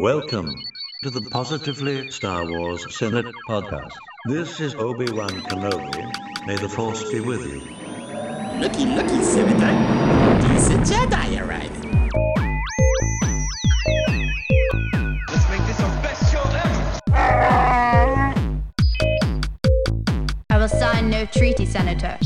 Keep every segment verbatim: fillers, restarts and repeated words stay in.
Welcome to the Positively Star Wars Senate Podcast. This is Obi-Wan Kenobi. May the Force be with you. Looky, looky, Senator. There's a Jedi arriving. Let's make this our best show ever. I will sign no treaty, Senator.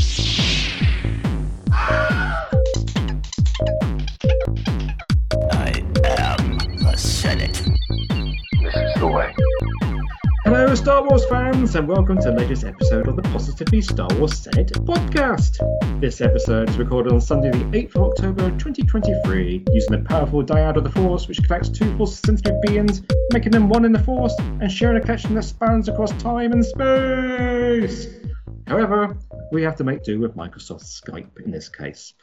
Hello Star Wars fans and welcome to the latest episode of the Positively Star Wars Senate Podcast. This episode is recorded on Sunday the eighth of October twenty twenty-three using the powerful Dyad of the Force, which collects two Force-sensitive beings, making them one in the Force and sharing a connection that spans across time and space. However, we have to make do with Microsoft Skype in this case.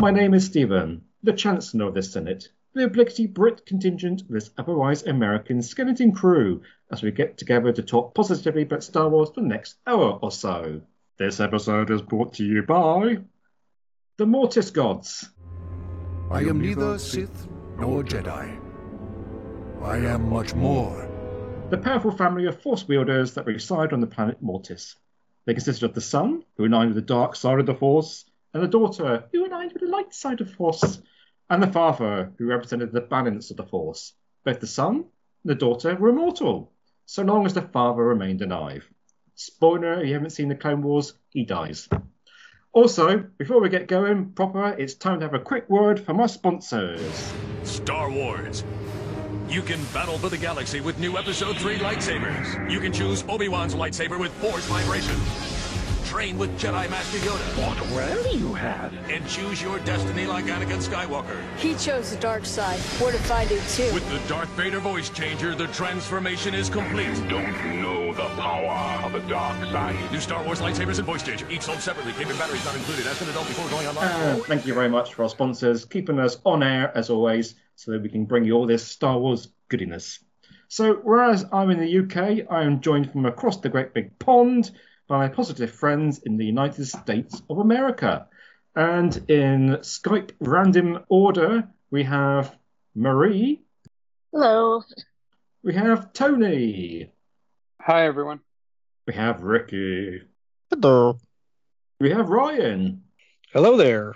My name is Stephen, the Chancellor of this Senate, the obligatory Brit contingent of this otherwise American skeleton crew as we get together to talk positively about Star Wars for the next hour or so. This episode is brought to you by the Mortis Gods. I am neither Sith nor Jedi. I am much more. The powerful family of Force wielders that reside on the planet Mortis. They consisted of the Son, who united with the dark side of the Force, and the Daughter, who united with the light side of the Force, and the Father, who represented the balance of the Force. Both the Son and the Daughter were immortal, so long as the Father remained alive. Spoiler, if you haven't seen the Clone Wars, he dies. Also, before we get going proper, it's time to have a quick word from our sponsors. Star Wars. You can battle for the galaxy with new Episode three lightsabers. You can choose Obi-Wan's lightsaber with Force vibration. Train with Jedi Master Yoda. What a well you had. And choose your destiny like Anakin Skywalker. He chose the dark side. What if I do too? With the Darth Vader voice changer, the transformation is complete. You don't know the power of the dark side. New Star Wars lightsabers and voice changer. Each sold separately. Cable batteries not included. Ask an adult before going online. Uh, thank you very much for our sponsors, keeping us on air as always, so that we can bring you all this Star Wars goodiness. So, whereas I'm in the U K, I am joined from across the great big pond by my positive friends in the United States of America. And in Skype random order, we have Marie. Hello. We have Tony. Hi, everyone. We have Ricky. Hello. We have Ryan. Hello there.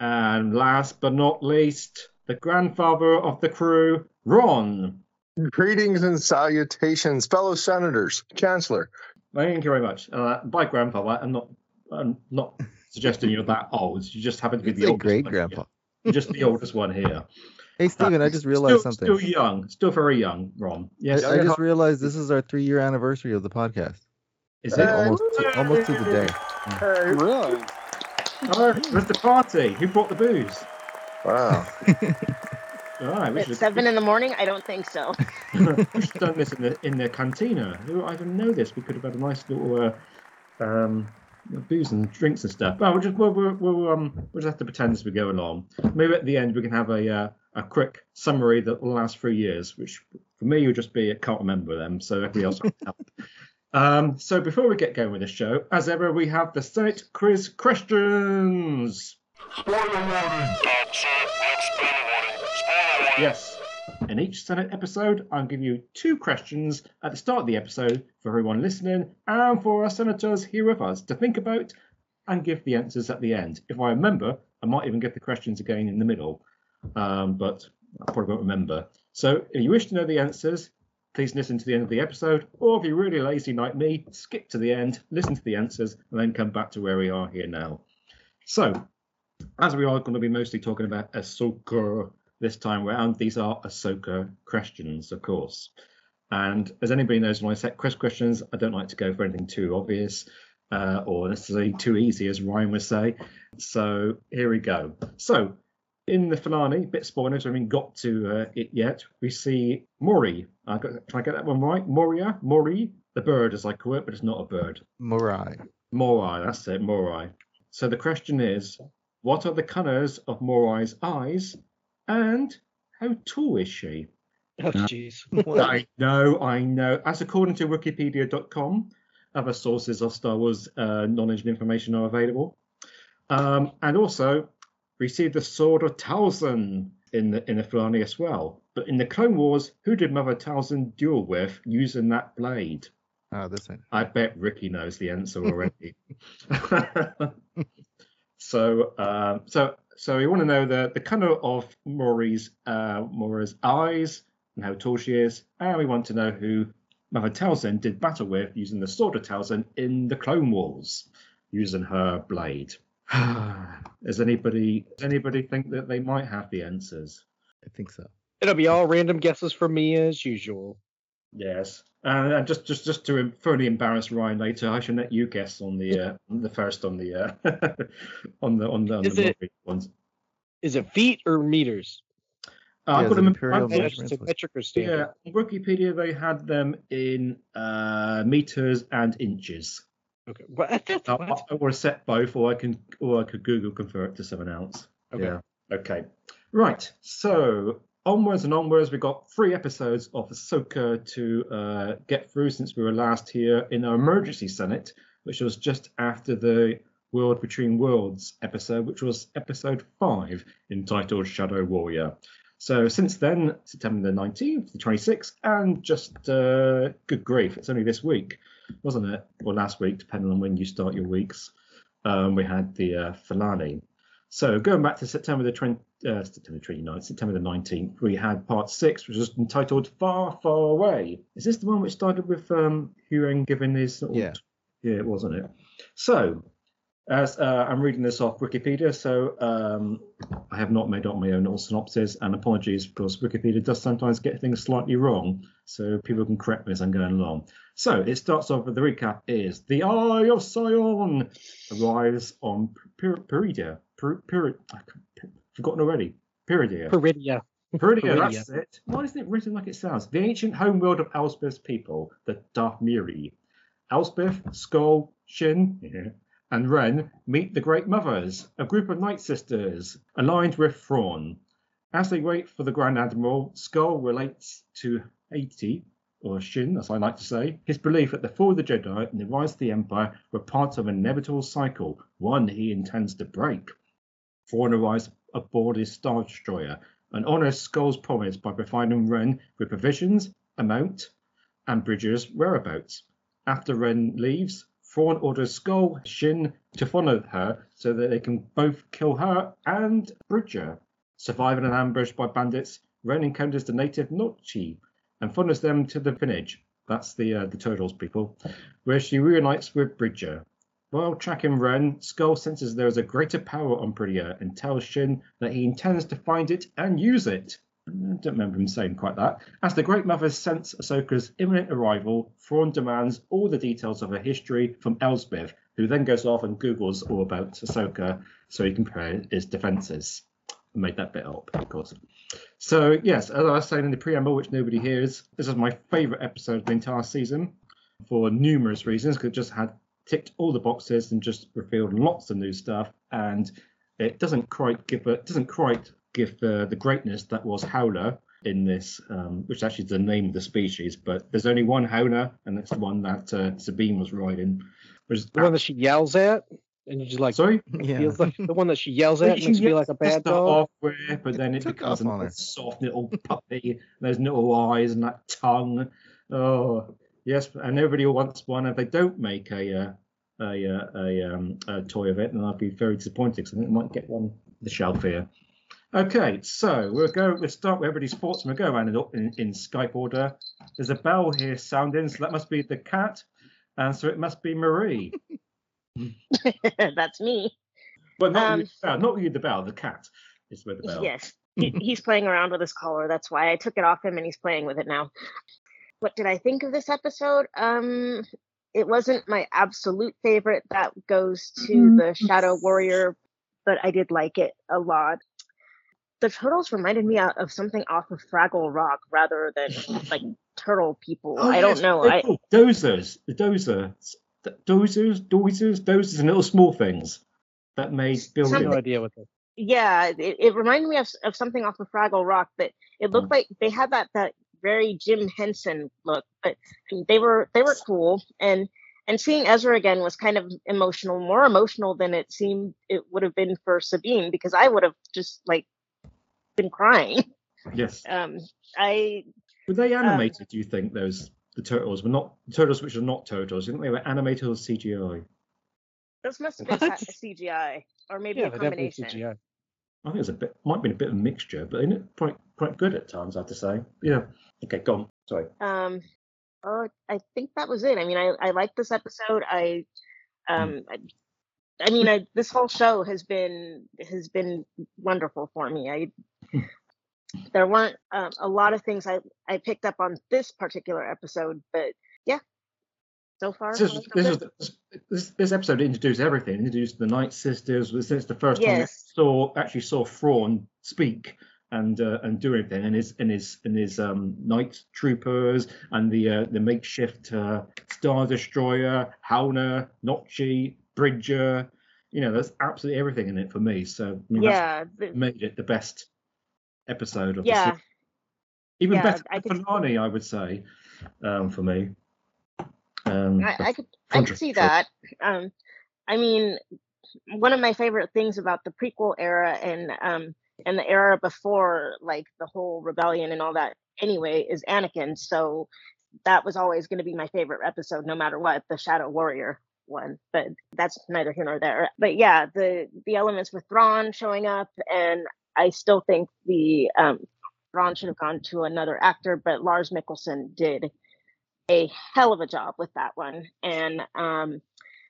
And last but not least, the grandfather of the crew, Ron. Greetings and salutations, fellow senators, Chancellor. Thank you very much. Uh, by grandfather, I'm not I'm not suggesting you're that old. You just happen to be it's the oldest great one grandpa. You're just the oldest one here. Hey, Stephen, uh, I just realized still, something. Still young. Still very young, Ron. Yes, I, I just realized this is our three-year anniversary of the podcast. Is it? Hey. Almost, to, almost to the day. Hey, really? Hello, Mister Party. Who brought the booze? Wow. All right, it's seven have... in the morning? I don't think so. We should have done this in the in the cantina. I don't know this. We could have had a nice little uh, um, booze and drinks and stuff. But we'll just we'll, we'll, we'll, um, we'll just have to pretend as we go along. Maybe at the end we can have a uh, a quick summary that will last three years, which for me will just be I can't remember them. So everybody else can help. Um, so before we get going with the show, as ever, we have the Senate Quiz questions. Spoiler warning. Yes. In each Senate episode, I'll give you two questions at the start of the episode for everyone listening and for our senators here with us to think about and give the answers at the end. If I remember, I might even get the questions again in the middle, um, but I probably won't remember. So if you wish to know the answers, please listen to the end of the episode, or if you're really lazy like me, skip to the end, listen to the answers, and then come back to where we are here now. So, as we are going to be mostly talking about Ahsoka this time around, these are Ahsoka questions, of course. And as anybody knows, when I set quest questions, I don't like to go for anything too obvious uh, or necessarily too easy, as Ryan would say. So here we go. So in the finale, bit spoilers, we haven't got to uh, it yet. We see Mori. I got, can I get that one right? Moria? Mori? The bird, as I call it, but it's not a bird. Mori. Mori, that's it, Mori. So the question is, what are the colours of Mori's eyes? And how tall is she? Oh, jeez. I know, I know. As according to wikipedia dot com, other sources of Star Wars uh, knowledge and information are available. Um, and also, we see the Sword of Talzin, in the in the Filani as well. But in the Clone Wars, who did Mother Talzin duel with using that blade? Oh, this ain't... I bet Ricky knows the answer already. so, um, so, so you want to know the the color of Mori's uh, Mori's eyes and how tall she is, and we want to know who Mother Talzin did battle with using the Sword of Talzin in the Clone Wars, using her blade. Does anybody does anybody think that they might have the answers? I think so. It'll be all random guesses from me as usual. Yes, and uh, just just just to thoroughly embarrass Ryan later, I should let you guess on the uh, the first on the uh, on the on the, on is the it, ones. Is it feet or meters? Uh, yeah, I've got them imperial measurements. Yeah, on Wikipedia they had them in uh, meters and inches. Okay, well, that's uh, what? I want to set both, or I can, or I could Google convert to someone else. Okay. Yeah. Okay. Right. So onwards and onwards, we got three episodes of Ahsoka to uh, get through since we were last here in our emergency senate, which was just after the World Between Worlds episode, which was episode five, entitled Shadow Warrior. So since then, September the nineteenth, the twenty-sixth, and just uh, good grief, it's only this week, wasn't it? Or last week, depending on when you start your weeks. Um, we had the uh, Filani. So going back to September the twenty, uh, September twenty-ninth, September the nineteenth, we had part six, which was entitled "Far, Far Away." Is this the one which started with um, Huyang giving his? Sort of, yeah, yeah, it wasn't it. So. As uh, I'm reading this off Wikipedia, so um, I have not made up my own little synopsis, and apologies because Wikipedia does sometimes get things slightly wrong, so people can correct me as I'm going along. So it starts off with the recap is the Eye of Sion arrives on Peridea. Per- per- I've forgotten already. Peridea. Peridea. Peridea, that's it. Why isn't it written like it sounds? The ancient homeworld of Elsbeth's people, the Darth Miri. Elsbeth, Skoll, Shin, yeah. and Wren meet the Great Mothers, a group of Night Sisters, aligned with Thrawn. As they wait for the Grand Admiral, Skoll relates to Hati, or Shin, as I like to say, his belief that the fall of the Jedi and the rise of the Empire were part of an inevitable cycle, one he intends to break. Thrawn arrives aboard his Star Destroyer and honours Skoll's promise by providing Wren with provisions, a mount, and Bridger's whereabouts. After Wren leaves, Thrawn orders Skoll Shin to follow her so that they can both kill her and Bridger. Surviving an ambush by bandits, Wren encounters the native Nochi and follows them to the village. That's the uh, the Turtles people, where she reunites with Bridger. While tracking Wren, Skoll senses there is a greater power on Peridea and tells Shin that he intends to find it and use it. I don't remember him saying quite that. As the Great Mothers sense Ahsoka's imminent arrival, Thrawn demands all the details of her history from Elsbeth, who then goes off and Googles all about Ahsoka so he can prepare his defences. I made that bit up, of course. So, yes, as I was saying in the preamble, which nobody hears, this is my favourite episode of the entire season for numerous reasons, because it just had ticked all the boxes and just revealed lots of new stuff, and it doesn't quite give it doesn't quite... give the, the greatness that was Howler in this, um, which actually is the name of the species, but there's only one Howler, and that's the one that uh, Sabine was riding. Which is the one that she yells at, and you just like, sorry, yeah, like the one that she yells at, and feel like a bad dog. Off with, but then it, it becomes a soft little puppy. Those little eyes and that tongue. Oh yes, and everybody wants one. If they don't make a a a, a, um, a toy of it, then I'd be very disappointed because I think I might get one the shelf here. Okay, so we'll go. We'll start with everybody's thoughts, and we'll go around in, in Skype order. There's a bell here sounding, so that must be the cat, and so it must be Marie. That's me. But not um, you, the bell, not you, the bell. The cat is with the bell. Yes, he's playing around with his collar. That's why I took it off him, and he's playing with it now. What did I think of this episode? Um, it wasn't my absolute favorite. That goes to the Shadow Warrior, but I did like it a lot. The Turtles reminded me of something off of Fraggle Rock rather than like turtle people. Oh, I don't yes, know. I... Dozers, the dozers, the dozers, dozers, dozers, and little small things that made Bill. No idea what that. Yeah, it, it reminded me of, of something off of Fraggle Rock, but it looked oh. like they had that, that very Jim Henson look. But they were they were cool, and and seeing Ezra again was kind of emotional, more emotional than it seemed it would have been for Sabine, because I would have just like. been crying. Yes. Um, I were they animated? Um, do you think those the turtles were not turtles, which are not turtles? Didn't they were animated or C G I? Those must have been C G I, or maybe yeah, a combination. C G I. I think it's a bit might have been a bit of a mixture, but isn't it quite quite good at times, I have to say. Yeah. Okay, go on. Sorry. Um. Oh, I think that was it. I mean, I I like this episode. I um. I, I mean, I, this whole show has been has been wonderful for me. I there weren't um, a lot of things I, I picked up on this particular episode, but yeah, so far. So this, this, is, this, this episode introduced everything. It introduced the Night Sisters. This is the first yes. time I saw actually saw Thrawn speak and uh, and do anything, and his and his and his um, Night Troopers and the uh, the makeshift uh, Star Destroyer, Howler, Notchi, Bridger, you know, there's absolutely everything in it for me. So I mean, yeah, that's made it the best episode of yeah, the series. Even yeah, better than Lani, I would say, um, for me. Um, I, I could, I could see that. Um, I mean, one of my favorite things about the prequel era and um and the era before, like the whole rebellion and all that, anyway, is Anakin. So that was always going to be my favorite episode, no matter what. The Shadow Warrior one, but that's neither here nor there. But yeah, the the elements with Thrawn showing up, and I still think the um Thrawn should have gone to another actor, but Lars Mikkelsen did a hell of a job with that one. And um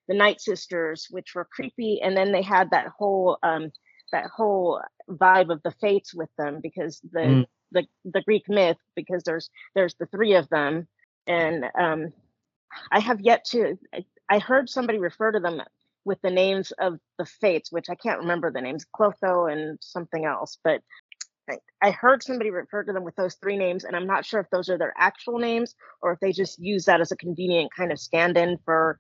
the Night Sisters, which were creepy, and then they had that whole um that whole vibe of the Fates with them, because the mm. the the Greek myth, because there's there's the three of them, and um I have yet to I, I heard somebody refer to them with the names of the Fates, which I can't remember the names, Clotho and something else. But I, I heard somebody refer to them with those three names, and I'm not sure if those are their actual names or if they just use that as a convenient kind of stand-in for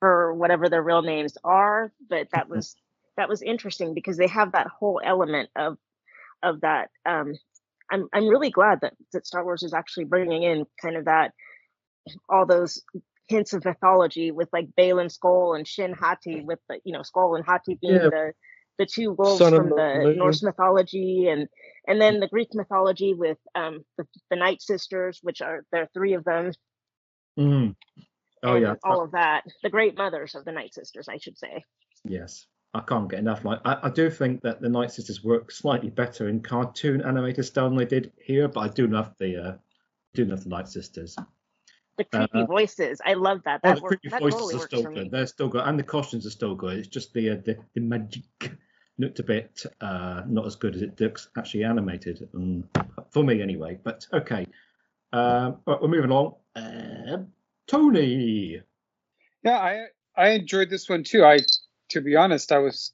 for whatever their real names are. But that was that was interesting, because they have that whole element of of that. Um, I'm I'm really glad that that Star Wars is actually bringing in kind of that all those hints of mythology with like Baylan Skoll and Shin Hati, with the you know Skoll and Hati being yeah. the the two wolves Son from the Lord. Norse mythology, and and then the Greek mythology with um the, the Night Sisters, which are there are three of them. Mm. Oh and yeah, all of that. The Great Mothers of the Night Sisters, I should say. Yes, I can't get enough. Like I, I do think that the Night Sisters work slightly better in cartoon animated style than they did here, but I do love the uh, do love the Night Sisters. The creepy uh, voices, I love that. That, oh, the works, creepy that voices totally are still good. They're still good, and the costumes are still good. It's just the uh, the, the magic looked a bit uh, not as good as it looks actually animated, um, for me anyway. But okay, uh, right, we're moving on. Uh, Tony. Yeah, I I enjoyed this one too. I, to be honest, I was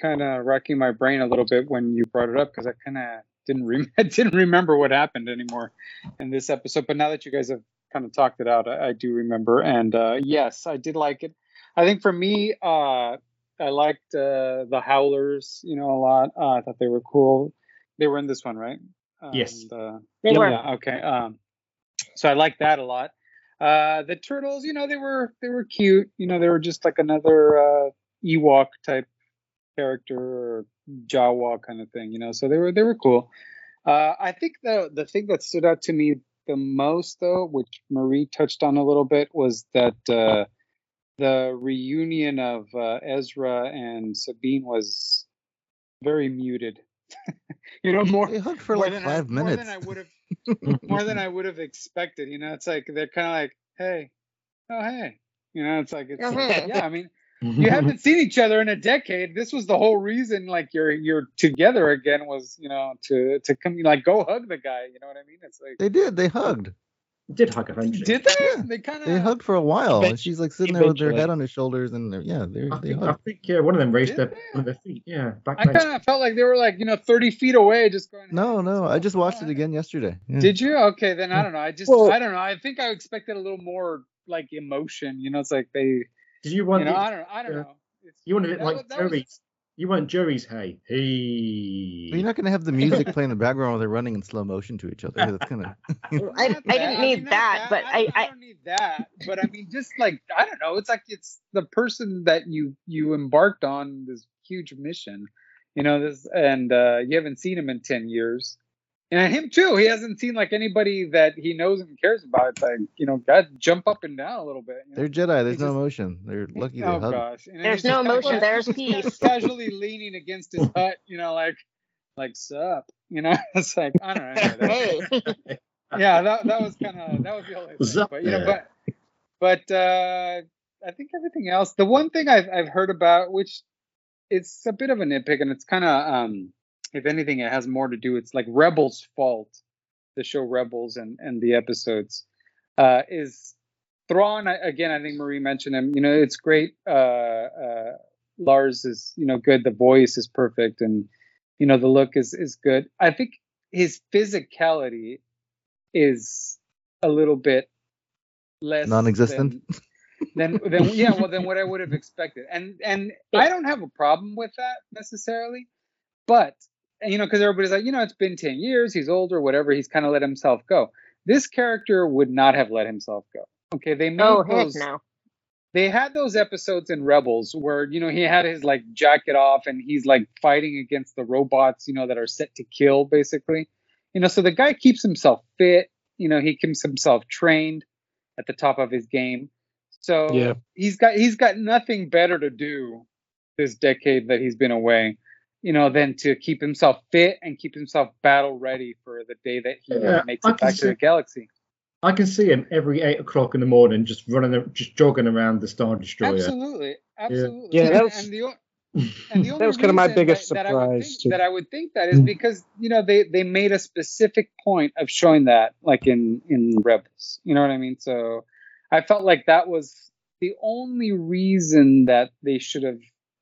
kind of racking my brain a little bit when you brought it up, because I kind of didn't re- didn't remember what happened anymore in this episode. But now that you guys have kind of talked it out, I, I do remember, and uh yes, I did like it. I think for me, uh I liked uh the Howlers, you know, a lot. uh, I thought they were cool. They were in this one, right? Um, yes, uh, they yeah, were yeah, okay. Um so I liked that a lot. Uh the Turtles, you know, they were they were cute, you know, they were just like another uh Ewok type character or Jawa kind of thing, you know, so they were they were cool. uh I think the the thing that stood out to me the most, though, which Marie touched on a little bit, was that uh, the reunion of uh, Ezra and Sabine was very muted. You know, more they hugged for like five I, minutes. More than I would have, more than I would have expected. You know, it's like they're kind of like, "Hey, oh hey," you know, it's like, it's, oh, hey. Yeah. I mean, you haven't seen each other in a decade. This was the whole reason, like you're you're together again, was, you know, to to come, like, go hug the guy. You know what I mean? It's like they did. They hugged. Did hug eventually? Did they? Yeah. They kind of they hugged for a while. And she's like sitting eventually. there with her head on his shoulders, and yeah, they I they think, hugged. I think yeah, one of them raised up on their feet. Yeah, back I kind of felt like they were like, you know, thirty feet away, just going. No, no, I just watched it again yesterday. Yeah. Did you? Okay, then I don't know. I just well, I don't know. I think I expected a little more like emotion. You know, it's like they. Did you want? You know, I don't. I don't uh, know. It's, you wanted it like Jerry's. You want Jerry's. Hey, hey. You're not gonna have the music playing in the background while they're running in slow motion to each other. That's kind of. I, I didn't I need mean, that, that, but I, I, I don't need that. But I mean, just like I don't know. It's like it's the person that you you embarked on this huge mission. you know, this, and uh, you haven't seen him in ten years. And him too. He hasn't seen like anybody that he knows and cares about. It's like, you know, God, jump up and down a little bit. You know? They're Jedi. There's no emotion. They're lucky. Oh gosh. There's no emotion. There's peace. Casually leaning against his hut, you know, like, like sup, you know. It's like, I don't know. Hey. Yeah, that that was kind of that was the only thing. But you know, but but uh, I think everything else. The one thing I've I've heard about, which it's a bit of a nitpick, and it's kind of um. If anything, it has more to do. It's like Rebels' fault, the show Rebels and, and the episodes, uh, is Thrawn. Again, I think Marie mentioned him. You know, it's great. Uh, uh, Lars is, you know, good. The voice is perfect. And, you know, the look is, is good. I think his physicality is a little bit less. Non-existent. Than, than, than yeah, well, than what I would have expected. And, and I don't have a problem with that necessarily. But. And, you know, because everybody's like, you know, it's been ten years. He's older, whatever. He's kind of let himself go. This character would not have let himself go. Okay, they made oh, those. No. They had those episodes in Rebels where, you know, he had his like jacket off and he's like fighting against the robots, you know, that are set to kill, basically. You know, so the guy keeps himself fit. You know, he keeps himself trained at the top of his game. So yeah. he's got he's got nothing better to do this decade that he's been away. You know, than to keep himself fit and keep himself battle ready for the day that he yeah, makes it back see, to the galaxy. I can see him every eight o'clock in the morning, just running, just jogging around the Star Destroyer. Absolutely, absolutely. Yeah, yeah that was, and the, and the that was kind of my biggest that, surprise. That I, would think, that I would think that is because you know they they made a specific point of showing that, like in in Rebels. You know what I mean? So I felt like that was the only reason that they should have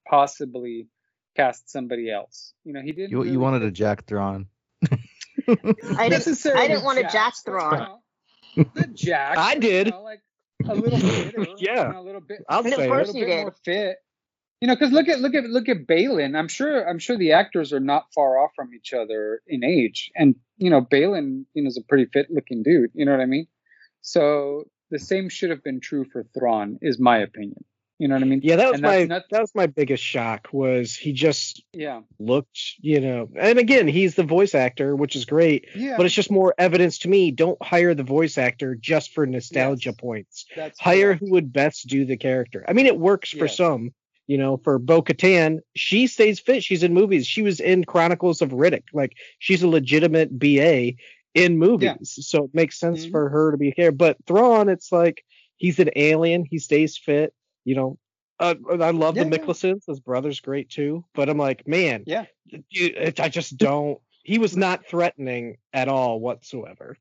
possibly. Cast somebody else. You know, he didn't. You, really you wanted a Jack Thrawn. I didn't, I didn't want Jack, a Jack Thrawn. You know, the Jack. I did. You know, like a little fitter. Yeah. You know, a little bit. I'll say of course you did. More fit. You know, because look at look at look at Baylan. I'm sure I'm sure the actors are not far off from each other in age. And you know, Baylan, you know, is a pretty fit looking dude. You know what I mean? So the same should have been true for Thrawn, is my opinion. You know what I mean? Yeah, that was my not... that was my biggest shock was he just yeah. looked, you know. And again, he's the voice actor, which is great. Yeah. But it's just more evidence to me. Don't hire the voice actor just for nostalgia yes. points. That's hire correct. Who would best do the character. I mean, it works yes. for some, you know, for Bo-Katan. She stays fit. She's in movies. She was in Chronicles of Riddick. Like, she's a legitimate B A in movies. Yeah. So it makes sense mm-hmm. for her to be here. But Thrawn, it's like he's an alien. He stays fit. You know, uh, I love yeah, the Mickelsons. His brother's great too. But I'm like, man, yeah, it, I just don't. He was not threatening at all whatsoever.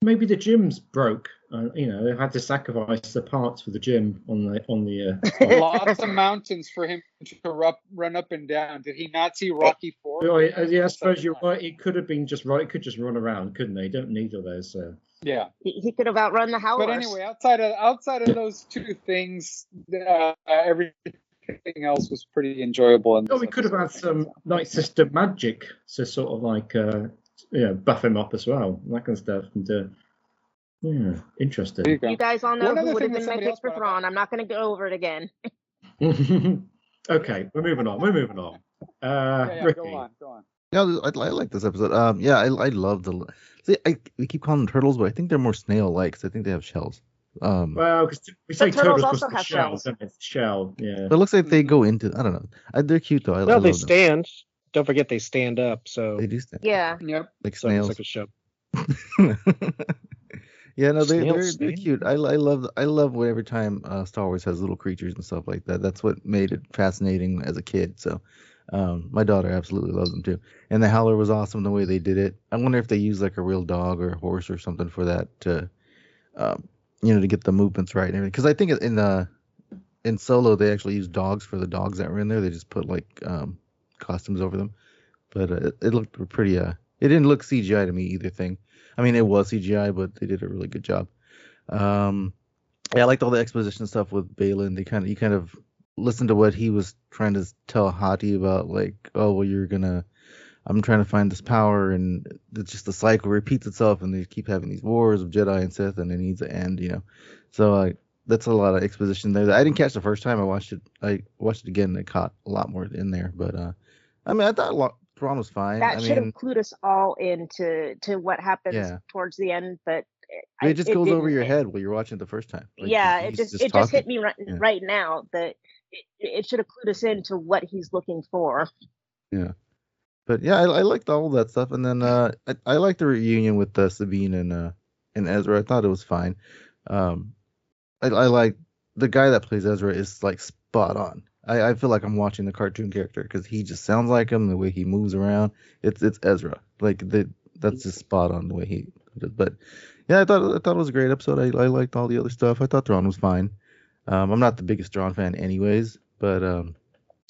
Maybe the gym's broke. Uh, you know, they had to sacrifice the parts for the gym on the on the. Uh, Lots of mountains for him to run, run up and down. Did he not see Rocky Ford? Oh, yeah, yeah, I suppose you're right. It could have been just right. It could just run around, couldn't they? Don't need all those. Uh, Yeah, he, he could have outrun the Howler. But anyway, outside of outside of those two things, uh, everything else was pretty enjoyable. And oh, we could have had some Night Sister magic, so sort of like uh, you know, buff him up as well, that kind of stuff. And uh, yeah, interesting. You, you guys all know who would have been my pick for Thrawn. I'm not going to go over it again. Okay, we're moving on. We're moving on. Uh, yeah, yeah, Ricky. Go on. Go on. No, I, I like this episode. Um, yeah, I, I love the. See, I we keep calling them turtles, but I think they're more snail-like. Cause I think they have shells. Um, well, because we say turtles, turtles also have shells. shells. Shell, yeah. But it looks like they go into. I don't know. I, they're cute though. I, no, I they stand. Them. Don't forget they stand up. So they do stand. Yeah. Up. Yep. Like so snails. Like a shell. Yeah, no, they, they're they're cute. I I love I love when every time uh, Star Wars has little creatures and stuff like that. That's what made it fascinating as a kid. So. Um, my daughter absolutely loves them too, and the Howler was awesome the way they did it. I wonder if they used like a real dog or a horse or something for that to, um, you know, to get the movements right and everything. Because I think in the in Solo they actually used dogs for the dogs that were in there. They just put like um, costumes over them, but uh, it, it looked pretty. Uh, it didn't look C G I to me either. Thing, I mean, it was C G I, but they did a really good job. Um, yeah, I liked all the exposition stuff with Baylan. They kind of you kind of. Listen to what he was trying to tell Hati about, like, oh, well, you're gonna, I'm trying to find this power, and it's just the cycle repeats itself, and they keep having these wars of Jedi and Sith, and it needs to end, you know. So uh, that's a lot of exposition there. That I didn't catch the first time I watched it. I watched it again, and I caught a lot more in there. But uh, I mean, I thought Thrawn was fine. That I should mean, have clued us all into to what happens yeah. towards the end, but I, it just it goes over your head while you're watching it the first time. Like, yeah, it just, just it talking. just hit me right, yeah. right now that it, it should have clued us into what he's looking for. Yeah, but yeah, I, I liked all that stuff, and then uh, I, I liked the reunion with uh, Sabine and uh, and Ezra. I thought it was fine. Um, I, I like the guy that plays Ezra is like spot on. I, I feel like I'm watching the cartoon character because he just sounds like him. The way he moves around, it's it's Ezra. Like the that's just spot on the way he. But yeah, I thought I thought it was a great episode. I, I liked all the other stuff. I thought Thrawn was fine. Um, I'm not the biggest Thrawn fan, anyways. But um,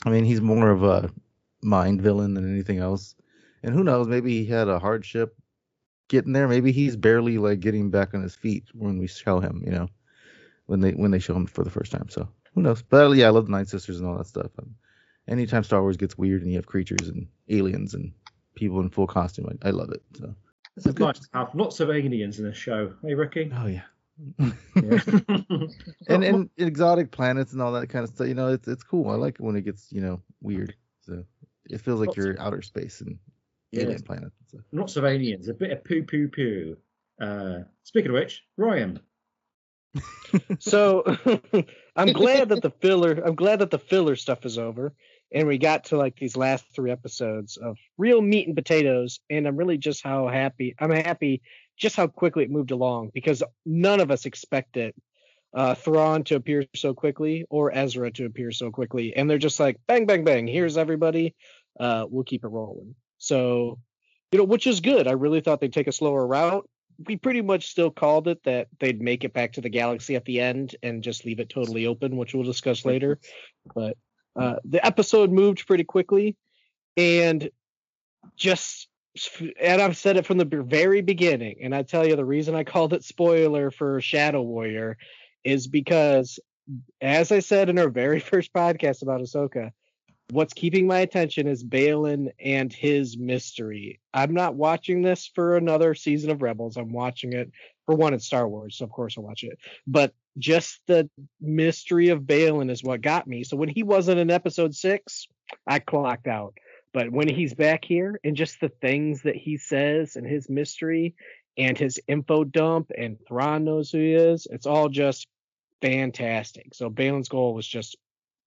I mean, he's more of a mind villain than anything else. And who knows? Maybe he had a hardship getting there. Maybe he's barely like getting back on his feet when we show him. You know, when they when they show him for the first time. So. Who knows? But yeah, I love the Night Sisters and all that stuff. Um, anytime Star Wars gets weird and you have creatures and aliens and people in full costume, I, I love it. So this is nice to have lots of aliens in this show. Hey, Ricky? Oh yeah, yeah. and and exotic planets and all that kind of stuff. You know, it's it's cool. I like it when it gets you know weird. So it feels like lots you're of... outer space and yeah. alien planets. So. Lots of aliens. A bit of poo poo poo. Uh, speaking of which, Ryan. So I'm glad that the filler I'm glad that the filler stuff is over and we got to like these last three episodes of real meat and potatoes, and I'm really just how happy I'm happy just how quickly it moved along, because none of us expected uh Thrawn to appear so quickly or Ezra to appear so quickly, and they're just like bang bang bang, here's everybody, uh we'll keep it rolling. So you know, which is good. I really thought they'd take a slower route. We pretty much still called it that they'd make it back to the galaxy at the end and just leave it totally open, which we'll discuss later. But uh, the episode moved pretty quickly, and just and I've said it from the very beginning. And I tell you, the reason I called it spoiler for Shadow Warrior is because, as I said in our very first podcast about Ahsoka, what's keeping my attention is Baylan and his mystery. I'm not watching this for another season of Rebels. I'm watching it for one in Star Wars, so of course I'll watch it. But just the mystery of Baylan is what got me. So when he wasn't in episode six, I clocked out. But when he's back here and just the things that he says and his mystery and his info dump and Thrawn knows who he is, it's all just fantastic. So Baylan Skoll was just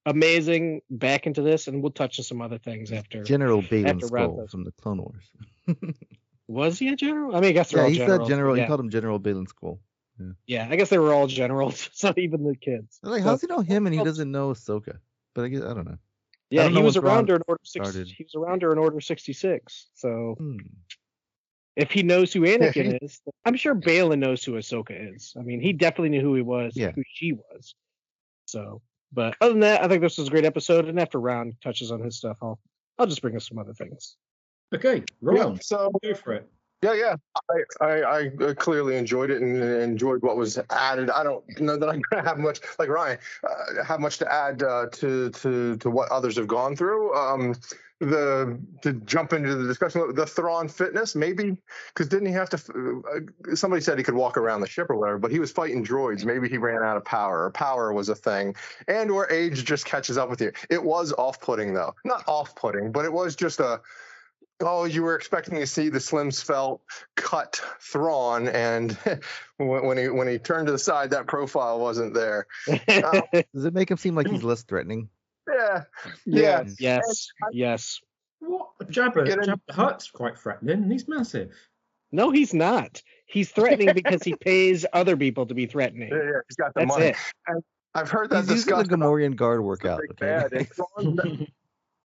amazing back into this, and we'll touch on some other things after. General Baylan Skoll from the Clone Wars. Was he a general? I mean, I guess they're yeah, all he generals. Said general, yeah. He called him General Baylan Skoll. Yeah. yeah, I guess they were all generals, so even the kids. Like, how does he know him and he doesn't know Ahsoka? But I guess I don't know. Yeah, don't he, know was around her in order six, he was around her in Order sixty-six. So hmm. if he knows who Anakin is, I'm sure Baylan knows who Ahsoka is. I mean, he definitely knew who he was, yeah. who she was. So. But other than that, I think this was a great episode. And after Ron touches on his stuff, I'll I'll just bring up some other things. Okay, Ron, yeah, so go for it. Yeah, yeah. I, I, I clearly enjoyed it and enjoyed what was added. I don't know that I'm going to have much, like Ryan, uh, have much to add uh, to to to what others have gone through. Um, the to jump into the discussion, the Thrawn fitness, maybe, because didn't he have to? Uh, somebody said he could walk around the ship or whatever, but he was fighting droids. Maybe he ran out of power, or power was a thing, and or age just catches up with you. It was off-putting though, not off-putting, but it was just a. Oh, you were expecting to see the slim svelte cut Thrawn, and when he when he turned to the side, that profile wasn't there. Um, Does it make him seem like he's less threatening? Yeah. Yeah. Yes. Yes. I, yes. What? Jabba, Jabba the Hutt's quite threatening. He's massive. No, he's not. He's threatening because he pays other people to be threatening. Yeah, yeah, he's got the That's money. It. And I've heard that he's discussed. Using the Gamorrean guard workout. Okay.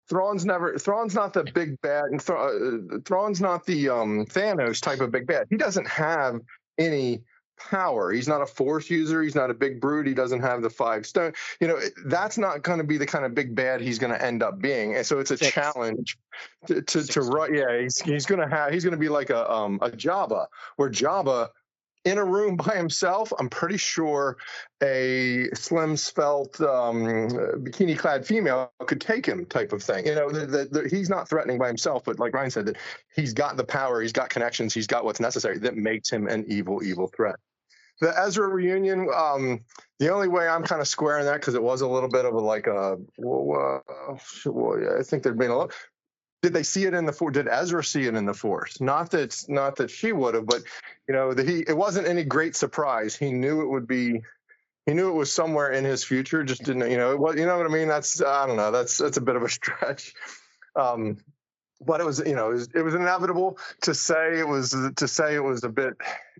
Thrawn's never. Thrawn's not the big bad, and Thra- Thrawn's not the um, Thanos type of big bad. He doesn't have any power. He's not a force user. He's not a big brute. He doesn't have the five stone. You know, that's not going to be the kind of big bad he's going to end up being. And so it's a Six. challenge to to, to run. Yeah, he's he's going to have. He's going to be like a um a Jabba, where Jabba. In a room by himself, I'm pretty sure a slim, svelte, um, bikini-clad female could take him, type of thing. You know, the, the, the, he's not threatening by himself, but like Ryan said, that he's got the power, he's got connections, he's got what's necessary that makes him an evil, evil threat. The Ezra reunion, um, the only way I'm kind of squaring that because it was a little bit of a like a, well, uh, I think there'd been a lot. did they see it in the Force? Did Ezra see it in the Force? Not that, not that she would have, but you know, that he, it wasn't any great surprise. He knew it would be, he knew it was somewhere in his future. Just didn't, you know, it was, you know what I mean? That's, I don't know. That's, that's a bit of a stretch. Um, But it was, you know, it was, it was inevitable to say it was to say it was a bit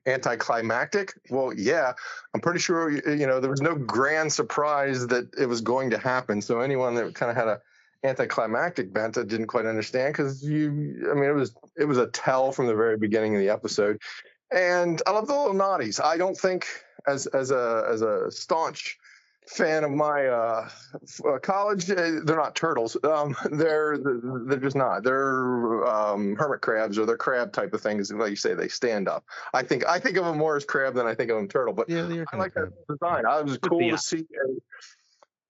anticlimactic. Well, yeah, I'm pretty sure, you know, there was no grand surprise that it was going to happen. So anyone that kind of had a anticlimactic bent, I didn't quite understand, because you, I mean, it was it was a tell from the very beginning of the episode. And I love the little naughties. I don't think as as a as a staunch fan of my uh, college, they're not turtles. Um, they're they're just not. They're um, hermit crabs, or they're crab type of things. Like you say, they stand up. I think I think of them more as crab than I think of them turtle. But yeah, I like that design. I was cool to see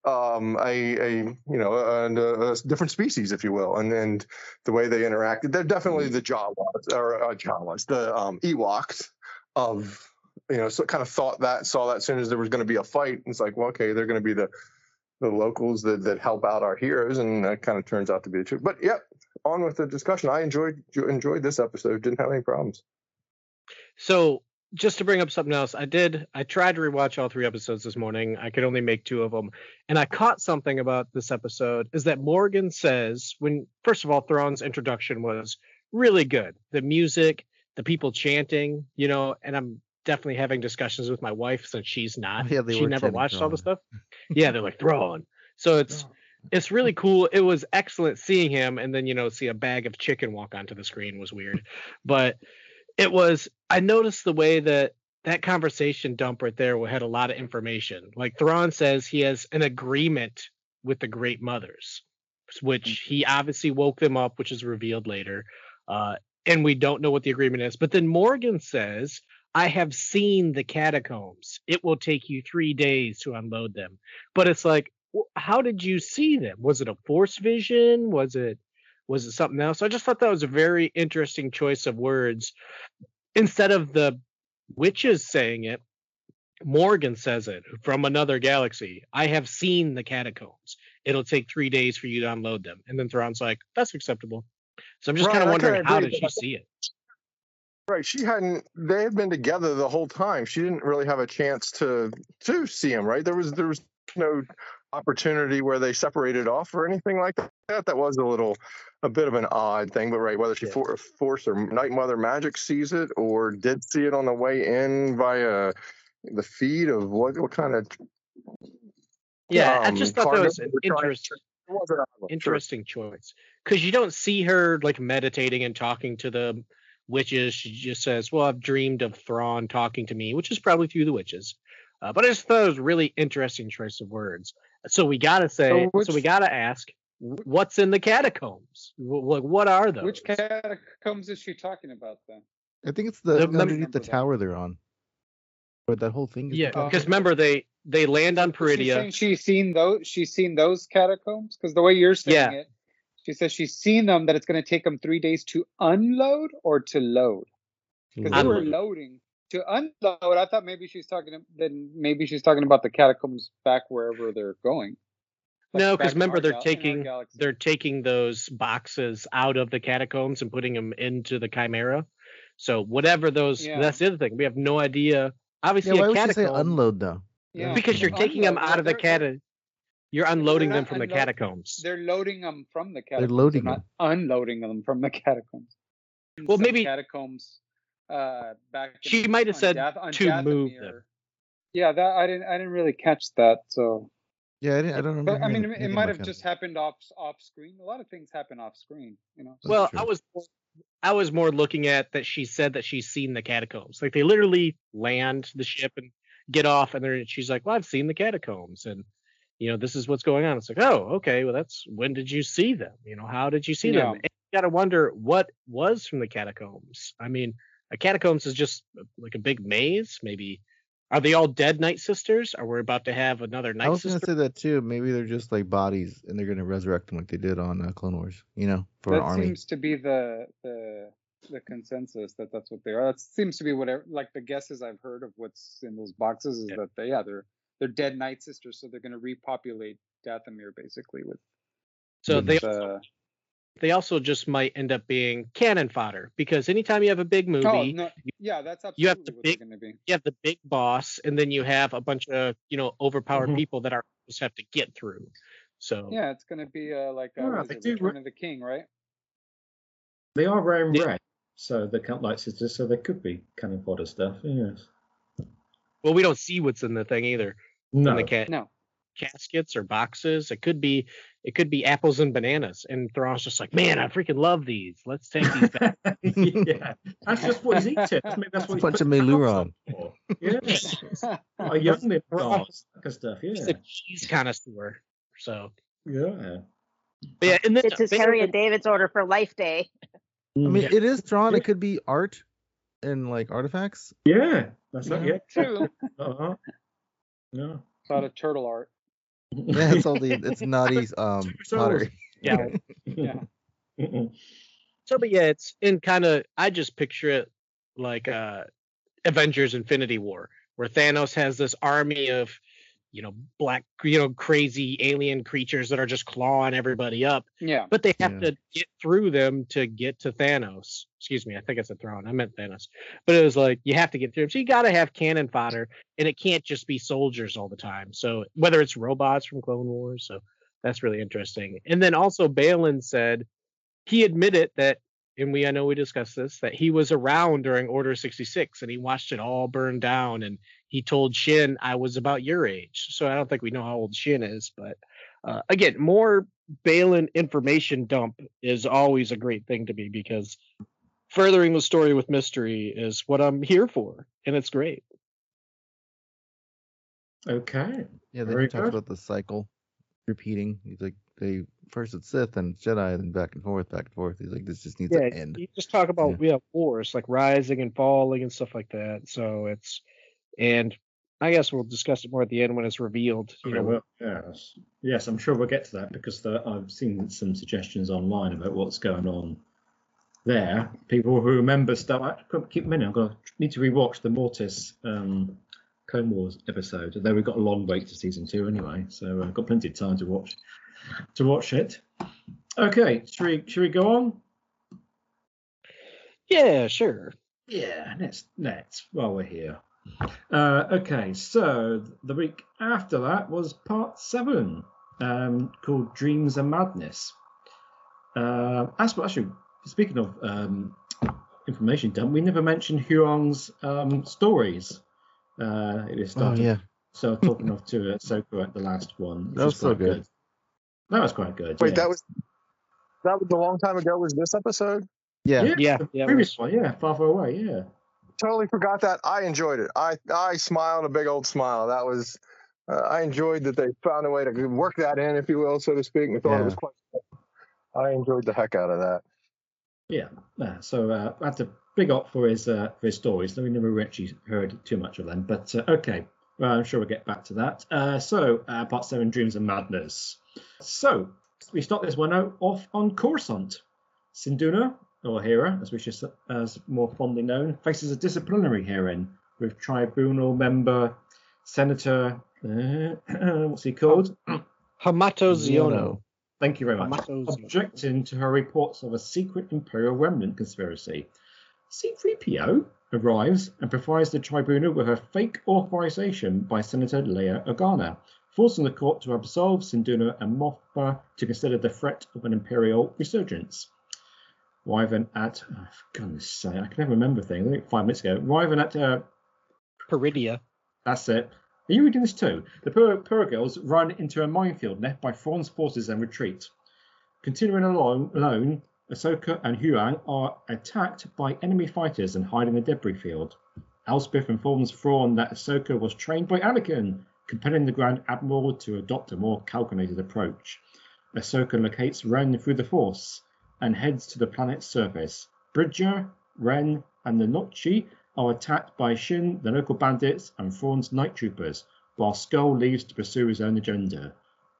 a, um, a, a you know a, a different species, if you will, and and the way they interacted. They're definitely the Jawas or uh, Jawas, the um, Ewoks of. You know, so kind of thought that, saw that as soon as there was going to be a fight. And it's like, well, okay, they're going to be the the locals that, that help out our heroes. And that kind of turns out to be the truth. But, yeah, on with the discussion. I enjoyed enjoyed this episode. Didn't have any problems. So just to bring up something else, I did. I tried to rewatch all three episodes this morning. I could only make two of them. And I caught something about this episode is that Morgan says when, first of all, Thrawn's introduction was really good. The music, the people chanting, you know, and I'm definitely having discussions with my wife since she's not. Yeah, she never watched Thrawn. All the stuff. Yeah, they're like Thrawn. So it's Thrawn. It's really cool. It was excellent seeing him, and then you know, see a bag of chicken walk onto the screen was weird, but it was. I noticed the way that that conversation dump right there had a lot of information. Like Thrawn says, he has an agreement with the Great Mothers, which he obviously woke them up, which is revealed later, uh, and we don't know what the agreement is. But then Morgan says, I have seen the catacombs. It will take you three days to unload them. But it's like, how did you see them? Was it a force vision? Was it was it something else? I just thought that was a very interesting choice of words. Instead of the witches saying it, Morgan says it from another galaxy. I have seen the catacombs. It'll take three days for you to unload them. And then Thrawn's like, that's acceptable. So I'm just kind of wondering, how did she see it? Right, she hadn't. They had been together the whole time. She didn't really have a chance to to see him. Right, there was there was no opportunity where they separated off or anything like that. That was a little, a bit of an odd thing. But right, whether she yeah. for, force or Night Mother magic sees it, or did see it on the way in via the feed of what what kind of yeah, um, I just thought that was an interesting. It was an interesting sure. choice, because you don't see her like meditating and talking to the. Witches, she just says, well, I've dreamed of Thrawn talking to me, which is probably through the witches. Uh, but I just thought it was a really interesting choice of words. So we got to say, so, which, so we got to ask, what's in the catacombs? Like, what are those? Which catacombs is she talking about then? I think it's the, the underneath the tower that. They're on. But that whole thing. Is yeah, because remember, they, they land on Peridea. She's she seen those, she's seen those catacombs? Because the way you're saying yeah. it. She says she's seen them, that it's going to take them three days to unload or to load. Because they were loading. To unload, I thought maybe she's talking then maybe she's talking about the catacombs back wherever they're going. Like no, because remember they're gal- taking they're taking those boxes out of the catacombs and putting them into the Chimera. So whatever those yeah. that's the other thing. We have no idea. Obviously yeah, why a catacomb would you say unload though. Yeah. Because you're taking unload, them out of the catacombs. You're unloading them from unloading, the catacombs. They're loading them from the catacombs. They're loading they're not them. Unloading them from the catacombs. In well, maybe catacombs. Uh, back. She might have said Dath- to Dathomir. Move them. Yeah, that I didn't. I didn't really catch that. So. Yeah, I, didn't, I don't remember. But, I mean, it, it might have just happened off off screen. A lot of things happen off screen, you know. That's well, true. I was, I was more looking at that. She said that she's seen the catacombs. Like they literally land the ship and get off, and then she's like, "Well, I've seen the catacombs," and. You know, this is what's going on. It's like, oh, okay, well, that's when did you see them? You know, how did you see yeah. them? And you got to wonder what was from the catacombs. I mean, a catacombs is just like a big maze. Maybe are they all dead Night Sisters? Are we about to have another Night Sister? I was going to say that too. Maybe they're just like bodies, and they're going to resurrect them like they did on uh, Clone Wars. You know, for that an army. That seems to be the the the consensus that that's what they are. That seems to be whatever. Like the guesses I've heard of what's in those boxes is yeah. that they yeah they're. They're dead Night Sisters, so they're going to repopulate Dathomir, basically. With so with, they also, uh, they also just might end up being cannon fodder, because anytime you have a big movie, oh, no. yeah, that's absolutely you have the what big, they're going to be. You have the big boss, and then you have a bunch of you know overpowered mm-hmm. people that our just have to get through. So yeah, it's going to be uh, like uh, yeah, it, Return re- of the King, right? They are rare and yeah. red, so they can't like sisters, so they could be cannon fodder stuff. Yes. Well, we don't see what's in the thing either. No, in the cat. No. Caskets or boxes. It could be it could be apples and bananas. And Thrawn's just like, man, I freaking love these. Let's take these back. yeah. That's just what he's eating. I mean, that's what he's putting Meluron. Yeah. A young lip gloss and stuff. Yeah. He's a cheese connoisseur. So yeah. But yeah and then, it's his Harry and David's order for Life Day. I mean, yeah. it is drawn. It could be art and like artifacts. Yeah. That's not yeah. yet. True. Uh-huh. Yeah. It's not a turtle art. Yeah, it's all the it's naughty um pottery. Yeah. yeah. So but yeah, it's in kind of I just picture it like uh Avengers Infinity War, where Thanos has this army of, you know, black you know, crazy alien creatures that are just clawing everybody up. Yeah. But they have yeah. to get through them to get to Thanos. Excuse me, I think it's a Thrawn. I meant Thanos. But it was like you have to get through them. So you gotta have cannon fodder, and it can't just be soldiers all the time. So whether it's robots from Clone Wars, so that's really interesting. And then also Baylan said he admitted that, and we I know we discussed this, that he was around during Order sixty-six and he watched it all burn down, and he told Shin, I was about your age. So I don't think we know how old Shin is, but uh, again, more Baylan information dump is always a great thing to me, because furthering the story with mystery is what I'm here for, and it's great. Okay. Yeah, they talked about the cycle repeating. He's like, they first it's Sith and Jedi, then back and forth, back and forth. He's like, this just needs yeah, to end. You just talk about yeah. yeah wars like rising and falling and stuff like that. So it's. And I guess we'll discuss it more at the end when it's revealed. You okay, know. Well, yes. yes, I'm sure we'll get to that, because the, I've seen some suggestions online about what's going on there. People who remember stuff. I keep in mind, I'm going to need to rewatch the Mortis um, Clone Wars episode, although we've got a long wait to season two anyway, so I've got plenty of time to watch to watch it. Okay, should we, should we go on? Yeah, sure. Yeah, let's, let's while we're here. Uh, okay, so the week after that was part seven, um, called Dreams and Madness. Uh, as well, actually, speaking of um, information dump, we never mentioned Huyang's um stories. Uh, it is started. Oh, yeah. So talking off to Ahsoka at the last one. That was so good. good. That was quite good. Wait, yeah. that was that was a long time ago. Was this episode? Yeah, yeah, yeah, the yeah previous was... one. Yeah, far, far away. Yeah. Totally forgot that. I enjoyed it. I, I smiled a big old smile. That was, uh, I enjoyed that they found a way to work that in, if you will, so to speak. And thought yeah. it was quite. I enjoyed the heck out of that. Yeah. yeah. So uh, I had to big up for his uh, for his stories. We never actually heard too much of them, but uh, okay. Well, I'm sure we'll get back to that. Uh, so uh, part seven, Dreams and Madness. So we start this one out off on Coruscant. Sinduna, or Hera, as we should, as more fondly known, faces a disciplinary hearing with tribunal member Senator uh, what's he called? Hamato Ziono. Thank you very much. Objecting to her reports of a secret Imperial Remnant conspiracy. C three P O arrives and provides the tribunal with a fake authorization by Senator Leia Organa, forcing the court to absolve Sinduna and Mothma to consider the threat of an Imperial resurgence. Riven at, oh, for goodness sake, I can never remember things, like five minutes ago. Riven at uh, Peridea. That's it. Are you reading this too? The Purrgils run into a minefield left by Thrawn's forces and retreat. Continuing alone, alone, Ahsoka and Huyang are attacked by enemy fighters and hide in a debris field. Elsbeth informs Thrawn that Ahsoka was trained by Anakin, compelling the Grand Admiral to adopt a more calculated approach. Ahsoka locates Wren through the Force and heads to the planet's surface. Bridger, Wren, and the Nochi are attacked by Shin, the local bandits, and Thrawn's night troopers, while Skoll leaves to pursue his own agenda.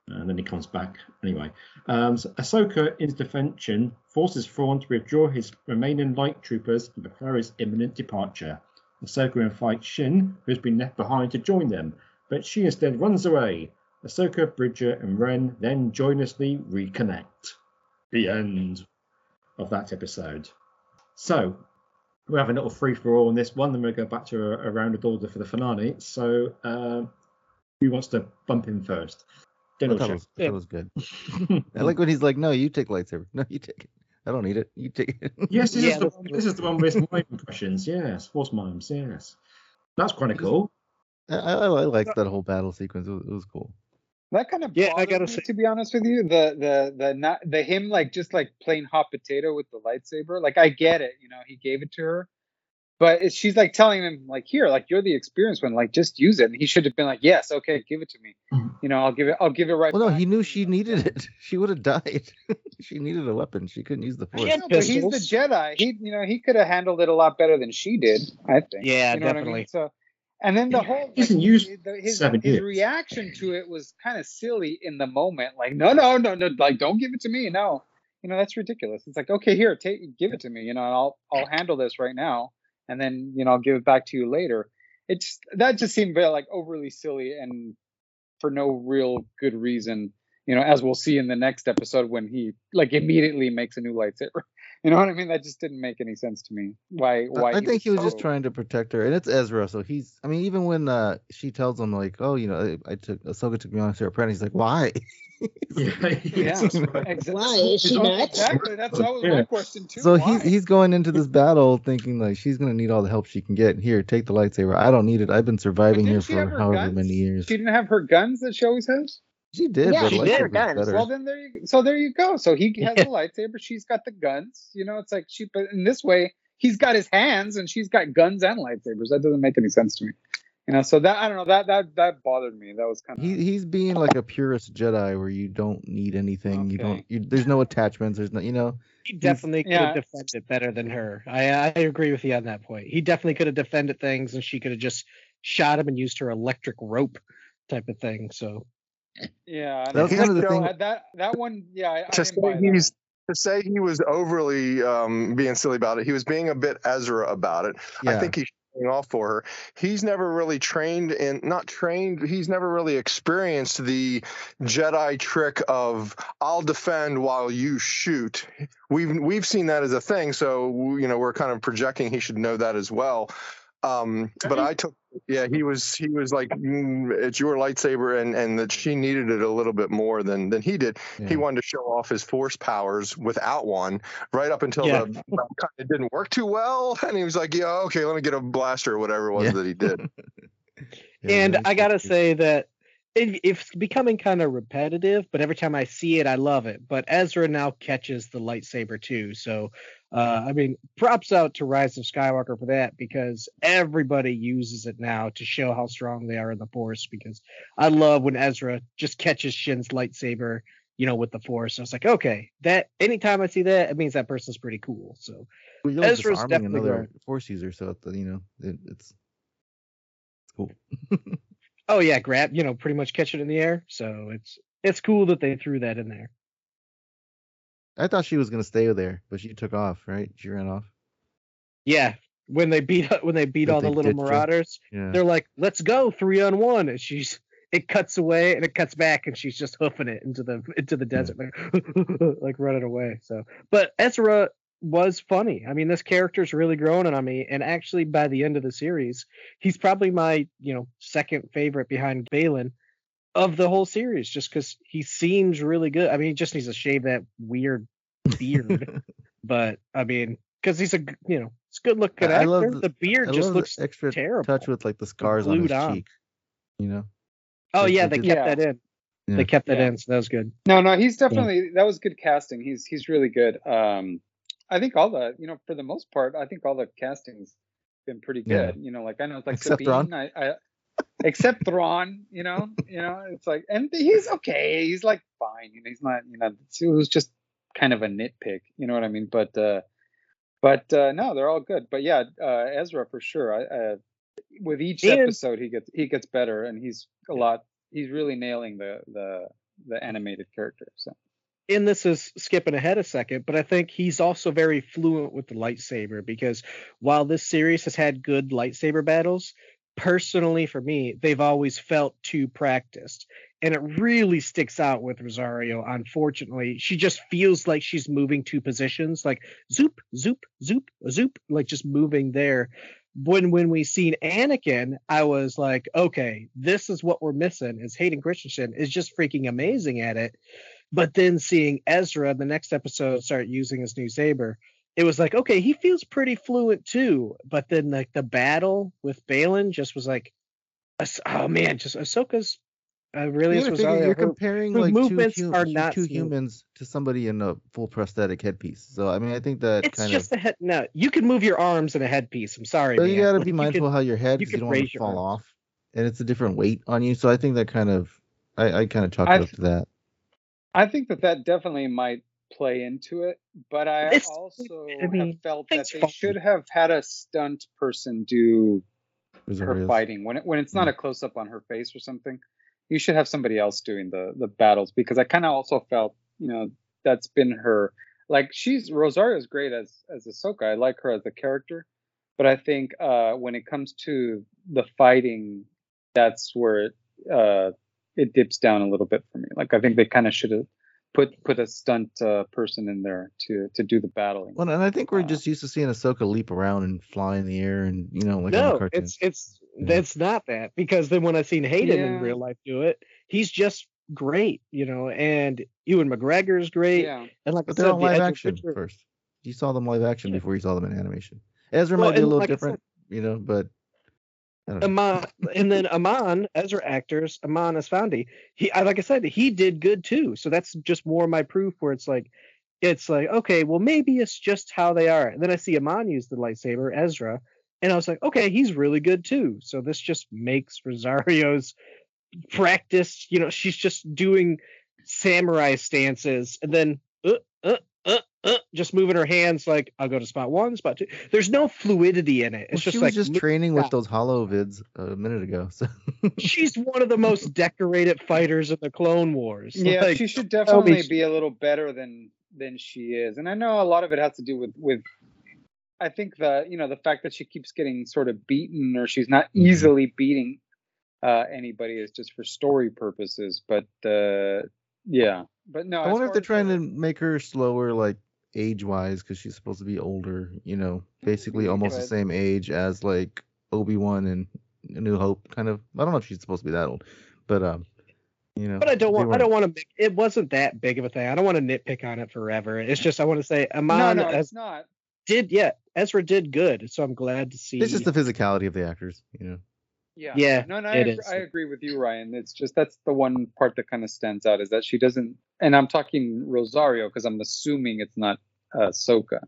And then he comes back anyway. Um, so Ahsoka, in defension, forces Thrawn to withdraw his remaining light troopers and prepare his imminent departure. Ahsoka invites Shin, who has been left behind, to join them, but she instead runs away. Ahsoka, Bridger, and Wren then joyously reconnect. the end of that episode. So we'll have a little free-for-all on this one, then we'll go back to a, a rounded order for the finale. So uh, who wants to bump in first? That was, yeah. was good. I like when he's like, no, you take lightsaber. No, you take it. I don't need it. You take it. Yes, this, yeah, is, the one, this is the one with my impressions. Yes, force mimes. Yes. That's kind of cool. I, I, I liked that whole battle sequence. It was, it was cool. That kind of yeah, I gotta me, say. To be honest with you, the the the not the him like just like plain hot potato with the lightsaber. Like I get it, you know, he gave it to her, but it, she's like telling him like, here, like you're the experienced one, like just use it. And he should have been like, yes, okay, give it to me. You know, I'll give it, I'll give it right. Well, no, he knew she needed it. She would have died. She needed a weapon. She couldn't use the force. Yeah, but he's the Jedi. He, you know, he could have handled it a lot better than she did. I think. Yeah, you know, definitely. What I mean? So. And then the whole, like, his, his, his reaction to it was kind of silly in the moment. Like, no, no, no, no, like, don't give it to me. No, you know, that's ridiculous. It's like, okay, here, take, give it to me. You know, and I'll, I'll handle this right now. And then, you know, I'll give it back to you later. It's, that just seemed very, like, overly silly and for no real good reason. You know, as we'll see in the next episode when he, like, immediately makes a new lightsaber. You know what I mean? That just didn't make any sense to me. Why? Why? I he think was he was so... just trying to protect her, and it's Ezra, so he's. I mean, even when uh, she tells him, like, "Oh, you know, I, I took Ahsoka took me on as her apprentice," he's like, "Why?" Yeah, yeah, exactly. Why is she not? Exactly. That's always yeah. my question too. So why? he's he's going into this battle thinking like she's gonna need all the help she can get. Here, take the lightsaber. I don't need it. I've been surviving here for however guns? many years. She didn't have her guns that she always has. She did. Yeah, she did. Guns. Well, then there you. So there you go. So he has yeah. the lightsaber. She's got the guns. You know, it's like she. But in this way, he's got his hands, and she's got guns and lightsabers. That doesn't make any sense to me. You know, so that I don't know. That that that bothered me. That was kind of. He he's being like a purist Jedi, where you don't need anything. Okay. You don't. You, there's no attachments. There's no. You know. He definitely could yeah. have defended it better than her. I I agree with you on that point. He definitely could have defended things, and she could have just shot him and used her electric rope type of thing. So. Yeah, that was kind of the thing. That that one, yeah. I, to, I say he's, to say he was overly um, being silly about it, he was being a bit Ezra about it. Yeah. I think he's showing off for her. He's never really trained in, not trained. He's never really experienced the Jedi trick of "I'll defend while you shoot." We've we've seen that as a thing, so you know we're kind of projecting he should know that as well. Um, but I took, yeah, he was, he was like, mm, it's your lightsaber, and, and that she needed it a little bit more than, than he did. Yeah. He wanted to show off his force powers without one right up until yeah. the kind of didn't work too well. And he was like, yeah, okay, let me get a blaster or whatever it was yeah. that he did. yeah, and I got to say that it, it's becoming kind of repetitive, but every time I see it, I love it. But Ezra now catches the lightsaber too. So Uh, I mean, props out to Rise of Skywalker for that, because everybody uses it now to show how strong they are in the Force, because I love when Ezra just catches Shin's lightsaber, you know, with the Force. I was like, okay, that anytime I see that, it means that person's pretty cool. So well, Ezra's definitely another right. Force user, so it's, you know, it, it's cool. Oh yeah, grab, you know, pretty much catch it in the air. So it's it's cool that they threw that in there. I thought she was gonna stay there, but she took off, right? She ran off. Yeah, when they beat when they beat but all they the little marauders, yeah. they're like, "Let's go, three on one." And she's it cuts away and it cuts back, and she's just hoofing it into the into the desert, yeah. like, like running away. So, but Ezra was funny. I mean, this character's really grown on me, and actually, by the end of the series, he's probably my you know second favorite behind Baylan of the whole series, just because he seems really good. I mean, he just needs to shave that weird beard, but I mean, because he's a you know, it's good looking actor. I love the, the beard I just love looks the extra terrible. Touch with like the scars on his on. cheek, you know. Oh like, yeah, they, they kept yeah. that in. Yeah. They kept that yeah. in, so that was good. No, no, he's definitely yeah. that was good casting. He's he's really good. Um, I think all the you know for the most part, I think all the casting's been pretty good. Yeah. You know, like I know it's like Except Sabine. I, I Except Thrawn, you know, you know, it's like, and he's okay. He's like fine, you know, he's not, you know, it was just kind of a nitpick, you know what I mean? But, uh, but uh, no, they're all good. But yeah, uh, Ezra for sure. I, uh, with each and, episode, he gets he gets better, and he's a lot. He's really nailing the the the animated character. So, and this is skipping ahead a second, but I think he's also very fluent with the lightsaber, because while this series has had good lightsaber battles, personally for me, they've always felt too practiced. And it really sticks out with Rosario, unfortunately. She just feels like she's moving two positions, like zoop, zoop, zoop, zoop, like just moving there. When when we seen Anakin, I was like, okay, this is what we're missing, is Hayden Christensen is just freaking amazing at it. But then seeing Ezra, the next episode, start using his new saber, it was like, okay, he feels pretty fluent too. But then like the battle with Baylan just was like, oh man, just Ahsoka's... I really yeah, was you're her, comparing her like movements two, are not two humans to somebody in a full prosthetic headpiece. So I mean, I think that it's kind just of, a head. No, you can move your arms in a headpiece. I'm sorry, but man. You got to be mindful can, how your head, because you, you don't want to fall arm. off, and it's a different weight on you. So I think that kind of, I, I kind of chalk it up to that. I think that that definitely might play into it, but I it's, also I mean, have felt that they fun. should have had a stunt person do Rosario. her fighting when it, when it's not yeah. a close up on her face or something. You should have somebody else doing the, the battles, because I kind of also felt, you know, that's been her. Like, she's Rosario's great as, as Ahsoka. I like her as a character. But I think uh, when it comes to the fighting, that's where it, uh, it dips down a little bit for me. Like, I think they kind of should have put put a stunt uh, person in there to to do the battling. Well, and I think we're uh, just used to seeing Ahsoka leap around and fly in the air and, you know, like no, on the cartoons. No, it's... it's That's not that, because then when I seen Hayden yeah. in real life do it, he's just great, you know. And Ewan McGregor's great, yeah. and like but I they're said, on live the action Bridger. first. You saw them live action yeah. before you saw them in animation. Ezra well, might be a little like different, said, you know, but I don't know. Amon, and then Amon, Ezra actors, Amon Asfandi. He, I, like I said, he did good too. So that's just more my proof where it's like, it's like okay, well maybe it's just how they are. And then I see Amon use the lightsaber, Ezra. And I was like, okay, he's really good too. So this just makes Rosario's practice, you know, she's just doing samurai stances and then uh, uh, uh, uh, just moving her hands like, I'll go to spot one, spot two. There's no fluidity in it. It's well, just she was like just training with those holo vids a minute ago. So she's one of the most decorated fighters in the Clone Wars. Yeah, like, she should definitely be a little better than than she is. And I know a lot of it has to do with with. I think the you know the fact that she keeps getting sort of beaten, or she's not easily beating uh, anybody, is just for story purposes. But uh, yeah, but no. I wonder if they're trying to make her slower, like age-wise, because she's supposed to be older. You know, basically almost the same age as like Obi-Wan and A New Hope, kind of. I don't know if she's supposed to be that old, but um. You know, but I don't want. I don't want to. Make, it wasn't that big of a thing. I don't want to nitpick on it forever. It's just I want to say, Amon. No, no, it's not. Did yeah, Ezra did good, so I'm glad to see. It's just the physicality of the actors, you know. Yeah, yeah. No, no, I, agree, I agree with you, Ryan. It's just that's the one part that kind of stands out, is that she doesn't. And I'm talking Rosario because I'm assuming it's not uh, Ahsoka.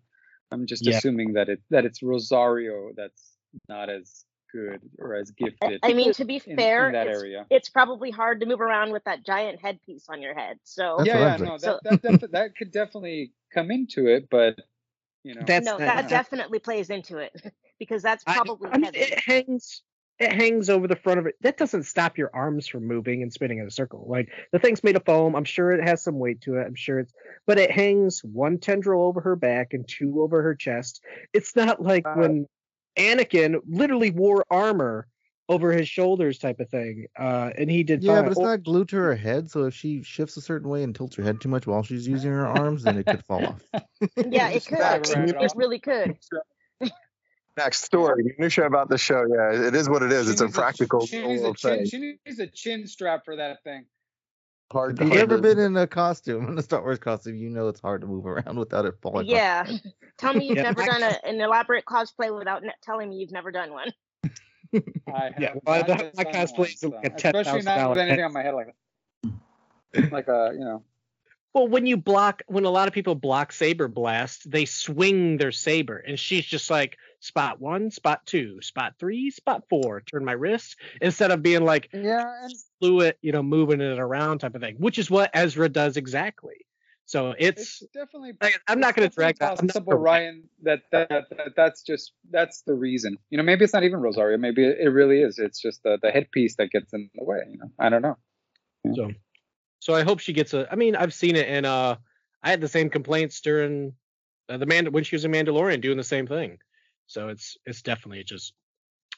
I'm just yeah. assuming that it that it's Rosario that's not as good or as gifted. I mean, to be fair, in, in that it's, area. It's probably hard to move around with that giant headpiece on your head. So that's yeah, yeah, no, that, so... that, that that could definitely come into it, but. You know, that's no, that, that definitely plays into it, because that's probably I, I mean, it hangs it hangs over the front of it. That doesn't stop your arms from moving and spinning in a circle. Like the thing's made of foam. I'm sure it has some weight to it. I'm sure it's, but it hangs one tendril over her back and two over her chest. It's not like uh, when Anakin literally wore armor over his shoulders type of thing, uh, and he did. Yeah, fine. But it's not glued to her head, so if she shifts a certain way and tilts her head too much while she's using her arms, then it could fall off. Yeah, it could. Right, right, it, it really could. Next story. New show about the show. Yeah, it is what it is. She it's a practical a, she old a thing. She needs a chin strap for that thing. Hard. If you've ever been in a costume, in a Star Wars costume, you know it's hard to move around without it falling. Yeah. Off. Tell me you've yeah. never done a, an elaborate cosplay without ne- telling me you've never done one. I yeah, well, that, my cosplay is like a ten thousand dollars. Especially not with anything on my head like that. Like a, you know. Well, when you block, when a lot of people block saber blast, they swing their saber, and she's just like spot one, spot two, spot three, spot four. Turn my wrist instead of being like yeah, and fluid, you know, moving it around type of thing, which is what Ezra does exactly. So it's, it's definitely. Like, I'm not going to drag that. Possible, Ryan. That, that that that's just that's the reason. You know, maybe it's not even Rosario. Maybe it, it really is. It's just the, the headpiece that gets in the way. You know, I don't know. Yeah. So, so I hope she gets a. I mean, I've seen it, and uh, I had the same complaints during uh, the Mand when she was a Mandalorian doing the same thing. So it's it's definitely just.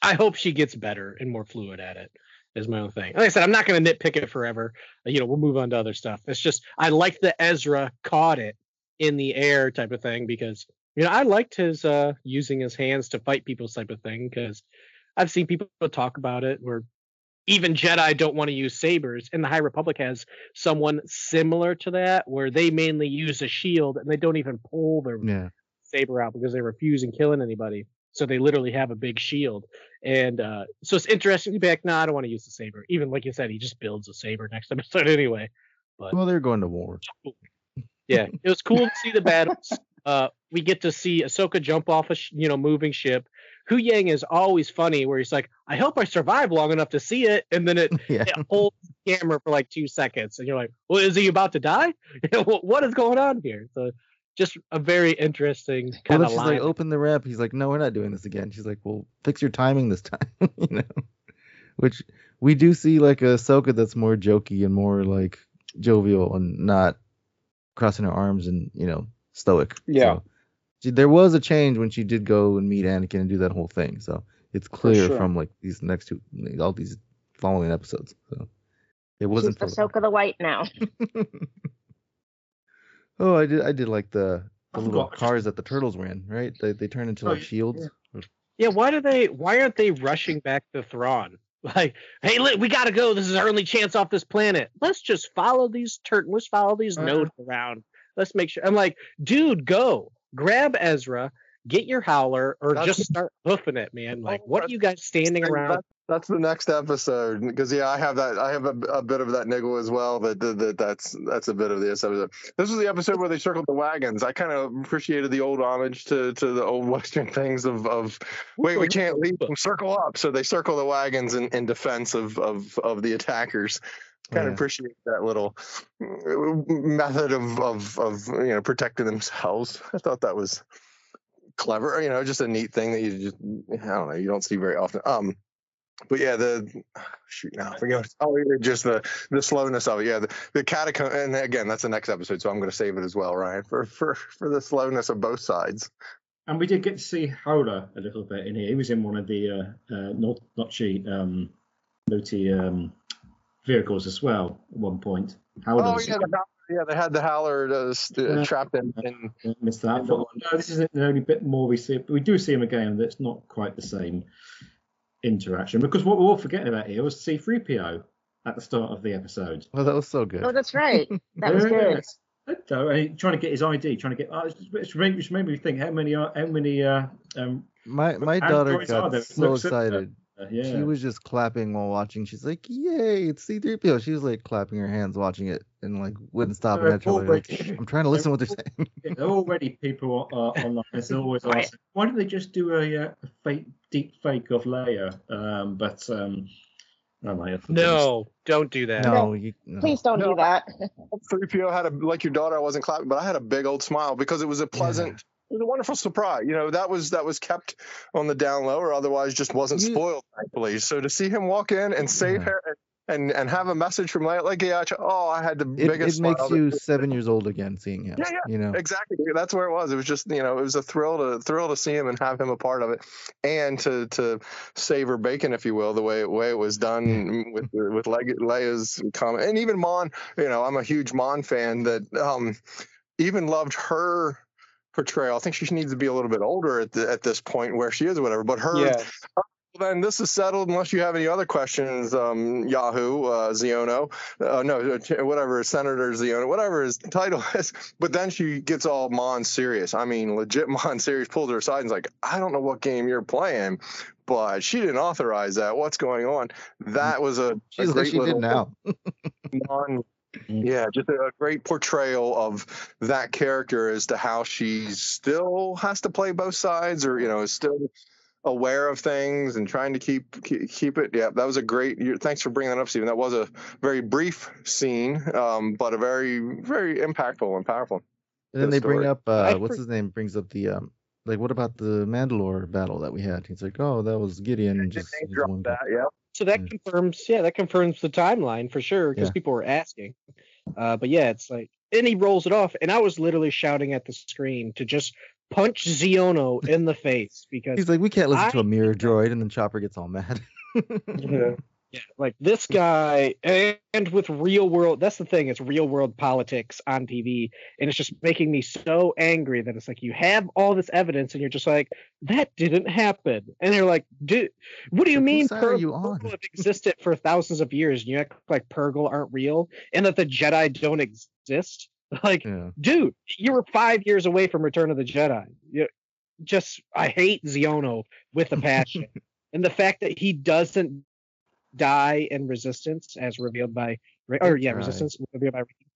I hope she gets better and more fluid at it, is my own thing. Like I said, I'm not going to nitpick it forever. You know, we'll move on to other stuff. It's just, I like the Ezra caught it in the air type of thing, because, you know, I liked his uh, using his hands to fight people type of thing, because I've seen people talk about it where even Jedi don't want to use sabers, and the High Republic has someone similar to that where they mainly use a shield and they don't even pull their yeah. saber out because they refuse and killing anybody. So they literally have a big shield. And uh, so it's interesting to be back. Nah, I don't want to use the saber. Even like you said, he just builds a saber next episode anyway. But well, they're going to war. Yeah, it was cool to see the battles. Uh, we get to see Ahsoka jump off a sh- you know moving ship. Huyang is always funny where he's like, I hope I survive long enough to see it. And then it, yeah. it holds the camera for like two seconds. And you're like, well, is he about to die? What is going on here? So just a very interesting kind well, of line. She's like, open the wrap. He's like, no, we're not doing this again. She's like, well, fix your timing this time. You know, which we do see like a Ahsoka that's more jokey and more like jovial and not crossing her arms and, you know, stoic. Yeah. So, she, there was a change when she did go and meet Anakin and do that whole thing. So it's clear sure. from like these next two, all these following episodes. So it wasn't she's Ahsoka the White now. Oh, I did. I did like the, the little cars that the turtles were in, right? They they turn into like shields. Yeah. Why do they? Why aren't they rushing back to Thrawn? Like, hey, look, we gotta go. This is our only chance off this planet. Let's just follow these turtles. Let's follow these uh-huh. nodes around. Let's make sure. I'm like, dude, go grab Ezra, get your howler, or that's, just start hoofing it, man. Like, oh, what are you guys standing around? That, that's the next episode, because yeah, I have that. I have a, a bit of that niggle as well. That, that that's that's a bit of this episode. This is the episode where they circled the wagons. I kind of appreciated the old homage to, to the old Western things of of wait, we can't leave them. Circle up, so they circle the wagons in, in defense of of of the attackers. Kind yeah. of appreciate that little method of, of of you know protecting themselves. I thought that was clever. You know, just a neat thing that you just I don't know you don't see very often. Um, but yeah, the shoot now I forget. Oh, just the the slowness of it. Yeah, the, the catacomb. And again, that's the next episode, so I'm going to save it as well, Ryan, for for for the slowness of both sides. And we did get to see Howler a little bit in here. He was in one of the uh, uh not notchy um notchy um. vehicles as well at one point. Howlers. Oh yeah, the, yeah, they had the howler uh, uh, trapped in. in missed that. In no, this isn't the only bit more we see, but we do see him again. That's not quite the same interaction, because what we're all forgetting about here was C three P O at the start of the episode. Well, that was so good. Oh, that's right. That was good. So, trying to get his I D, trying to get. Oh, it's made, which made me think how many are how many. Uh, um, my my daughter got so excited. Uh, yeah. She was just clapping while watching. She's like, "Yay, it's C three P O!" She was like clapping her hands, watching it, and like wouldn't stop so at each other. Like, I'm trying to listen to what they're saying. Yeah, already, people are uh, online. It's always right. Asking, why don't they just do a, a fake, deep fake of Leia? Um, but um, oh my God, no, don't do that. No, you, no. please don't no, do that. C three P O had a like your daughter. I wasn't clapping, but I had a big old smile because it was a pleasant. Yeah. It was a wonderful surprise. You know, that was that was kept on the down low, or otherwise just wasn't spoiled, thankfully. So to see him walk in and save yeah. her and, and and have a message from Leia, like, yeah, oh, I had the it, biggest. It makes you that, seven years old again seeing him. Yeah, yeah, you know, exactly. That's where it was. It was just, you know, it was a thrill to thrill to see him and have him a part of it, and to to savor bacon, if you will, the way way it was done with with Le- Leia's comment, and even Mon. You know, I'm a huge Mon fan that um, even loved her. Portrayal. I think she needs to be a little bit older at the, at this point where she is or whatever, but her, yeah. her then this is settled unless you have any other questions, um, Yahoo, uh, Ziono, uh, no, whatever, Senator Ziono, whatever his title is. But then she gets all Mon serious. I mean, legit Mon serious, pulls her aside and is like, I don't know what game you're playing, but she didn't authorize that. What's going on? That was a, she's a great like she little did now. Mon yeah, just a great portrayal of that character as to how she still has to play both sides, or you know, is still aware of things and trying to keep keep it. Yeah, that was a great. Thanks for bringing that up, Stephen. That was a very brief scene, um, but a very very impactful and powerful. And then they story. bring up uh, what's his name brings up the um, like what about the Mandalore battle that we had? He's like, oh, that was Gideon. And just dropped that. Yeah. So that confirms, yeah, that confirms the timeline for sure, because yeah. people were asking. Uh, but yeah, it's like, and he rolls it off. And I was literally shouting at the screen to just punch Ziono in the face because he's like, we can't listen I, to a mirror droid, and then Chopper gets all mad. yeah. yeah, like this guy, and with real world, that's the thing. It's real world politics on T V, and it's just making me so angry that it's like you have all this evidence, and you're just like, that didn't happen, and they're like, dude, what do you mean? Purgle have existed for thousands of years, and you act like Purgle aren't real, and that the Jedi don't exist. Like, yeah. dude, you were five years away from Return of the Jedi. You just, I hate Ziono with a passion. And the fact that he doesn't die in Resistance, as revealed by, or yeah, right. Resistance revealed by Ricky,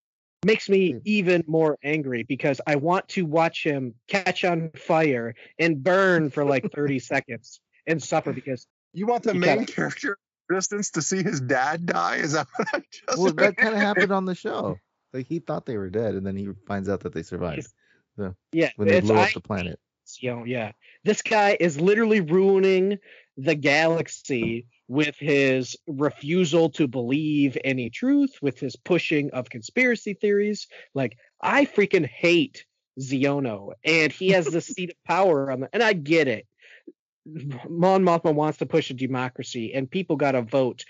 makes me even more angry because I want to watch him catch on fire and burn for like thirty seconds and suffer because you want the main kinda... character of Resistance to see his dad die? Is that what I just well, that kind of happened on the show. Like, he thought they were dead, and then he finds out that they survived. So, yeah, when they blew up the planet. You know, yeah, this guy is literally ruining the galaxy with his refusal to believe any truth, with his pushing of conspiracy theories. Like, I freaking hate Ziono, and he has the seat of power on the. And I get it. Mon Mothma wants to push a democracy, and people got to vote.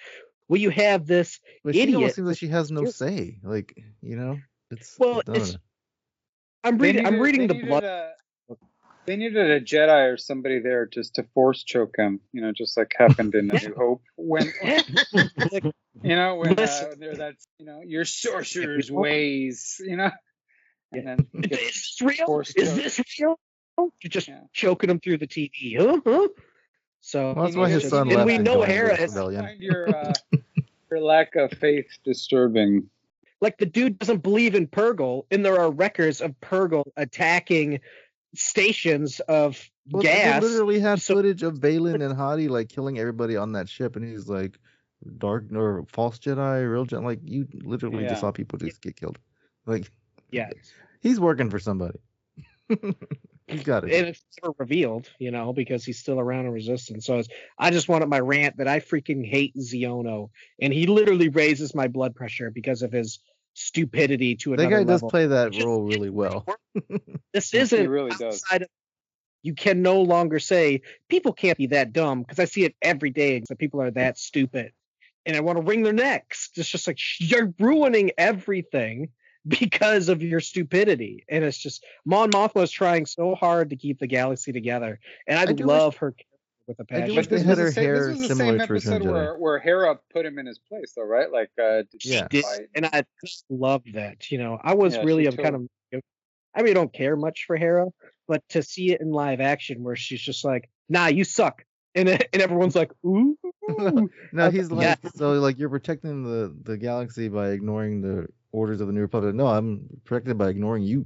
Well, you have this but idiot. She almost seems like she has no say. Like, you know, it's well. It's, I'm reading. Needed, I'm reading the blood. A, they needed a Jedi or somebody there just to force choke him. You know, just like happened in A New Hope when, like, you know, when uh, there that's you know your sorcerer's ways. You know, and then is this real? Is choke. This real? You're just yeah. choking him through the T V. Huh? huh? So well, that's why his son left. We know Hera has your, uh, your lack of faith disturbing. Like, the dude doesn't believe in Purgle, and there are records of Purgle attacking stations of well, gas. They literally have so, footage of Baylan and Hati like killing everybody on that ship, and he's like, dark or false Jedi, real Jedi. Like, you literally yeah. just saw people just yeah. get killed. Like, yeah, he's working for somebody. He's got it. And it's never revealed, you know, because he's still around in Resistance. So it's, I just wanted my rant that I freaking hate Ziono, and he literally raises my blood pressure because of his stupidity to another level. That guy level. does play that just, role really well. This isn't really outside does. Of. You can no longer say people can't be that dumb because I see it every day that people are that stupid, and I want to wring their necks. It's just like you're ruining everything. Because of your stupidity, and it's just Mon Mothma is trying so hard to keep the galaxy together, and I, I love wish, her with a passion. But this, was her the same, hair this was the same episode where, where Hera put him in his place, though, right? Like, uh, yeah, did, and I just love that. You know, I was yeah, really kind of, I really don't care much for Hera, but to see it in live action where she's just like, "Nah, you suck," and and everyone's like, "Ooh." No, he's like, yeah. so like you're protecting the the galaxy by ignoring the. Orders of the New Republic. No, I'm protected by ignoring you.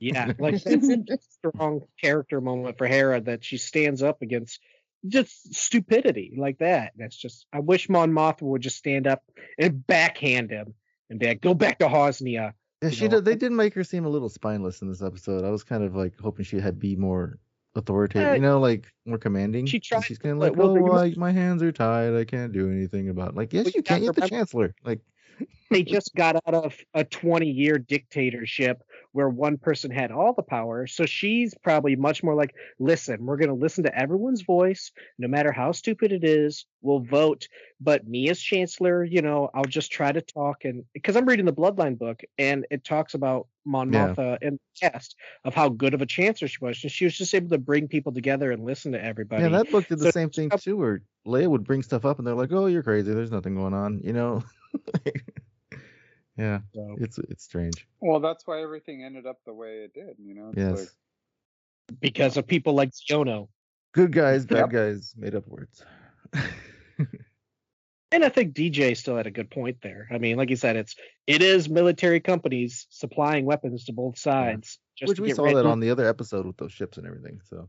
Yeah, like that's a strong character moment for Hera that she stands up against just stupidity like that. That's just I wish Mon Mothma would just stand up and backhand him and be like, "Go back to Hosnia." Yeah, she did, they did make her seem a little spineless in this episode. I was kind of like hoping she had be more authoritative, uh, you know, like more commanding. She tried. She's kind of like, "Well, well I, my hands are tied. I can't do anything about." It. Like, yes, well, you, you can't. You're the Chancellor. Like. They just got out of a twenty-year dictatorship where one person had all the power. So she's probably much more like, listen, we're going to listen to everyone's voice, no matter how stupid it is. We'll vote. But me as chancellor, you know, I'll just try to talk. And because I'm reading the Bloodline book, and it talks about Mon Mothma yeah. and the past of how good of a chancellor she was. And she was just able to bring people together and listen to everybody. Yeah, that book did the so, same thing, too, where Leia would bring stuff up and they're like, oh, you're crazy. There's nothing going on, you know. Yeah, so, it's it's strange. Well, that's why everything ended up the way it did, you know. It's yes, like, because of people like Ziono. Good guys, bad yep. guys, made up words. And I think D J still had a good point there. I mean, like you said, it's it is military companies supplying weapons to both sides. Yeah. Just Which we saw that on the other episode with those ships and everything. So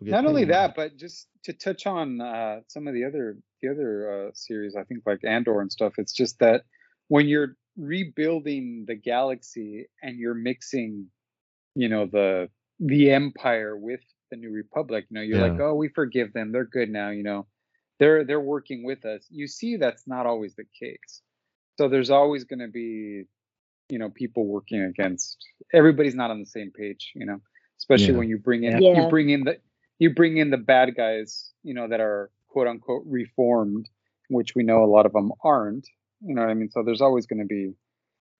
not only that, out. But just to touch on uh, some of the other the other uh, series, I think like Andor and stuff. It's just that. When you're rebuilding the galaxy and you're mixing, you know, the the Empire with the New Republic, you know, you're yeah. like, oh, we forgive them. They're good now. You know, they're they're working with us. You see, that's not always the case. So there's always going to be, you know, people working against. Everybody's not on the same page, you know. especially yeah. when you bring in yeah. you bring in the you bring in the bad guys, you know, that are quote unquote reformed, which we know a lot of them aren't. You know what I mean? So there's always going to be,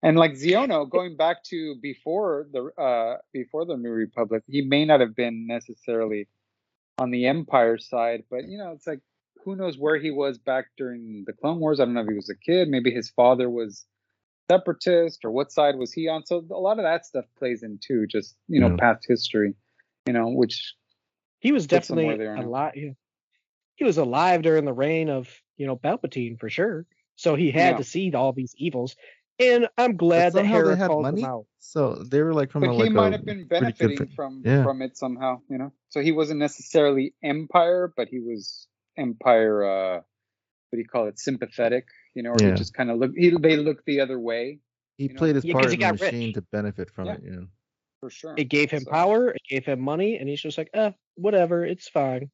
and like Ziono, going back to before the uh, before the New Republic, he may not have been necessarily on the Empire side, but you know, it's like, who knows where he was back during the Clone Wars? I don't know if he was a kid. Maybe his father was separatist, or what side was he on? So a lot of that stuff plays in too, just, you know, yeah. past history, you know, which he was definitely alive. He was alive during the reign of, you know, Palpatine for sure. So he had yeah. to see all these evils. And I'm glad that Hera called money? Them out. So they were like from but a, like he might a have been benefiting good... from yeah. from it somehow, you know. So he wasn't necessarily Empire, but he was Empire, uh, what do you call it? Sympathetic, you know, or yeah. he just kind of look. He they look the other way. He played know? his yeah, part in the rich. machine to benefit from yeah. it, you know. For sure. It gave him so. power. It gave him money, and he's just like, eh, whatever, it's fine.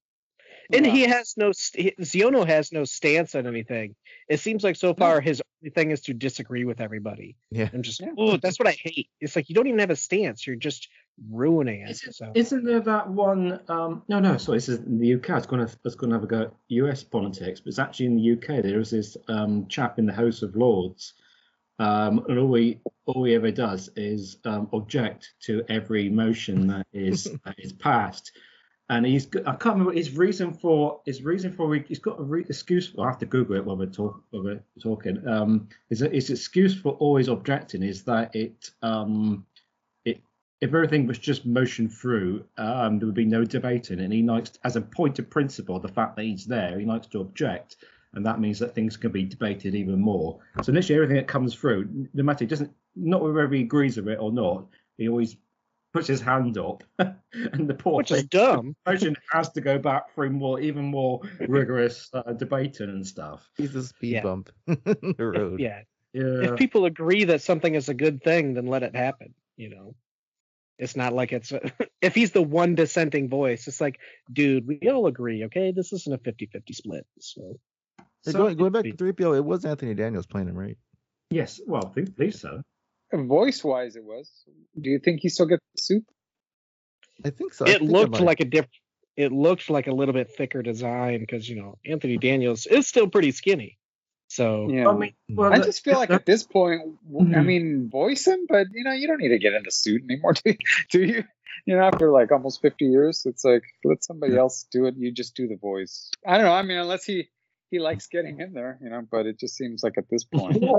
And yeah. he has no he, Ziono has no stance on anything. It seems like so far yeah. his only thing is to disagree with everybody. Yeah, I'm just yeah. oh, that's what I hate. It's like you don't even have a stance. You're just ruining it. Isn't, so. isn't there that one? Um, no, no. Sorry, this is in the U K. I was going to I was going to have a go at U S politics, but it's actually in the U K. There is this um, chap in the House of Lords, um, and all he all he ever does is um, object to every motion that is that is passed. And he's, I can't remember his reason for, his reason for, he's got a re- excuse for, I have to Google it while we're, talk, while we're talking, um, his, his excuse for always objecting is that it, um, it, if everything was just motion through, um, there would be no debating. And he likes, as a point of principle, the fact that he's there, he likes to object. And that means that things can be debated even more. So initially everything that comes through, no matter, it doesn't, not whether he agrees with it or not, he always puts his hand up, and the poor Which thing, is dumb. motion has to go back for more, even more rigorous uh, debating and stuff. He's a speed yeah. bump the road. Yeah. yeah. If people agree that something is a good thing, then let it happen. You know, it's not like it's if he's the one dissenting voice, it's like, dude, we all agree, okay? This isn't a fifty-fifty split. So, hey, so going, going back to three P O, it was Anthony Daniels playing him, right? Yes. Well, I think, believe so. Voice-wise, it was. Do you think he still gets soup? I think so. I it think looked like a different. It looked like a little bit thicker design because you know Anthony Daniels is still pretty skinny. So yeah. I mean, well, I the, just feel like the, at this point, mm-hmm. I mean, voice him, but you know, you don't need to get in the suit anymore, do you? Do you? You know, after like almost fifty years, it's like let somebody else do it. You just do the voice. I don't know. I mean, unless he. He likes getting in there, you know, but it just seems like at this point. Yeah,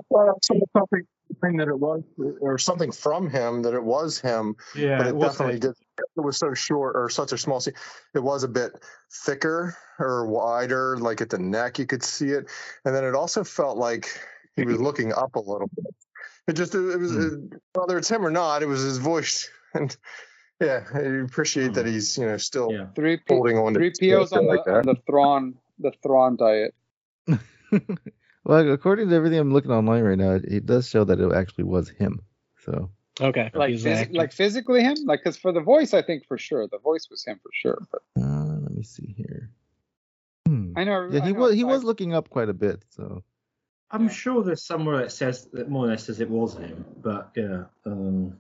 something that it was, or something from him that it was him. Yeah, but it, it definitely did. It was so short, or such a small scene. It was a bit thicker or wider, like at the neck, you could see it, and then it also felt like he was looking up a little bit. It just, it was mm. it, whether it's him or not, it was his voice, and yeah, I appreciate mm. that he's, you know, still yeah. three P- holding on to three P O's on, like the, on the Thrawn, the Thrawn diet. Well, according to everything I'm looking online right now, it, it does show that it actually was him. So okay, like phys- like physically him, like because for the voice, I think for sure the voice was him for sure. But uh, let me see here. Hmm. I know. Yeah, I he know, was he I... was looking up quite a bit. So I'm yeah. sure there's somewhere that says that more or less says it was him. But yeah, um,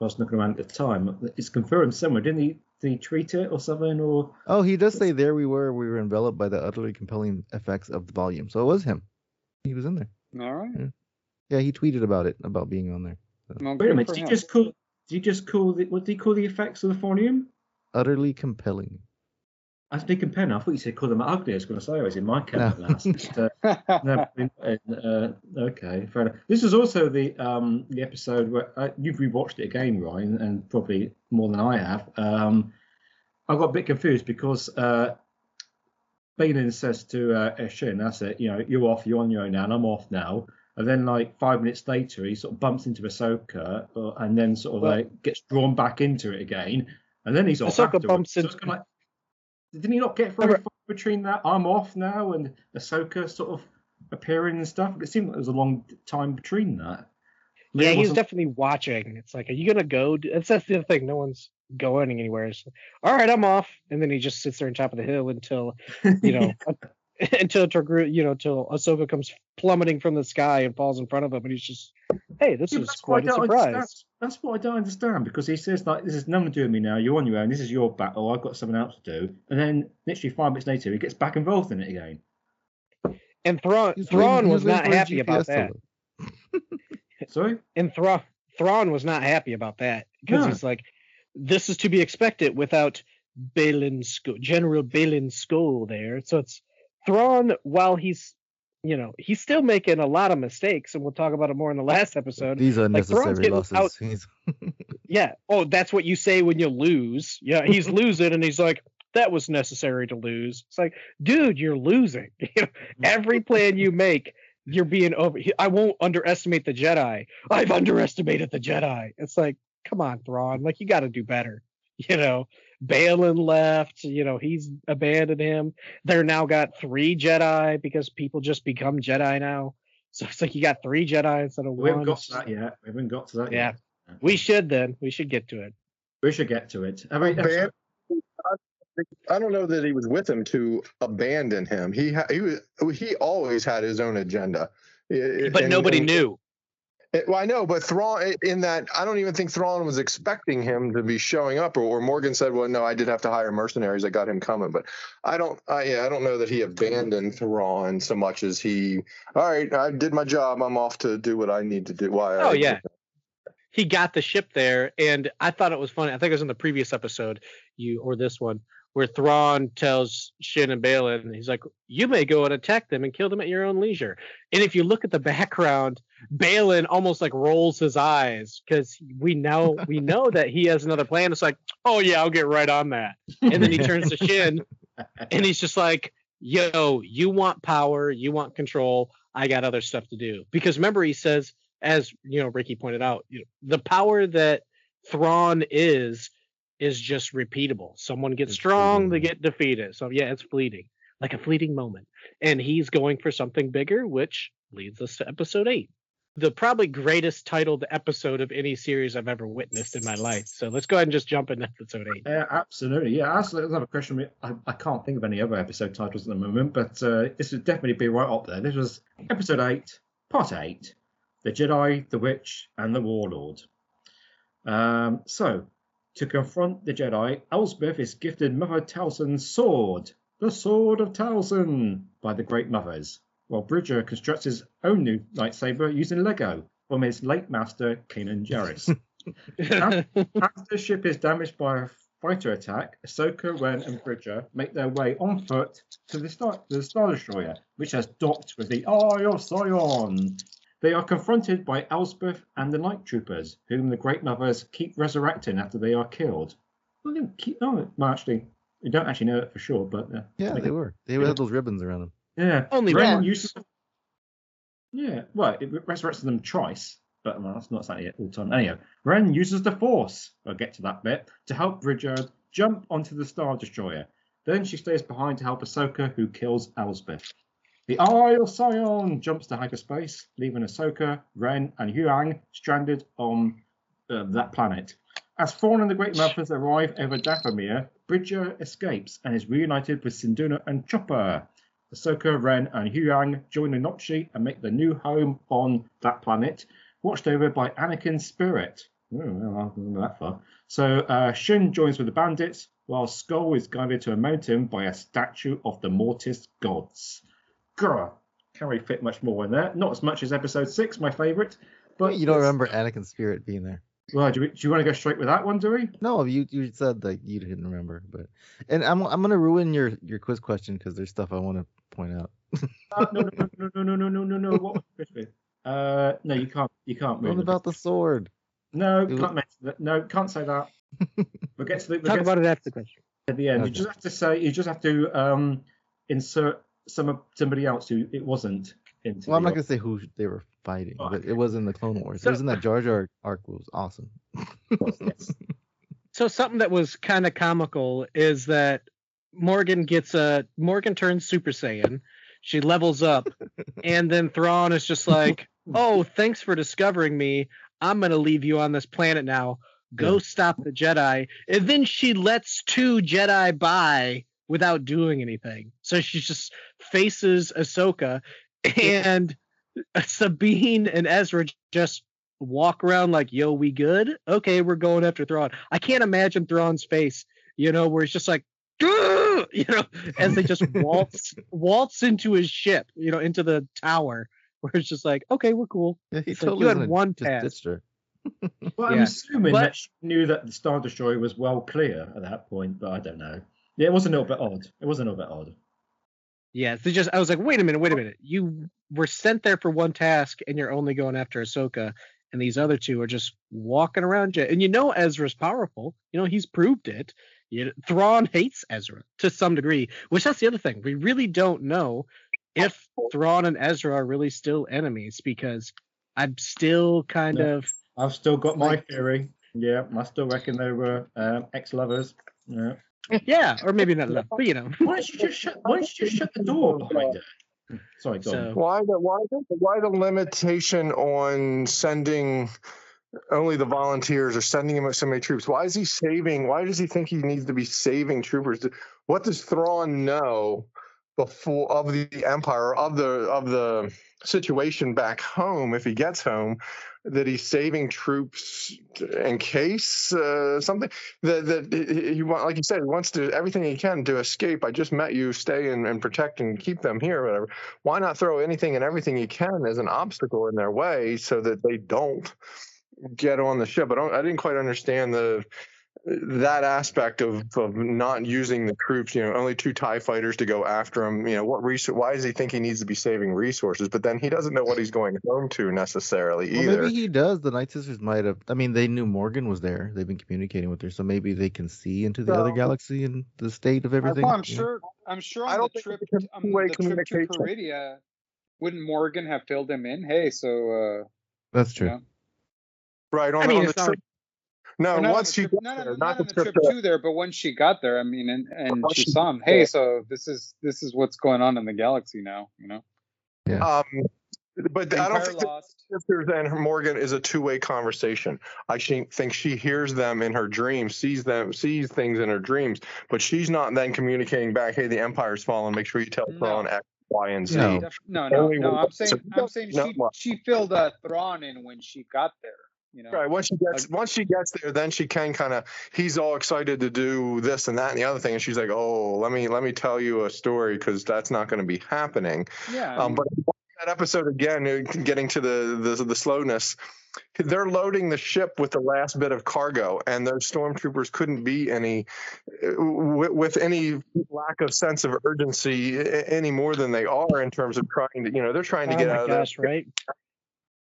I was looking around at the time. It's confirmed somewhere, didn't he? Did he tweet it or something? Or oh, he does say there we were, we were enveloped by the utterly compelling effects of the volume. So it was him. He was in there. All right. Yeah, yeah he tweeted about it, about being on there. So. No, Wait a minute. Did him. he just call? Did he just call? The, what did he call the effects of the volume? Utterly compelling. I think compelling. I thought you said call them ugly. I was going to say I was in my camp no. last. But, uh, no, uh, okay, fair enough. This is also the um the episode where uh, you've rewatched it again, Ryan, and probably more than I have. Um, I got a bit confused because uh, Baylan says to uh, Shin, "That's it. You know, you're off. You're on your own now. And I'm off now." And then, like five minutes later, he sort of bumps into Ahsoka, uh, and then sort of well, like gets drawn back into it again. And then he's off. Ahsoka afterwards. bumps into. So it's kind of like, didn't he not get very far between that I'm off now and Ahsoka sort of appearing and stuff? It seemed like there was a long time between that. Maybe yeah, he was definitely watching. It's like, are you gonna go? That's that's the other thing. No one's going anywhere. It's like, all right, I'm off, and then he just sits there on top of the hill until, you know, until you know, until Ahsoka comes plummeting from the sky and falls in front of him, and he's just hey, this yeah, is quite a surprise. That's, that's what I don't understand, because he says, like, this is nothing to do with me now, you're on your own, this is your battle, I've got something else to do. And then literally five minutes later, he gets back involved in it again. And Thrawn, Thrawn was not happy about that. Sorry? And Thra- Thrawn was not happy about that, because no. he's like, this is to be expected without Baylan Skoll, General Baylan Skoll there. So it's Thrawn, while he's, you know, he's still making a lot of mistakes, and we'll talk about it more in the last episode. These are like, necessary losses. Out, yeah. Oh, that's what you say when you lose. Yeah, he's losing, and he's like, that was necessary to lose. It's like, dude, you're losing. Every plan you make, you're being over. I won't underestimate the Jedi. I've underestimated the Jedi. It's like, come on, Thrawn. Like, you got to do better. You know, Baylan left. You know, he's abandoned him. They're now got three Jedi, because people just become Jedi now. So it's like you got three Jedi instead of we one. We haven't got to that yet. We haven't got to that yeah. yet. We should then. We should get to it. We should get to it. I mean, Baylan, I don't know that he was with him to abandon him. He ha- he was, he always had his own agenda. But and, nobody and, knew. It, well, I know, but Thrawn, in that, I don't even think Thrawn was expecting him to be showing up, or, or Morgan said, well, no, I did have to hire mercenaries that got him coming, but I don't, I, yeah, I don't know that he abandoned Thrawn so much as he, all right, I did my job, I'm off to do what I need to do. Why? Oh, I, yeah. He got the ship there, and I thought it was funny, I think it was in the previous episode, you, or this one, where Thrawn tells Shin and Baylan, and he's like, you may go and attack them and kill them at your own leisure. And if you look at the background, Baylan almost like rolls his eyes, because we know we know that he has another plan. It's like, oh yeah, I'll get right on that. And then he turns to Shin, and he's just like, yo, you want power, you want control, I got other stuff to do. Because remember, he says, as you know, Ricky pointed out, you know, the power that Thrawn is is just repeatable. Someone gets strong, they get defeated. So yeah, it's fleeting, like a fleeting moment. And he's going for something bigger, which leads us to episode eight. The probably greatest titled episode of any series I've ever witnessed in my life. So let's go ahead and just jump into episode eight. Uh, absolutely. Yeah, I also have a question. I, I can't think of any other episode titles at the moment, but uh, this would definitely be right up there. This was episode eight, part eight, The Jedi, the Witch, and the Warlord. Um, so, to confront the Jedi, Elsbeth is gifted Mother Talzin's sword, the Sword of Talzin, by the Great Mothers, while Bridger constructs his own new lightsaber using Lego from his late master, Kanan Jarrus. After the ship is damaged by a fighter attack, Ahsoka, Wren, and Bridger make their way on foot to the Star, the Star Destroyer, which has docked with the Eye of Scion. They are confronted by Elsbeth and the Night Troopers, whom the Great Mothers keep resurrecting after they are killed. Well, they keep, oh, well, actually, we don't actually know it for sure, but... Uh, yeah, they, they were. They yeah. had those ribbons around them. Yeah. Only Ren used to... Yeah, well, it resurrects them twice, but well, that's not exactly it all the time. Anyhow, Ren uses the Force, I'll get to that bit, to help Bridger jump onto the Star Destroyer. Then she stays behind to help Ahsoka, who kills Elsbeth. The Eye of Scion jumps to hyperspace, leaving Ahsoka, Wren, and Huyang stranded on uh, that planet. As Thrawn and the Great Mothers arrive over Dathomir, Bridger escapes and is reunited with Syndulla and Chopper. Ahsoka, Wren, and Huyang join the Notchi and make their new home on that planet, watched over by Anakin's spirit. Oh, well, I don't know that far. So uh, Shin joins with the bandits, while Skoll is guided to a mountain by a statue of the Mortis gods. Grr, can't really fit much more in there. Not as much as episode six, my favourite. But you don't remember Anakin's spirit being there. Well, do, we, do you want to go straight with that one, do we? No, you you said that you didn't remember, but and I'm I'm gonna ruin your, your quiz question because there's stuff I want to point out. uh, no, no, no, no, no, no, no, no, no. What was the question? Uh, no, you can't, you can't. What about the sword? No, can't was... mention that. No, can't say that. We'll get to the, we'll talk get about to, it after the question. At the end, okay. You just have to say. You just have to um insert. Some somebody else who it wasn't. Into well, I'm not gonna say who they were fighting, oh, but okay. It was in the Clone Wars. So, it was in that Jar Jar arc. It was awesome. Yes. So something that was kind of comical is that Morgan gets a Morgan turns Super Saiyan. She levels up, and then Thrawn is just like, "Oh, thanks for discovering me. I'm gonna leave you on this planet now. Go yeah. stop the Jedi." And then she lets two Jedi by. Without doing anything. So she just faces Ahsoka, and Sabine and Ezra just walk around like, yo, we good? Okay, we're going after Thrawn. I can't imagine Thrawn's face, you know, where it's just like, Grr! You know, as they just waltz waltz into his ship, you know, into the tower, where it's just like, okay, we're cool. Yeah, he totally like, you had one pass. Well, yeah. I'm assuming but, that she knew that the Star Destroyer was well clear at that point, but I don't know. Yeah, it was a little bit odd. It was a little bit odd. Yeah, so just I was like, wait a minute, wait a minute. You were sent there for one task, and you're only going after Ahsoka, and these other two are just walking around you. And you know Ezra's powerful. You know, he's proved it. You know, Thrawn hates Ezra to some degree, which that's the other thing. We really don't know if Thrawn and Ezra are really still enemies, because I'm still kind yeah. of... I've still got my theory. Yeah, I still reckon they were um, ex-lovers. Yeah. Yeah, or maybe not love, but you know. Why don't you just shut? Why don't you just shut the door behind her? Sorry, go so, on. Why the why the why the limitation on sending only the volunteers or sending him so many troops? Why is he saving? Why does he think he needs to be saving troopers? What does Thrawn know before of the Empire, of the of the situation back home if he gets home? That he's saving troops in case uh, something that that he, he want, like you said, he wants to do everything he can to escape. I just met you, stay and, and protect and keep them here, or whatever. Why not throw anything and everything you can as an obstacle in their way so that they don't get on the ship? I don't. I didn't quite understand the that aspect of, of not using the troops. You know, only two TIE fighters to go after him. You know, what resource? Why does he think he needs to be saving resources? But then he doesn't know what he's going home to necessarily either. Well, maybe he does. The Night Sisters might have. I mean, they knew Morgan was there. They've been communicating with her, so maybe they can see into the so, other galaxy and the state of everything. I'm sure. I'm sure. On I don't the trip, think on the trip to Peridea, wouldn't Morgan have filled him in? Hey, so uh, that's true. You know? Right on, I mean, on the trip. Not- No, not once on the trip, she got not there, on, not, not on the trip, trip to there, but once she got there, I mean, and, and she saw him. Hey, so this is this is what's going on in the galaxy now, you know. Yeah. Um, but I don't think the sisters and Morgan is a two-way conversation. I think she hears them in her dreams, sees them, sees things in her dreams, but she's not then communicating back. Hey, the Empire's fallen. Make sure you tell Thrawn no. X, Y, and Z. No, def- no, no, no. I'm saying, I'm saying she she filled a Thrawn in when she got there. You know, right. Once she gets like, once she gets there, then she can kind of. He's all excited to do this and that and the other thing, and she's like, "Oh, let me let me tell you a story because that's not going to be happening." Yeah. Um, but that episode again, getting to the, the the slowness, they're loading the ship with the last bit of cargo, and those stormtroopers couldn't be any with, with any lack of sense of urgency any more than they are in terms of trying to. You know, they're trying to oh get my out gosh, of that. Right.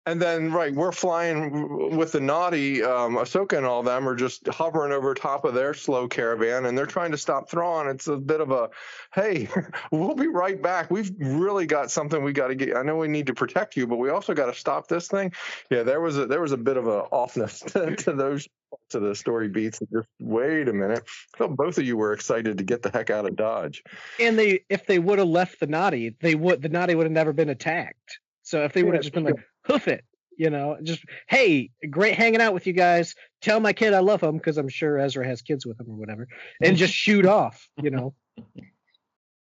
And then, right, we're flying with the naughty um, Ahsoka and all them are just hovering over top of their slow caravan, and they're trying to stop Thrawn. It's a bit of a, hey, we'll be right back. We've really got something we got to get. I know we need to protect you, but we also got to stop this thing. Yeah, there was a there was a bit of an offness to, to those parts of the story beats. Just wait a minute. I thought both of you were excited to get the heck out of Dodge. And they, if they would have left the naughty, they would the naughty would have never been attacked. So if they would have just been like, hoof it, you know, just, hey, great hanging out with you guys. Tell my kid I love him, because I'm sure Ezra has kids with him or whatever, and just shoot off, you know.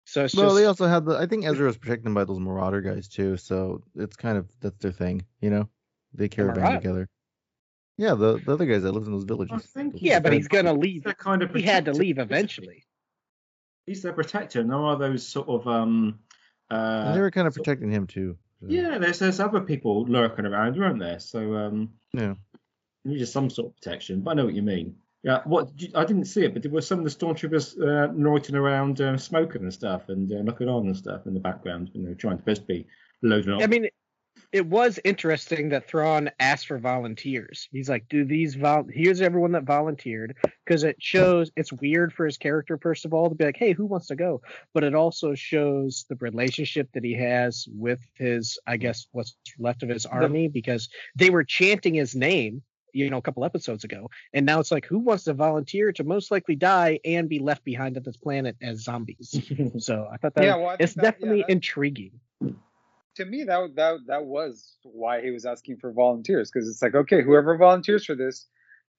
So it's well, just... they also had the, I think Ezra was protected by those Marauder guys too, so it's kind of, that's their thing, you know. They caravan right. together. Yeah, the, the other guys that live in those villages. Yeah, but he's going to leave. Kind of he had to leave eventually. He's their protector, and there are those sort of... um, uh, They were kind of protecting him too. Yeah, there's there's other people lurking around, weren't there? So um, yeah, you need some sort of protection. But I know what you mean. Yeah, what I didn't see it, but there were some of the stormtroopers uh, loitering around, uh, smoking and stuff, and uh, looking on and stuff in the background, and they were trying to best be loading up. I mean, it was interesting that Thrawn asked for volunteers. He's like, "Do these vol? Here's everyone that volunteered," because it shows it's weird for his character first of all to be like, "Hey, who wants to go?" But it also shows the relationship that he has with his, I guess, what's left of his army, because they were chanting his name, you know, a couple episodes ago, and now it's like, who wants to volunteer to most likely die and be left behind at this planet as zombies? So I thought that yeah, well, I it's that, definitely yeah, intriguing. To me, that that that was why he was asking for volunteers, because it's like, okay, whoever volunteers for this,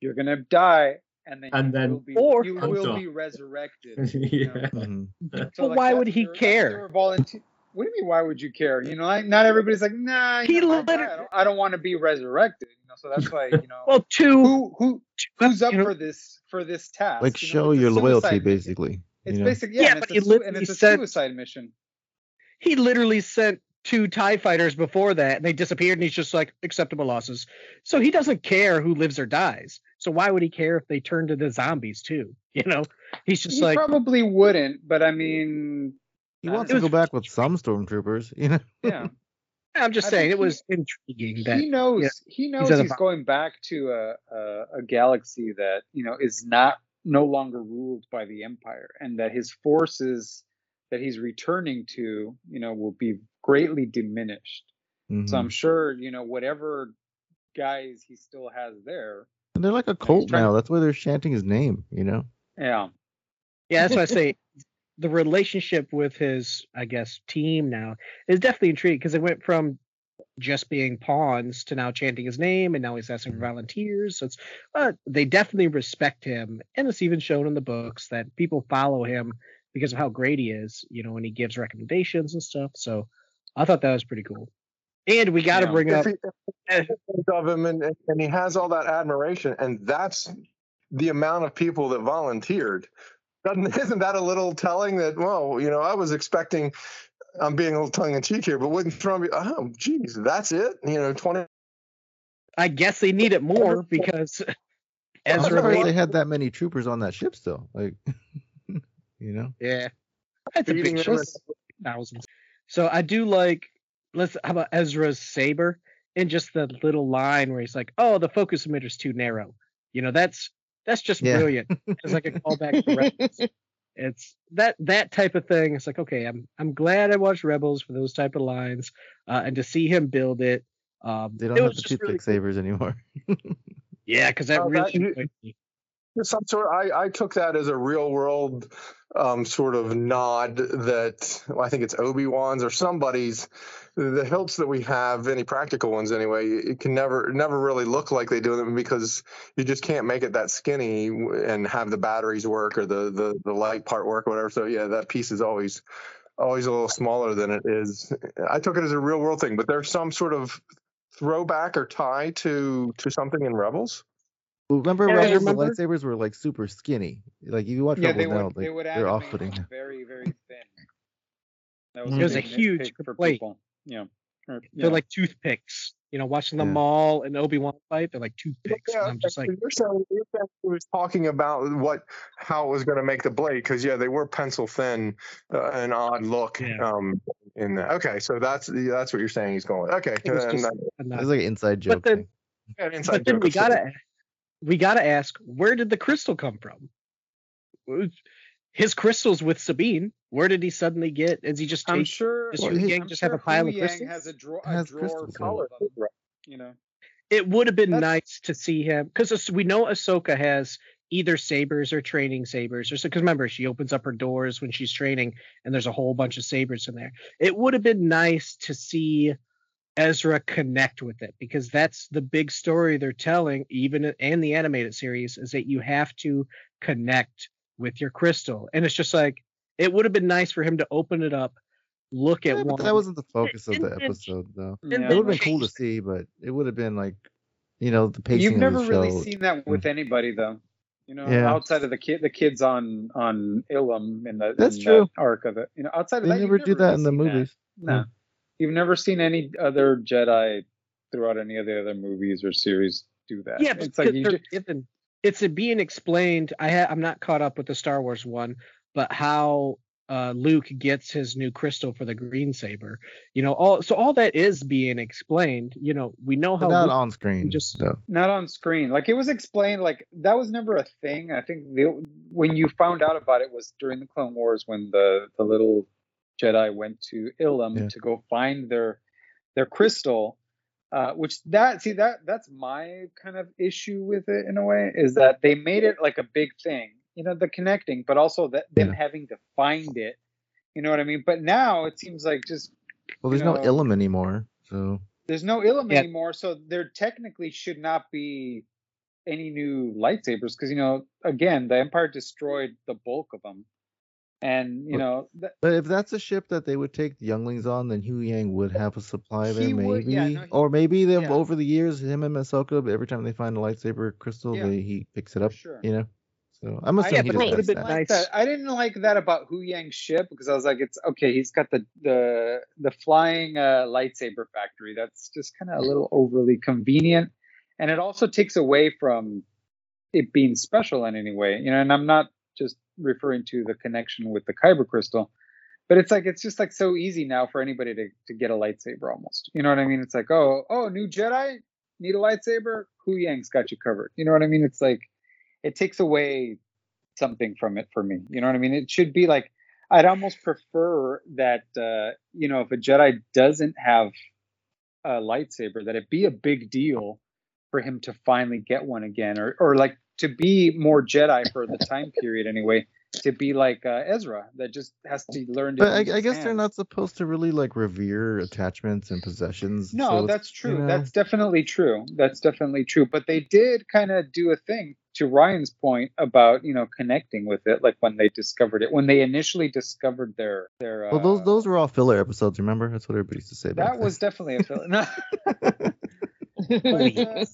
you're gonna die, and then and you then, will be or you will be resurrected. Yeah. You know? Mm-hmm. So, like, but why would he their, care? Volunteer. What do you mean? Why would you care? You know, like not everybody's like, nah. He know, literally, I, I, don't, I don't want to be resurrected. You know, so that's like, you know, well, two, who who who's up for this for this task? Like, you show know, your loyalty, mission. basically. It's you know? basically yeah, yeah and, it's a, and it's a sent, suicide mission. He literally sent two TIE fighters before that, and they disappeared, and he's just like acceptable losses. So he doesn't care who lives or dies. So why would he care if they turned into zombies too? You know, he's just he like probably wouldn't. But I mean. He wants to go back with some stormtroopers, you know. Yeah, I'm just saying it was intriguing. He knows. He knows he's going back to a, a a galaxy that you know is not no longer ruled by the Empire, and that his forces that he's returning to, you know, will be greatly diminished. Mm-hmm. So I'm sure, you know, whatever guys he still has there, and they're like a cult now. That's why they're chanting his name, you know. Yeah, yeah, that's what I say. The relationship with his, I guess, team now is definitely intriguing because it went from just being pawns to now chanting his name, and now he's asking for volunteers. So it's, uh, they definitely respect him, and it's even shown in the books that people follow him because of how great he is, you know, and he gives recommendations and stuff. So I thought that was pretty cool. And we got to yeah. bring if up he, of him, and, and he has all that admiration, and that's the amount of people that volunteered. Isn't that a little telling that, well, you know, I was expecting, I'm being a little tongue-in-cheek here, but wouldn't Thrawn be, oh, geez, that's it? You know, twenty I guess they need it more because Ezra... I mean, they had that many troopers on that ship still. Like, you know? Yeah. That's a big choice. Thousands. So I do like, let's, how about Ezra's saber? And just the little line where he's like, oh, the focus emitter's too narrow. You know, that's... That's just yeah. brilliant. It's like a callback to Rebels. It's that that type of thing. It's like, okay, I'm I'm glad I watched Rebels for those type of lines, uh, and to see him build it. Um, they don't have the toothpick really sabers cool. anymore. Yeah, because that oh, really. That, you, some sort. I I took that as a real world um, sort of nod that well, I think it's Obi-Wan's or somebody's. The hilts that we have, any practical ones anyway, it can never never really look like they do them because you just can't make it that skinny and have the batteries work or the, the, the light part work or whatever. So, yeah, that piece is always always a little smaller than it is. I took it as a real world thing, but there's some sort of throwback or tie to, to something in Rebels. Remember, yeah, Rebels, remember? The lightsabers were like super skinny. Like, if you watch yeah, Rebels now, they like, they're off-putting. Very, very thin. That was, mm-hmm. it was a huge complaint. For people. Yeah. Or, yeah, they're like toothpicks. You know, watching the yeah. Maul and Obi-Wan fight, they're like toothpicks. Yeah, and I'm just like, you're saying he was talking about what how it was going to make the blade because yeah, they were pencil thin, uh, an odd look. Yeah. Um, in that. Okay, so that's that's what you're saying. He's going okay. It was just, that, it's like an inside joke. But then, yeah, an inside but then joke we gotta something. we gotta ask, where did the crystal come from? His crystals with Sabine. Where did he suddenly get? Is he just? Take, I'm sure. Does Huyang just sure have a pile Huyang of crystals? Has a, dra- a has drawer color. Right. You know, it would have been That's... nice to see him because we know Ahsoka has either sabers or training sabers. Or because remember, she opens up her doors when she's training, and there's a whole bunch of sabers in there. It would have been nice to see Ezra connect with it because that's the big story they're telling, even in the animated series, is that you have to connect with your crystal, and it's just like it would have been nice for him to open it up, look at yeah, one. But that wasn't the focus of the episode, though. Yeah. It would have been cool to see, but it would have been like, you know, the pacing. You've never of the really show. Seen that with anybody, though. You know, yeah. outside of the kid, the kids on on Ilum and the that's in true that arc of it. You know, outside of they that, never do never that really in the movies. That. No, yeah. You've never seen any other Jedi throughout any of the other movies or series do that. Yeah, it's like you just. It's being explained. I ha- I'm not caught up with the Star Wars one, but how uh, Luke gets his new crystal for the green saber, you know, all so all that is being explained. You know, we know how but not Luke on screen, just so. Not on screen. Like it was explained. Like that was never a thing. I think the, when you found out about it was during the Clone Wars when the, the little Jedi went to Ilum yeah. to go find their their crystal. Uh, which that see that that's my kind of issue with it in a way is that they made it like a big thing, you know, the connecting, but also that them yeah. having to find it, you know what I mean? But now it seems like just well, there's know, no Ilum anymore, so there's no Ilum yeah. anymore, so there technically should not be any new lightsabers because you know again the Empire destroyed the bulk of them, And, you know... Th- but if that's a ship that they would take the younglings on, then Huyang would have a supply there, maybe. Would, yeah, no, he, or maybe they've yeah. over the years, him and Ahsoka, every time they find a lightsaber crystal, yeah. they, he picks it up, sure. you know? So I'm assuming I, he yeah, just does nice. that. I didn't like that about Huyang's ship, because I was like, it's okay, he's got the the, the flying uh, lightsaber factory. That's just kind of a little overly convenient. And it also takes away from it being special in any way, you know, and I'm not just referring to the connection with the Kyber crystal, but it's like, it's just like so easy now for anybody to, to get a lightsaber almost, you know what I mean? It's like, oh, oh, new Jedi need a lightsaber. Huyang's got you covered. You know what I mean? It's like, it takes away something from it for me. You know what I mean? It should be like, I'd almost prefer that, uh, you know, if a Jedi doesn't have a lightsaber, that it be a big deal for him to finally get one again, or, or like, to be more Jedi for the time period anyway, to be like uh, Ezra that just has to learn. To but I, I guess hands. They're not supposed to really like revere attachments and possessions. No, so that's true. You know. That's definitely true. That's definitely true. But they did kind of do a thing to Ryan's point about, you know, connecting with it. Like when they discovered it, when they initially discovered their, their, well, uh, those, those were all filler episodes. Remember? That's what everybody used to say. That back was then. Definitely a filler. No. But, uh,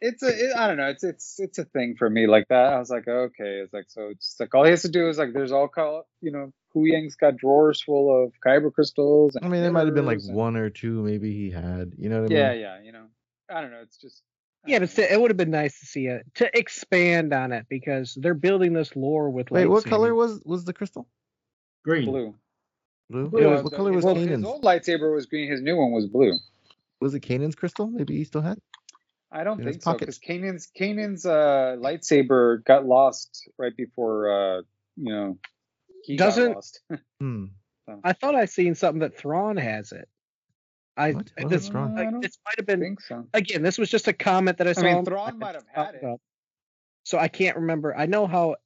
It's a, it, I don't know, it's it's it's a thing for me like that. I was like, okay, it's like, so it's just like, all he has to do is like, there's all, call, you know, Huyang's got drawers full of Kyber crystals. And I mean, it might have been like and, one or two, maybe he had, you know what I yeah, mean? Yeah, yeah, you know, I don't know, it's just. Yeah, but it would have been nice to see it, to expand on it, because they're building this lore with. Wait, what color was, was the crystal? Green. Blue. Blue? Blue. It was, what color was well, Kanan's? His old lightsaber was green, his new one was blue. Was it Kanan's crystal? Maybe he still had it? I don't in think so, because Kanan's Kanan's uh, lightsaber got lost right before, uh, you know, he Doesn't, got lost. hmm. so. I thought I seen something that Thrawn has it. I what? What this, Thrawn? Like, I this might have been so. Again. This was just a comment that I saw. I mean, Thrawn might have had it, about. So I can't remember. I know how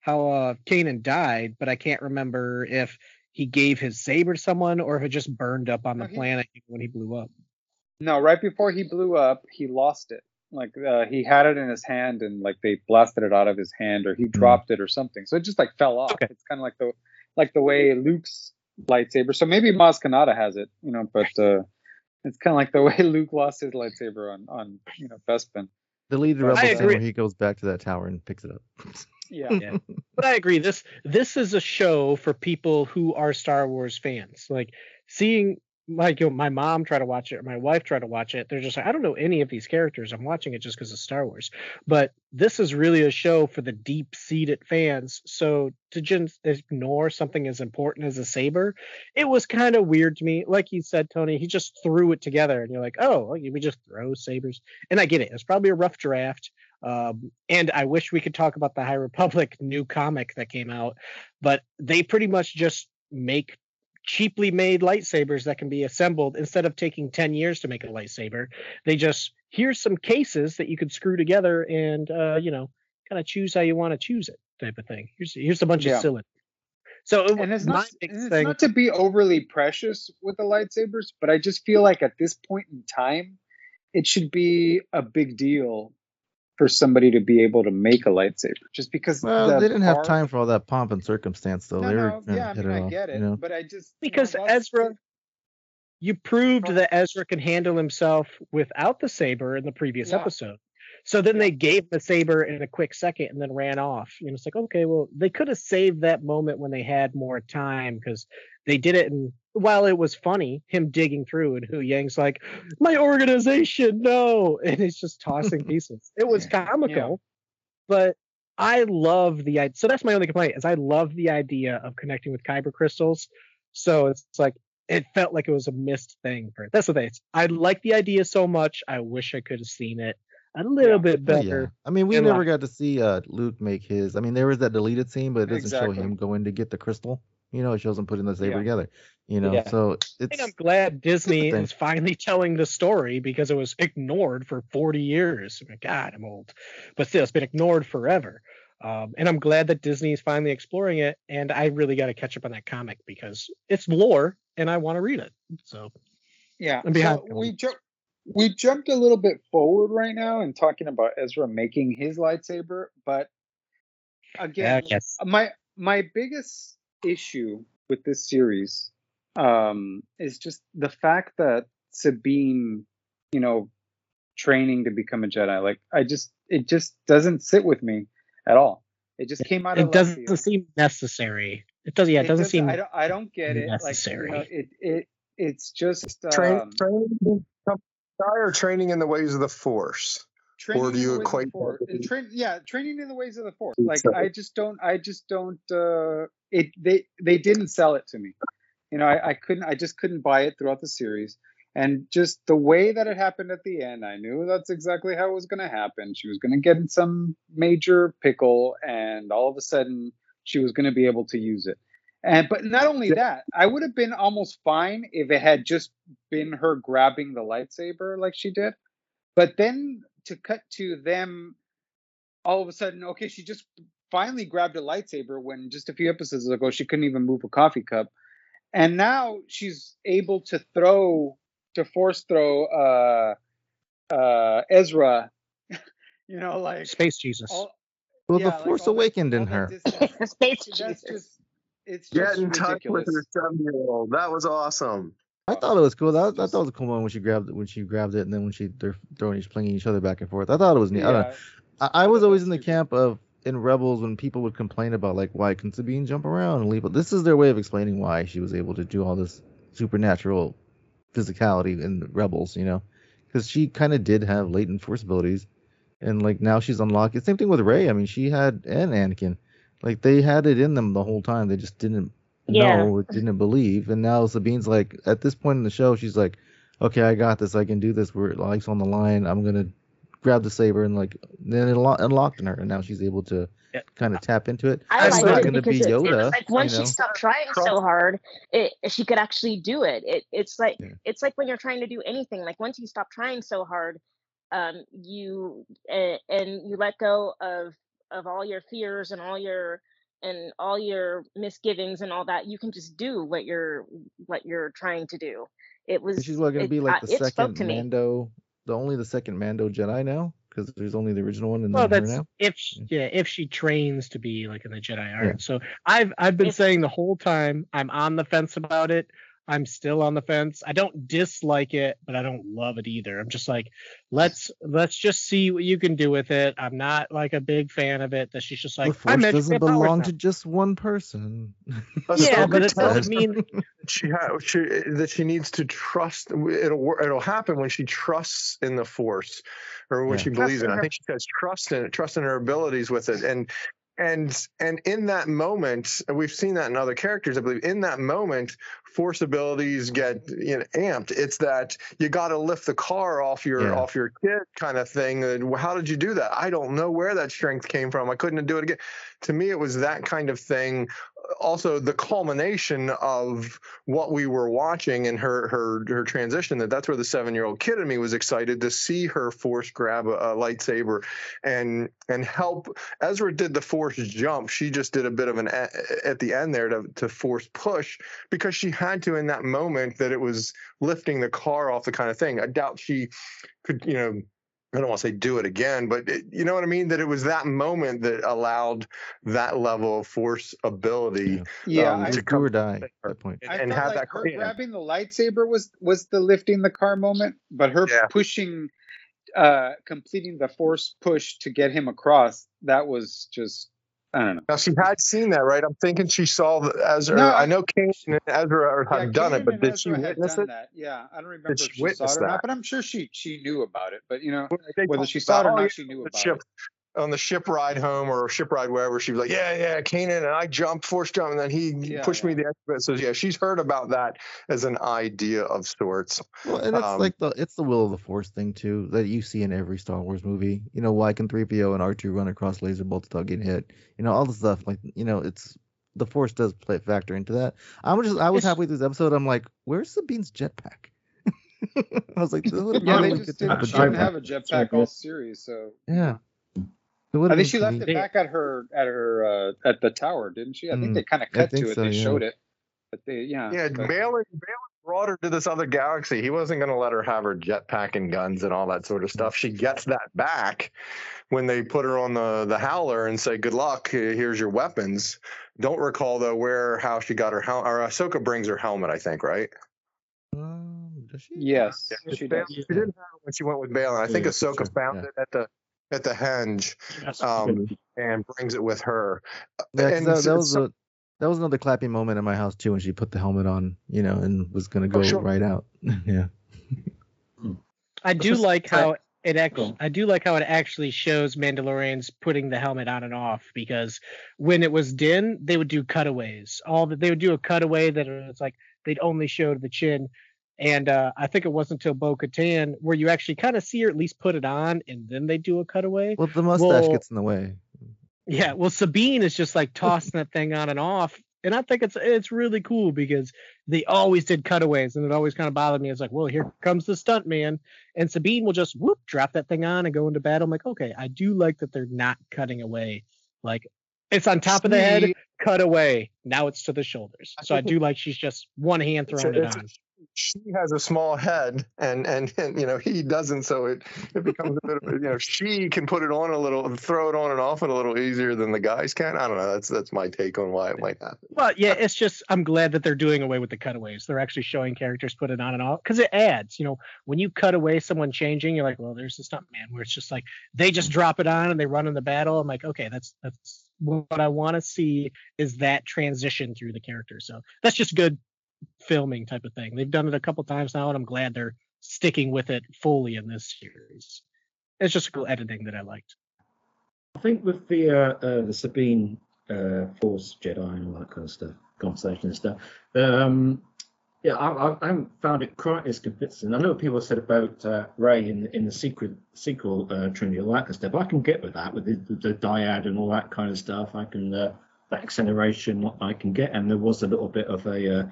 how uh, Kanan died, but I can't remember if he gave his saber to someone or if it just burned up on no, the he, planet when he blew up. No, right before he blew up, he lost it. Like uh, he had it in his hand, and like they blasted it out of his hand, or he dropped it, or something. So it just like fell off. Okay. It's kind of like the like the way Luke's lightsaber. So maybe Maz Kanata has it, you know. But uh, it's kind of like the way Luke lost his lightsaber on on you know Bespin. The lead rebel where he goes back to that tower and picks it up. Yeah, yeah. But I agree. This this is a show for people who are Star Wars fans. Like seeing. Like, you know, my mom tried to watch it, or my wife tried to watch it. They're just like, I don't know any of these characters. I'm watching it just because of Star Wars. But this is really a show for the deep-seated fans. So to just ignore something as important as a saber, it was kind of weird to me. Like you said, Tony, he just threw it together. And you're like, oh, we just throw sabers. And I get it. It's probably a rough draft. Um, and I wish we could talk about the High Republic new comic that came out. But they pretty much just make cheaply made lightsabers that can be assembled instead of taking ten years to make a lightsaber. They just, here's some cases that you could screw together and, uh, you know, kind of choose how you want to choose it type of thing. Here's, here's a bunch yeah. of silly. So it, and it's, not, it's thing, not to be overly precious with the lightsabers, but I just feel like at this point in time, it should be a big deal for somebody to be able to make a lightsaber, just because. Well, they didn't bar... have time for all that pomp and circumstance, though. No, they were, no, yeah, I, mean, I all, get it, you know? But I just because you know, Ezra, you proved that Ezra can handle himself without the saber in the previous yeah. episode. So then yeah. they gave the saber in a quick second and then ran off. You know, it's like, okay, well, they could have saved that moment when they had more time, because they did it in. While it was funny, him digging through and Huyang's like, my organization, no. And it's just tossing pieces. It was comical, yeah. but I love the idea. So that's my only complaint is I love the idea of connecting with Kyber crystals. So it's, it's like, it felt like it was a missed thing. For it. That's the thing. It's, I like the idea so much. I wish I could have seen it a little yeah. bit better. Yeah. I mean, we never like, got to see uh, Luke make his. I mean, there was that deleted scene, but it doesn't exactly. show him going to get the crystal. You know, it shows them putting the saber yeah. together. You know, yeah. so it's. I think I'm glad Disney is finally telling the story because it was ignored for forty years. I mean, God, I'm old, but still, it's been ignored forever. Um, and I'm glad that Disney is finally exploring it. And I really got to catch up on that comic because it's lore, and I want to read it. So, yeah, so we ju- we jumped a little bit forward right now in talking about Ezra making his lightsaber, but again, uh, yes. my my biggest. issue with this series um, is just the fact that Sabine, you know, training to become a Jedi. Like, I just, it just doesn't sit with me at all. It just came out. It of doesn't left field. seem necessary. It does. Yeah, it, it doesn't, doesn't seem. I don't, I don't get it. Necessary. Like, you know, it, it, it's just um, train, train, or training in the ways of the Force. Training or do you equate? Train, yeah, training in the ways of the Force. Like, I just don't. I just don't. Uh, it. They. They didn't sell it to me. You know, I, I couldn't. I just couldn't buy it throughout the series. And just the way that it happened at the end, I knew that's exactly how it was going to happen. She was going to get in some major pickle, and all of a sudden, she was going to be able to use it. And but not only that, I would have been almost fine if it had just been her grabbing the lightsaber like she did. But then to cut to them, all of a sudden, okay, she just finally grabbed a lightsaber when just a few episodes ago, she couldn't even move a coffee cup. And now she's able to throw... to force throw uh, uh, Ezra, you know, like Space Jesus. All, well, yeah, the like Force awakened that, in her. Space Jesus. That's just, it's just Get in touch with her seven-year-old. That was awesome. I thought it was cool. That, I thought it was a cool moment when she grabbed it, when she grabbed it, and then when she they're throwing each, flinging each other back and forth. I thought it was neat. Yeah. I, don't know. I, I was always in the camp of in Rebels when people would complain about like why couldn't Sabine jump around and leap. This is their way of explaining why she was able to do all this supernatural physicality in Rebels, you know, because she kind of did have latent force abilities, and like now she's unlocked it. Same thing with Rey. I mean, she had and Anakin, like they had it in them the whole time. They just didn't yeah. know, didn't believe. And now Sabine's like, at this point in the show, she's like, okay, I got this. I can do this. Where life's on the line. I'm gonna grab the saber and like then it unlocked in her, and now she's able to yeah. kind of tap into it. I it's like not it gonna be Yoda. It's like once you know? she stopped trying so hard, it, she could actually do it. It it's like yeah. it's like when you're trying to do anything. Like once you stop trying so hard, um, you uh, and you let go of of all your fears and all your and all your misgivings and all that. You can just do what you're what you're trying to do. It was. She's going to be like the uh, second Mando. The only the second Mando Jedi now, because there's only the original one and well, then that's, her now. If she, yeah, if she trains to be like in the Jedi art. Yeah. So I've I've been if, saying the whole time I'm on the fence about it. I'm still on the fence. I don't dislike it, but I don't love it either. I'm just like, let's let's just see what you can do with it. I'm not like a big fan of it. That she's just like, I doesn't belong to just one person. yeah, but it doesn't mean she, ha- she that she needs to trust. It'll it'll happen when she trusts in the Force, or when yeah. she believes in it. I think she says trust in it, trust in her abilities with it, and. And and in that moment, and we've seen that in other characters, I believe, in that moment, force abilities get you know, amped. It's that you got to lift the car off your yeah. off your kid kind of thing. And how did you do that? I don't know where that strength came from. I couldn't do it again. To me, it was that kind of thing. Also, the culmination of what we were watching and her her her transition, that that's where the seven-year-old kid in me was excited to see her Force grab a, a lightsaber and and help. Ezra did the Force jump. She just did a bit of an at the end there to, to Force push because she had to in that moment that it was lifting the car off the kind of thing. I doubt she could, you know, I don't want to say do it again, but it, you know what I mean? That it was that moment that allowed that level of force ability yeah. Um, yeah, to I, come or die at that point. And, and have like that her career. Grabbing the lightsaber was, was the lifting the car moment, but her yeah. pushing, uh, completing the Force push to get him across, that was just, I don't know. Now she had seen that, right? I'm thinking she saw the Ezra. No, I know Kanan and Ezra had yeah, done Kanan it, but did Ezra she witness it? That. Yeah, I don't remember did if she, she saw it or that? Not, but I'm sure she she knew about it. But you know, well, whether she saw it or not, she knew about ship, it. On the ship ride home or ship ride wherever, she was like, "Yeah, yeah, Kanan and I jumped, Force jump, and then he yeah, pushed yeah. me the extra." So yeah, she's heard about that as an idea of sorts. Well, and it's um, like the it's the will of the Force thing too that you see in every Star Wars movie. You know, why can three P O and R two run across laser bolts without getting hit? You know, all the stuff like you know, it's the Force does play factor into that. I'm just I was halfway through this episode. I'm like, where's Sabine's jetpack? I was like, this would yeah, they just didn't have a jetpack all series, so yeah. I think she left it back at her at her uh, at the tower, didn't she? I think mm, they kind of cut to it. So, they yeah. showed it, but they yeah. Yeah, Baylan brought her to this other galaxy. He wasn't going to let her have her jetpack and guns and all that sort of stuff. She gets that back when they put her on the, the Howler and say, good luck, here's your weapons. Don't recall, though, where, how she got her helmet. Or Ahsoka brings her helmet, I think, right? Um, does she? Yes. Yeah, she, Baylan, does. She didn't have it when she went with Baylan. I think yeah, Ahsoka sure. found yeah. it at the at the henge um, and brings it with her. That's, and that, that was a... That was another clapping moment in my house too when she put the helmet on, you know, and was gonna go oh, sure. right out. yeah. I do just, like how it actually, I do like how it actually shows Mandalorians putting the helmet on and off, because when it was Din, they would do cutaways. All that they would do a cutaway that it was like they'd only showed the chin, and uh, I think it wasn't until Bo-Katan where you actually kind of see her at least put it on, and then they do a cutaway. Well, the mustache well, gets in the way. Yeah, well, Sabine is just like tossing that thing on and off, and I think it's it's really cool because they always did cutaways, and it always kind of bothered me. It's like, well, here comes the stunt man, and Sabine will just whoop drop that thing on and go into battle. I'm like, okay, I do like that they're not cutting away. Like, it's on top of the head, cut away. Now it's to the shoulders. So I do like she's just one hand throwing it on. She has a small head, and, and and you know he doesn't, so it it becomes a bit of, you know, she can put it on a little, throw it on and off it a little easier than the guys can. I don't know. That's that's my take on why it might happen. Well, yeah, it's just I'm glad that they're doing away with the cutaways. They're actually showing characters put it on and off because it adds. You know, when you cut away someone changing, you're like, well, there's this stunt man where it's just like they just drop it on and they run in the battle. I'm like, okay, that's that's what I want to see is that transition through the character. So that's just good filming type of thing. They've done it a couple times now, and I'm glad they're sticking with it fully in this series. It's just cool editing that I liked. I think with the uh, uh the Sabine uh Force Jedi and all that kind of stuff, conversation and stuff, um yeah I, I haven't found it quite as convincing. I know what people said about uh Rey in in the secret sequel uh trinity, all that kind of stuff. I can get with that, with the, the dyad and all that kind of stuff. I can uh that acceleration I can get, and there was a little bit of a uh,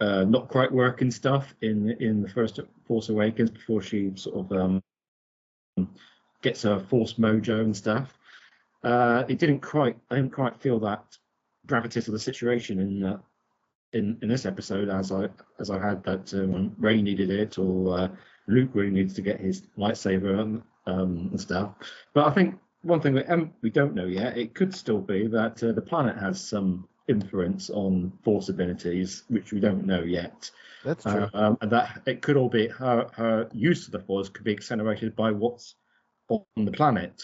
uh, not quite working stuff in in the first Force Awakens before she sort of um, gets her force mojo and stuff. Uh, it didn't quite, I didn't quite feel that gravity of the situation in uh, in in this episode as I as I had that uh, when Rey needed it, or uh, Luke really needs to get his lightsaber and, um, and stuff. But I think. One thing we, um, we don't know yet, it could still be that uh, the planet has some influence on Force abilities, which we don't know yet. That's true. Uh, um, and that it could all be her, her use of the Force could be accelerated by what's on the planet.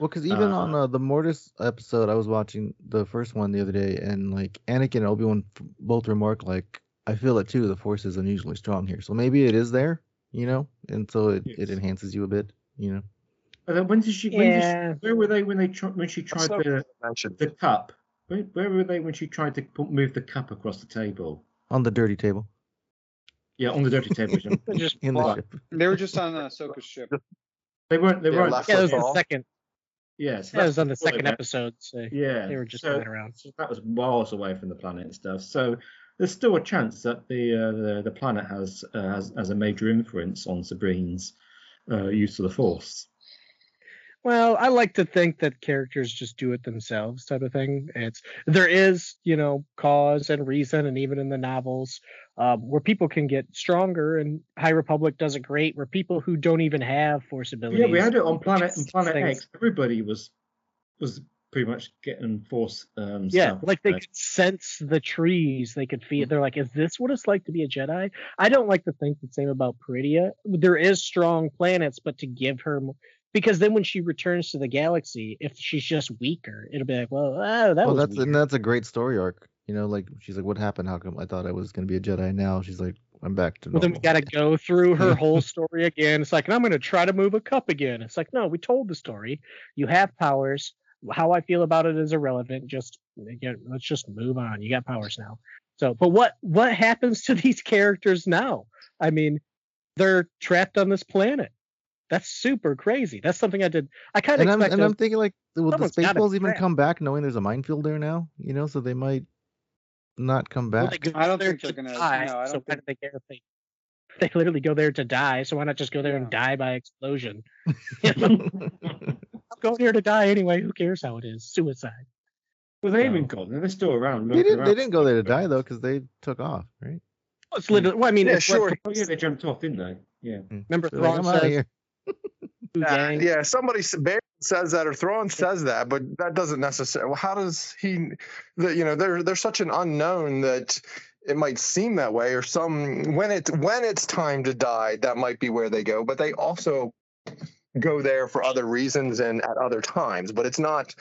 Well, because even uh, on uh, the Mortis episode, I was watching the first one the other day, and like Anakin and Obi-Wan both remark, like, I feel it too, the Force is unusually strong here. So maybe it is there, you know, and so it, yes. it enhances you a bit, you know. When did she? When yeah. did she, where were they when they when she tried the, the cup? Where, where were they when she tried to put, move the cup across the table? On the dirty table. Yeah, on the dirty table. just in the ship. They were just on Ahsoka's ship. They weren't. They yeah, weren't. Yeah, it was the second. Yes, yeah, so yeah, it was on the second episode. So yeah, they were just so, going around. So that was miles away from the planet and stuff. So there's still a chance that the uh, the, the planet has, uh, has has a major influence on Sabrine's uh, use of the Force. Well, I like to think that characters just do it themselves type of thing. It's there is, you know, cause and reason, and even in the novels um, where people can get stronger, and High Republic does it great, where people who don't even have Force abilities. Yeah, we had it on Planet and Planet things. X. Everybody was was pretty much getting Force. Um, yeah, stuff. Like they could sense the trees. They could feel. They're like, is this what it's like to be a Jedi? I don't like to think the same about Peridea. There is strong planets, but to give her. Because then when she returns to the galaxy, if she's just weaker, it'll be like, well, oh, that well, was that's weaker. And that's a great story arc. You know, like, she's like, what happened? How come I thought I was going to be a Jedi now? She's like, I'm back to normal. Well, then we got to go through her whole story again. It's like, and I'm going to try to move a cup again. It's like, no, we told the story. You have powers. How I feel about it is irrelevant. Just, you know, let's just move on. You got powers now. So, but what what happens to these characters now? I mean, they're trapped on this planet. That's super crazy. That's something I did. I kind of expect. I'm, and those, I'm thinking, like, will the Spaceballs even come back knowing there's a minefield there now? You know, so they might not come back. Well, I don't think they're going to die. No, I don't so think... why do they care if they, they literally go there to die? So why not just go there yeah. and die by explosion? You know? I'm going here to die anyway. Who cares how it is? Suicide. Well, they so. even go there. They're still around. They didn't, around. They didn't go there to die, though, because they took off, right? It's literally. Well, I mean, yeah, it's sure. Like, yeah, they jumped off, didn't they? Yeah. Remember, so Thrawn like, says. uh, yeah, somebody Baylan says that, or Thrawn says that, but that doesn't necessarily. Well, how does he? The, you know, they're they're such an unknown that it might seem that way, or some when it's when it's time to die, that might be where they go. But they also go there for other reasons and at other times, but it's not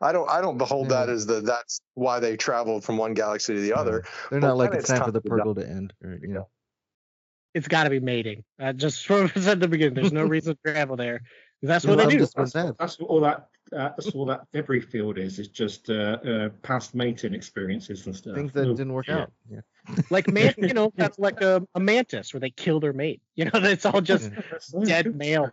i don't i don't behold yeah. that as the that's why they traveled from one galaxy to the other. They're but not like it's time, time for the purgle to, to end, or, you know, it's got to be mating. I just sort of said at the beginning there's no reason to travel there. That's what well, they do. That's, that's all that uh, that's all that debris field is. It's just uh, uh past mating experiences and stuff, things that oh, didn't work yeah. out yeah like man, you know, that's like a, a mantis where they kill their mate, you know. It's all just dead males.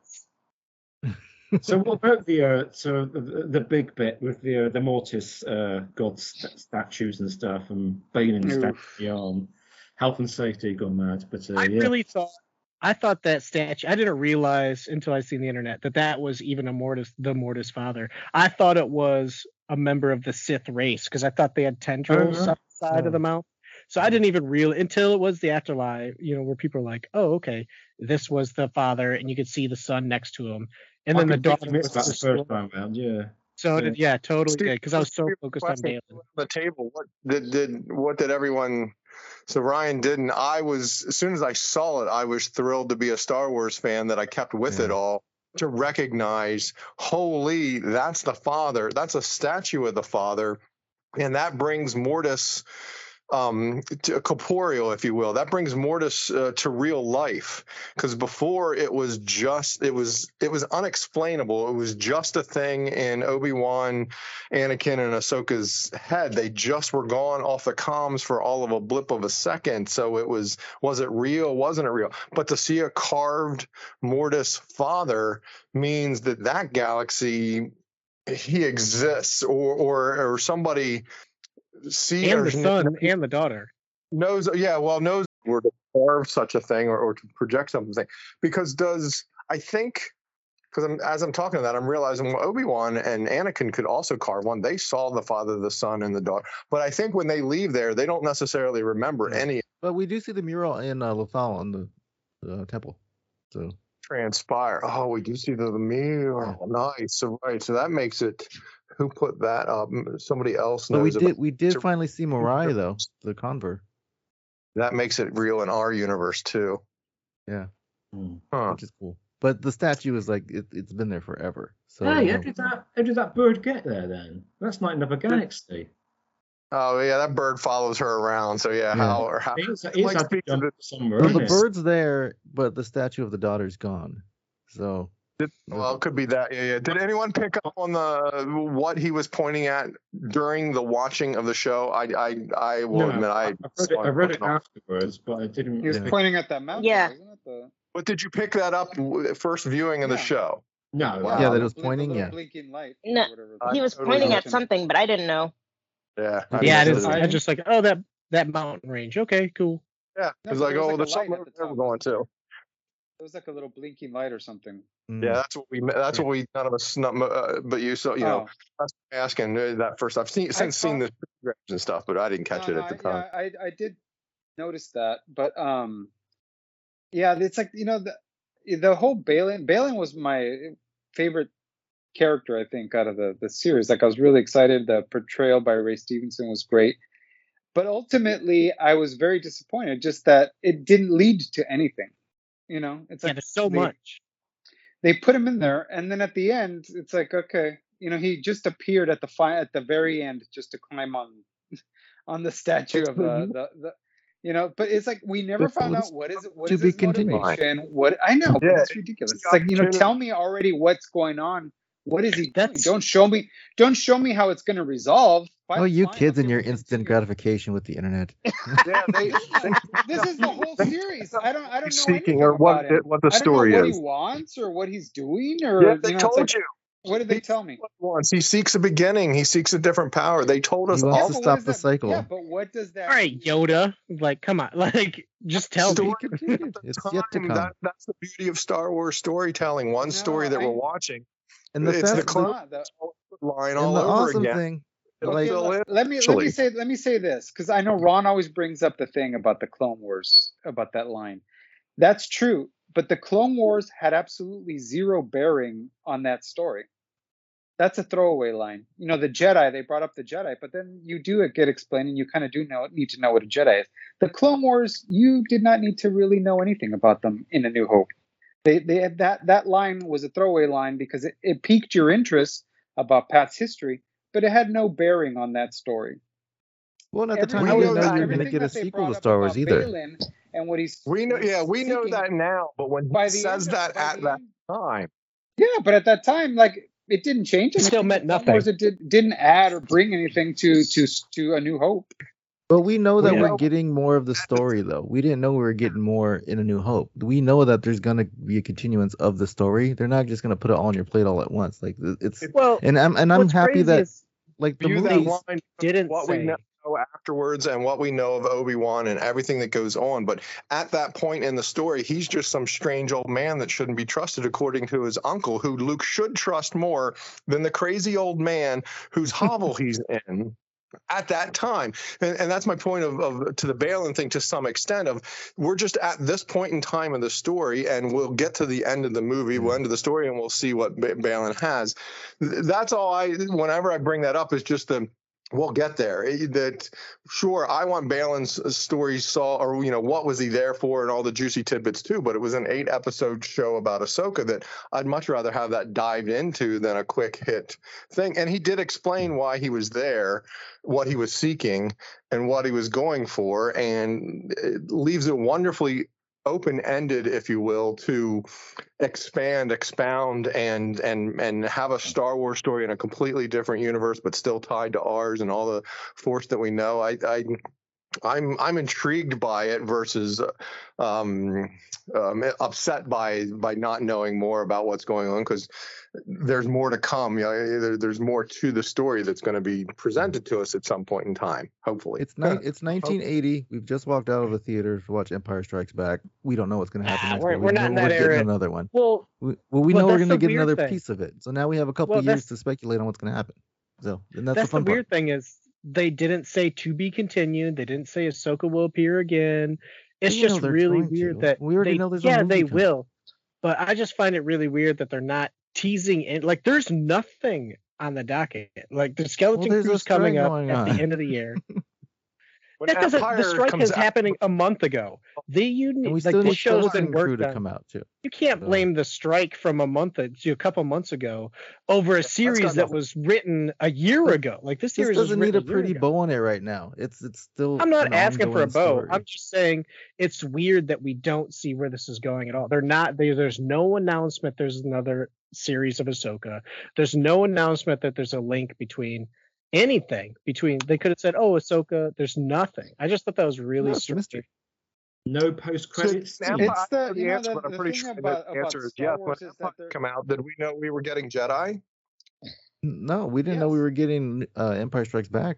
So what about the uh, so the, the big bit with the uh, the Mortis uh, god st statues and stuff, and Baylan statue the arm, health and safety gone mad. But uh, I yeah. really thought I thought that statue. I didn't realize until I seen the internet that that was even a Mortis, the Mortis father. I thought it was a member of the Sith race because I thought they had tendrils uh -huh. outside oh. of the mouth. So I didn't even realize until it was the afterlife, you know, where people are like, oh, okay, this was the father, and you could see the son next to him. And I then the daughter missed that the first time around, yeah. So yeah. did yeah, totally Steve, good because I was so Steve focused on Baylan. The table, what did, did what did everyone? So Ryan didn't. I was as soon as I saw it, I was thrilled to be a Star Wars fan that I kept with yeah. it all to recognize. Holy, that's the father. That's a statue of the father, and that brings Mortis. Um, to, corporeal, if you will, that brings Mortis uh, to real life. Because before it was just, it was, it was unexplainable. It was just a thing in Obi-Wan, Anakin, and Ahsoka's head. They just were gone off the comms for all of a blip of a second. So it was, was it real? Wasn't it real? But to see a carved Mortis father means that that galaxy, he exists, or or or somebody. See, and the son and the daughter knows yeah well knows where to carve such a thing, or, or to project something, because does I think because I'm, as I'm talking to that I'm realizing Obi-Wan and Anakin could also carve one. They saw the father, the son, and the daughter, but I think when they leave there they don't necessarily remember yeah. any. But we do see the mural in uh, Lothal on the uh, temple, so transpire. Oh, we do see the, the mural yeah. nice. So right, so that makes it. Who put that up? Somebody else knows. But we did. About. We did finally see Mori though, the convert. That makes it real in our universe too. Yeah, mm. huh. Which is cool. But the statue is like it, it's been there forever. So hey, how did that? How did that bird get there then? That's not another galaxy. Oh yeah, that bird follows her around. So yeah, yeah. how or how? It's, it's like the, well, the bird's there, but the statue of the daughter's gone. So. Did, well, it could be that. Yeah, yeah. Did anyone pick up on the what he was pointing at during the watching of the show? I, I, I will no, admit, I, I read it, I read it afterwards, but I didn't. He was yeah. pointing at that mountain. Yeah. The... But did you pick that up first viewing of yeah. the show? No. Wow. Yeah, that it was pointing. Blink, yeah. Blinking light. No, he was totally pointing at something, but I didn't know. Yeah. I yeah, didn't, I, I just like, oh, that that mountain range. Okay, cool. Yeah. It was no, like, it was oh, like there's something the we're going to. It was like a little blinking light or something. Yeah, that's what we. That's what we. None of us, not, uh, but you. So you oh. know, that's asking that first. I've seen since seen the pictures and stuff, but I didn't catch no, it at the time. Yeah, I I did notice that, but um, yeah, it's like you know the the whole Baylan. Baylan was my favorite character, I think, out of the the series. Like I was really excited. The portrayal by Ray Stevenson was great, but ultimately I was very disappointed. Just that it didn't lead to anything. You know, it's like yeah, there's so they, much. They put him in there, and then at the end, it's like okay, you know, he just appeared at the fi at the very end, just to climb on, on the statue of the, the, the you know. But it's like we never it's, found out what is what is his motivation. What I know, yeah. it's ridiculous. It's like you know, tell me already what's going on. What is he? That's, doing? Don't show me. Don't show me how it's going to resolve. Oh, you kids and your instant gratification with the internet. yeah, they, they, this is the whole series. I don't. I don't know anything or what, about it. What the story I don't know what is. What he wants or what he's doing or. Yeah, they you know, told like, you. What did they tell me? He seeks a beginning. He seeks a different power. They told us all to stop the cycle. Yeah, but what does that? All right, Yoda. Like, come on. Like, just tell me. It's yet to come. That, that's the beauty of Star Wars storytelling. One story that we're watching. And the, it's the, the, the line all over again. Thing Like, so let, let me let me say let me say this, because I know Ron always brings up the thing about the Clone Wars, about that line. That's true, but the Clone Wars had absolutely zero bearing on that story. That's a throwaway line. You know, the Jedi, they brought up the Jedi, but then you do get explained, and you kind of do know need to know what a Jedi is. The Clone Wars, you did not need to really know anything about them in A New Hope. They they had that that line was a throwaway line because it, it piqued your interest about Pat's history, but it had no bearing on that story. Well, at the time, we didn't know you were going to get a sequel to Star Wars either. Baylan and what he's we know, yeah, we know that now. But when he says that at that time, yeah, but at that time, like, it didn't change. It still meant nothing. It did, didn't add or bring anything to to to A New Hope. But we know that we're getting more of the story, though. We didn't know we were getting more in A New Hope. We know that there's going to be a continuance of the story. They're not just going to put it all on your plate all at once. Like, it's well, and I'm and I'm happy that like the movies didn't what say. We know afterwards and what we know of Obi-Wan and everything that goes on. But at that point in the story, he's just some strange old man that shouldn't be trusted, according to his uncle, who Luke should trust more than the crazy old man whose hovel he's in at that time. And, and that's my point of, of to the Baylan thing to some extent of we're just at this point in time of the story, and we'll get to the end of the movie, we'll end of the story, and we'll see what Baylan has. That's all I, whenever I bring that up, is just the we'll get there. It, that sure, I want Baylan's story saw, or you know, what was he there for, and all the juicy tidbits too. But it was an eight-episode show about Ahsoka that I'd much rather have that dived into than a quick hit thing. And he did explain why he was there, what he was seeking, and what he was going for, and it leaves it wonderfully open-ended, if you will, to expand, expound, and and and have a Star Wars story in a completely different universe, but still tied to ours and all the Force that we know. I, I I'm I'm intrigued by it versus um, um, upset by by not knowing more about what's going on, because there's more to come. You know, there, there's more to the story that's going to be presented to us at some point in time. Hopefully, it's ni- it's nineteen eighty. We've just walked out of the theater to watch Empire Strikes Back. We don't know what's going to happen. Next we're we're not in that era. Another one. Well, we, well, we well, know we're going to get another thing. Piece of it. So now we have a couple well, of years to speculate on what's going to happen. So and that's, that's the, fun the weird part. Thing is. They didn't say to be continued. They didn't say Ahsoka will appear again. It's just really weird that we already know there's a movie. Yeah, they will. But I just find it really weird that they're not teasing it. Like, there's nothing on the docket. Like, the skeleton crew's coming up at the end of the year. That doesn't. The strike is happening a month ago. The union, like, the show's been worked on. To come out too. You can't so. blame the strike from a month to a couple months ago over a series that was written a year ago. Like, this series doesn't need a pretty bow on it right now. It's it's still. I'm not asking for a bow. Story. I'm just saying it's weird that we don't see where this is going at all. They're not. They, there's no announcement. There's another series of Ahsoka. There's no announcement that there's a link between. Anything between they could have said, "Oh, Ahsoka." There's nothing. I just thought that was really no, mystery. No post credits. So it's the, the answer, know, the, but I'm pretty sure about, the answer is yes. When Empire came out, did we know we were getting Jedi? No, we didn't yes. know we were getting uh, Empire Strikes Back.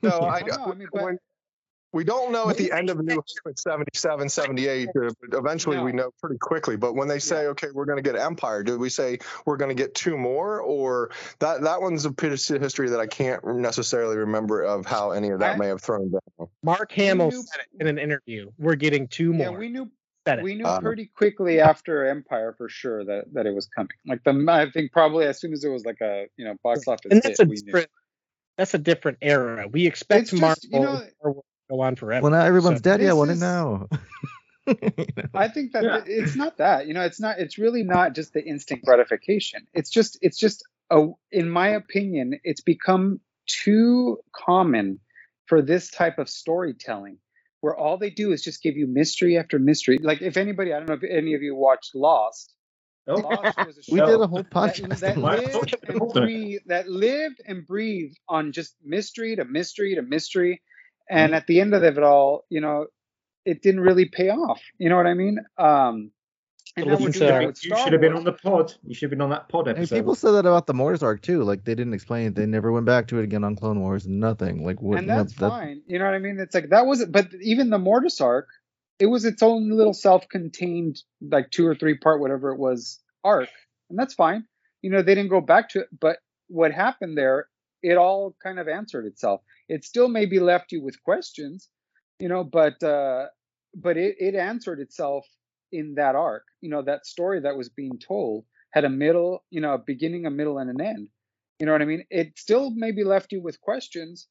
No, I, I, know, I mean, but... we don't know at the end of New Hope at seventy-seven, seventy-eight. But eventually, no. we know pretty quickly. But when they say, yeah. "Okay, we're going to get Empire," do we say we're going to get two more, or that that one's a piece of history that I can't necessarily remember of how any of that I, may have thrown down. Mark Hamill knew, said it in an interview, "We're getting two more." Yeah, we knew. We knew um, pretty quickly after Empire for sure that that it was coming. Like the, I think probably as soon as it was like a you know box office and that's hit, a we knew. That's a different era. We expect Marvel. You know, go on forever. Well, now everyone's so, dead. Yeah, I want to know. I think that yeah. it's not that. You know, it's not. It's really not just the instant gratification. It's just. It's just. A, in my opinion, it's become too common for this type of storytelling, where all they do is just give you mystery after mystery. Like if anybody, I don't know if any of you watched Lost. Oh. Lost was a show we did a whole podcast that, that, lived and breathed, that lived and breathed on just mystery to mystery to mystery. And at the end of it all, you know, it didn't really pay off. You know what I mean? Um, and well, you, should been, you should have been on the pod. You should have been on that pod episode. And people said that about the Mors arc, too. Like, they didn't explain it. They never went back to it again on Clone Wars. Nothing. Like, what, and that's that, fine. You know what I mean? It's like, that wasn't... But even the Mortis arc, it was its own little self-contained, like, two or three-part, whatever it was, arc. And that's fine. You know, they didn't go back to it. But what happened there it all kind of answered itself. It still maybe left you with questions, you know, but uh, but it, it answered itself in that arc. You know, that story that was being told had a middle, you know, a beginning, a middle, and an end. You know what I mean? It still maybe left you with questions,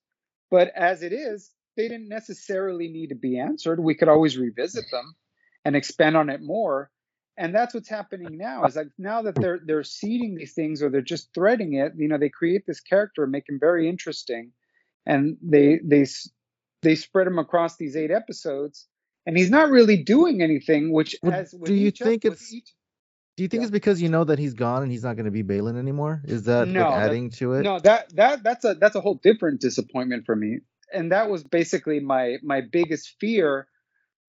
but as it is, they didn't necessarily need to be answered. We could always revisit them and expand on it more. And that's what's happening now, is like now that they're they're seeding these things, or they're just threading it, you know, they create this character, make him very interesting, and they they they spread him across these eight episodes, and he's not really doing anything. Which has, do you think up, it's each, do you think yeah. it's because you know that he's gone and he's not going to be Baylan anymore? Is that no, like adding to it? No, that that that's a that's a whole different disappointment for me, and that was basically my my biggest fear.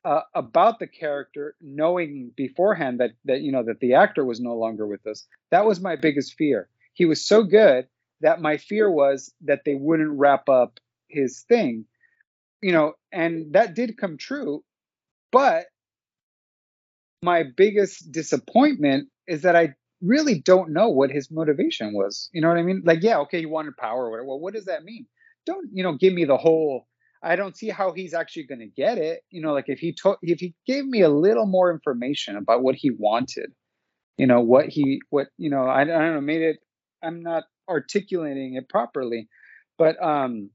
Uh, about the character, knowing beforehand that that you know that the actor was no longer with us. That was my biggest fear. He was so good that my fear was that they wouldn't wrap up his thing, you know, and that did come true. But my biggest disappointment is that I really don't know what his motivation was. You know what I mean? Like, yeah, okay, he wanted power or whatever. Well, what does that mean? Don't, you know, give me the whole, I don't see how he's actually going to get it. You know, like if he told, if he gave me a little more information about what he wanted, you know, what he, what, you know, I, I don't know, made it, I'm not articulating it properly, but um,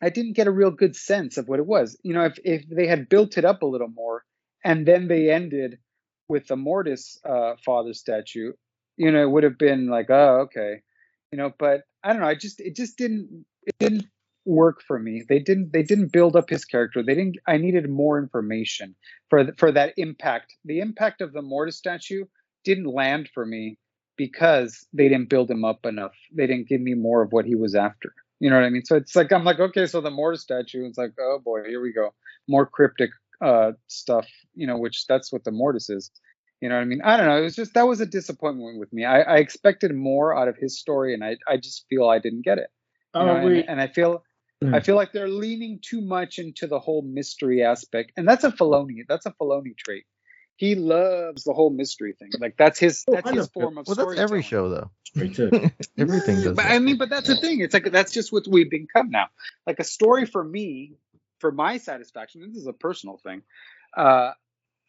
I didn't get a real good sense of what it was. You know, if, if they had built it up a little more, and then they ended with the Mortis uh, father statue, you know, it would have been like, oh, okay. You know, but I don't know. I just, it just didn't, it didn't, work for me. They didn't they didn't build up his character. They didn't I needed more information for the, for that impact. The impact of the Mortis statue didn't land for me because they didn't build him up enough. They didn't give me more of what he was after. You know what I mean? So it's like I'm like, okay, so the Mortis statue, it's like, oh boy, here we go. More cryptic uh stuff, you know, which that's what the Mortis is. You know what I mean? I don't know. It was just, that was a disappointment with me. I, I expected more out of his story, and I I just feel I didn't get it. You know, oh, we, and, and I feel I feel like they're leaning too much into the whole mystery aspect, and that's a Filoni. That's a Filoni trait. He loves the whole mystery thing. Like that's his. That's oh, his form of. Well, that's every show, though. Everything does. But that. I mean, but that's the thing. It's like that's just what we've become now. Like a story for me, for my satisfaction. This is a personal thing. Uh,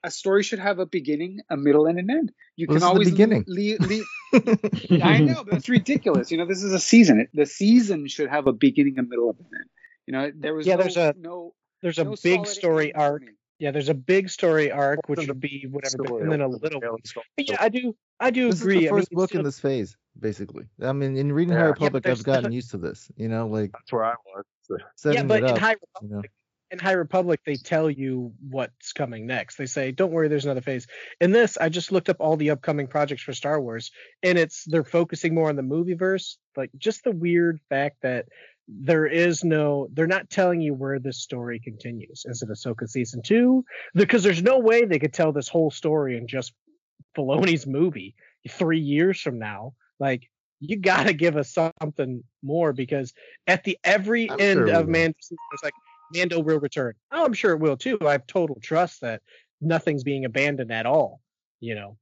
a story should have a beginning, a middle, and an end. You well, can always the beginning. Le- le- I know, but it's ridiculous. You know, this is a season. The season should have a beginning, a middle, and an end. You know, there was yeah, no, there's a no, there's a no big story arc. Yeah, there's a big story arc, which would be whatever, story, and then a little one. Yeah, I do, I do this agree. Is the first I mean, book still... in this phase, basically. I mean, in reading yeah. High Republic, yeah, I've gotten used to this. You know, like that's where I was. So. Yeah, but up, in High Republic. You know? In High Republic, they tell you what's coming next. They say, don't worry, there's another phase. In this, I just looked up all the upcoming projects for Star Wars, and it's they're focusing more on the movieverse. Like just the weird fact that there is no, they're not telling you where this story continues. Is it Ahsoka season two? Because there's no way they could tell this whole story in just Filoni's movie three years from now. Like, you got to give us something more, because at the every I'm end sure of Mandalorian, it's like, Mando will return. Oh, I'm sure it will too. I have total trust that nothing's being abandoned at all. You know,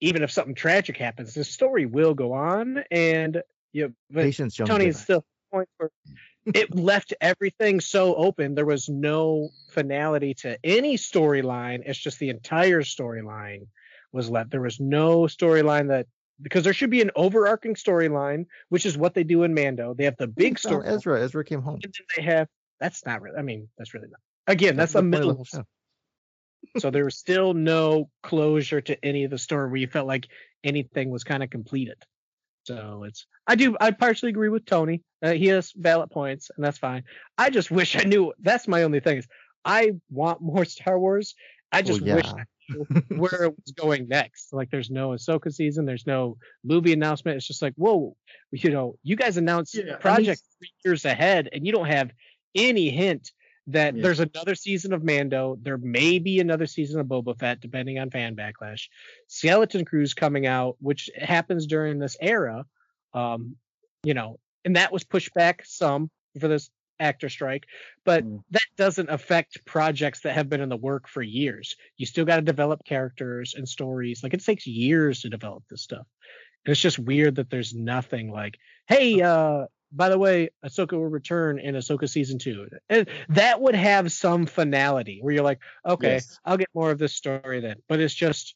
even if something tragic happens, the story will go on. And you know, but Patience Tony is still at the point where it left everything so open. There was no finality to any storyline. It's just the entire storyline was left. There was no storyline that, because there should be an overarching storyline, which is what they do in Mando. They have the big story. Ezra, Ezra came home. And then they have. That's not really, I mean, that's really not. Again, that's, that's a middle. So there was still no closure to any of the story where you felt like anything was kind of completed. So it's, I do, I partially agree with Tony. Uh, he has valid points, and that's fine. I just wish I knew, that's my only thing is I want more Star Wars. I just well, yeah. wish I knew where it was going next. Like there's no Ahsoka season, there's no movie announcement. It's just like, whoa, you know, you guys announced yeah, projects I mean, three years ahead, and you don't have any hint that yeah. there's another season of Mando, there may be another season of Boba Fett, depending on fan backlash. Skeleton Crew's coming out, which happens during this era, um, you know, and that was pushed back some for this actor strike, but mm. that doesn't affect projects that have been in the work for years. You still got to develop characters and stories. Like it takes years to develop this stuff. And it's just weird that there's nothing like, hey, uh, by the way, Ahsoka will return in Ahsoka season two. And that would have some finality where you're like, okay, yes. I'll get more of this story then. But it's just.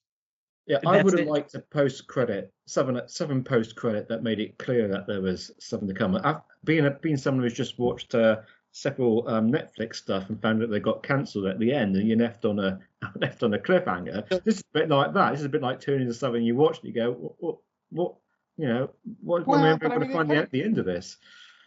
Yeah, I would have it. liked a post credit, seven, seven post credit that made it clear that there was something to come. I've been, I've been someone who's just watched uh, several um, Netflix stuff and found that they got cancelled at the end, and you're left on a left on a cliffhanger. This is a bit like that. This is a bit like turning to something you watch and you go, what, what, what you know, what well, am I going to find out at the end of this?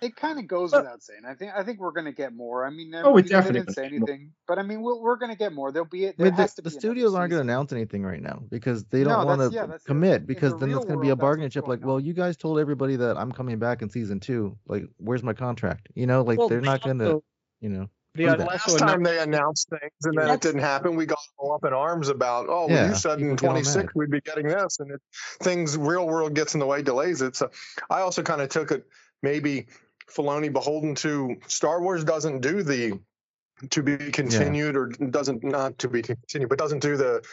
It kind of goes well, without saying. I think I think we're going to get more. I mean, oh, we definitely didn't say anything, but I mean, we're, we're going to get more. There'll be it. There I mean, has the, to the be studios aren't going to announce anything right now because they don't no, want to yeah, commit. Because the then it's going to be a bargaining chip. Like, on. well, you guys told everybody that I'm coming back in season two. Like, where's my contract? You know, like well, they're not going to, you know. Yeah, last time they announced things and then it didn't happen, we got all up in arms about, oh, well, yeah, you said in twenty-six we'd be getting this, and it, things real world gets in the way, delays it. So I also kind of took it maybe. Filoni beholden to Star Wars doesn't do the to be continued yeah. or doesn't not to be continued, but doesn't do the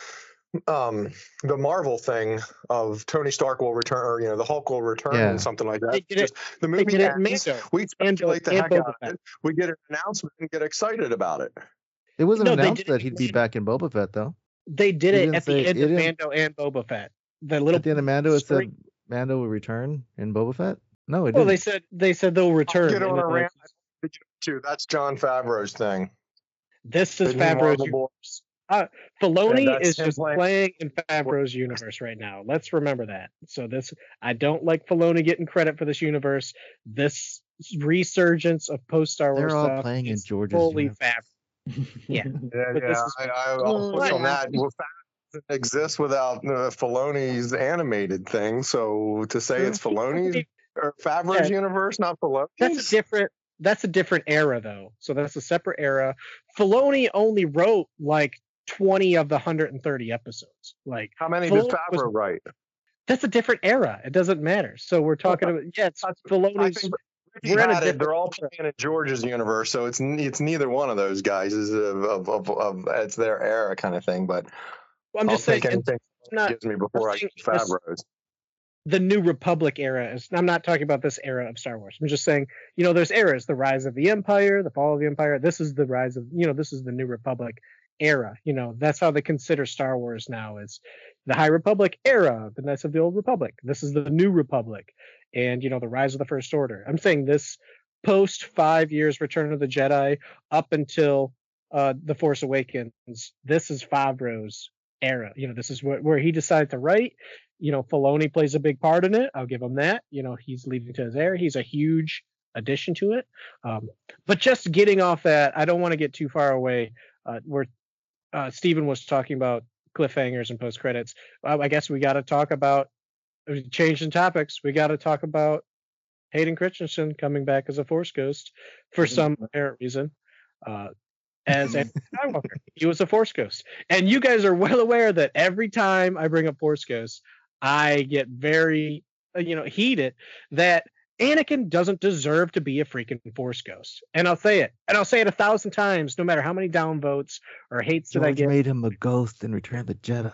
um the Marvel thing of Tony Stark will return, or you know, the Hulk will return, yeah. and something like that. Just, it, the movie ends, it, we speculate the heck out of it. We get an announcement and get excited about it. It wasn't no, announced that he'd be back in Boba Fett though. They did it at the end of Mando and Boba Fett. The little at the end of Mando it said Mando will return in Boba Fett. No, it well, didn't. they said they said they'll return. Get on a rant. Too. That's John Favreau's thing. This is the Favreau's universe. Uh, Filoni is just playing. playing in Favreau's universe right now. Let's remember that. So this, I don't like Filoni getting credit for this universe. This resurgence of post Star Wars stuff. They're all playing in George's universe. Favre- yeah, yeah, yeah. I, I, I'll push on that. We're exists without uh, Filoni's animated thing. So to say it's Filoni's. Or Favreau's yeah. universe, not Filoni. That's a different. That's a different era, though. So that's a separate era. Filoni only wrote like twenty of the one hundred thirty episodes. Like how many Filoni does Favreau was, write? That's a different era. It doesn't matter. So we're talking well, about yeah, it's Filoni's. We're in a different They're all playing in George's universe, so it's it's neither one of those guys is of of, of, of it's their era kind of thing. But well, I'm I'll just saying, anything not, gives me before I get Favreau's. The New Republic era is, I'm not talking about this era of Star Wars. I'm just saying, you know, there's eras, the rise of the Empire, the fall of the Empire. This is the rise of, you know, this is the New Republic era. You know, that's how they consider Star Wars now is the High Republic era, the Knights of the Old Republic. This is the New Republic and, you know, the rise of the First Order. I'm saying this post five years Return of the Jedi up until uh, The Force Awakens. This is Favreau's era. You know, this is where, where he decided to write. You know, Filoni plays a big part in it. I'll give him that. You know, he's leading to his heir. He's a huge addition to it. Um, but just getting off that, I don't want to get too far away. Uh, where uh, Stephen was talking about cliffhangers and post credits. Uh, I guess we got to talk about changing topics. We got to talk about Hayden Christensen coming back as a Force ghost for some apparent reason. Uh, As a Skywalker, he was a Force ghost, and you guys are well aware that every time I bring up Force ghosts, I get very, you know, heated that Anakin doesn't deserve to be a freaking Force ghost, and I'll say it, and I'll say it a thousand times, no matter how many downvotes or hates George that I get. Made him a ghost in Return of the Jedi.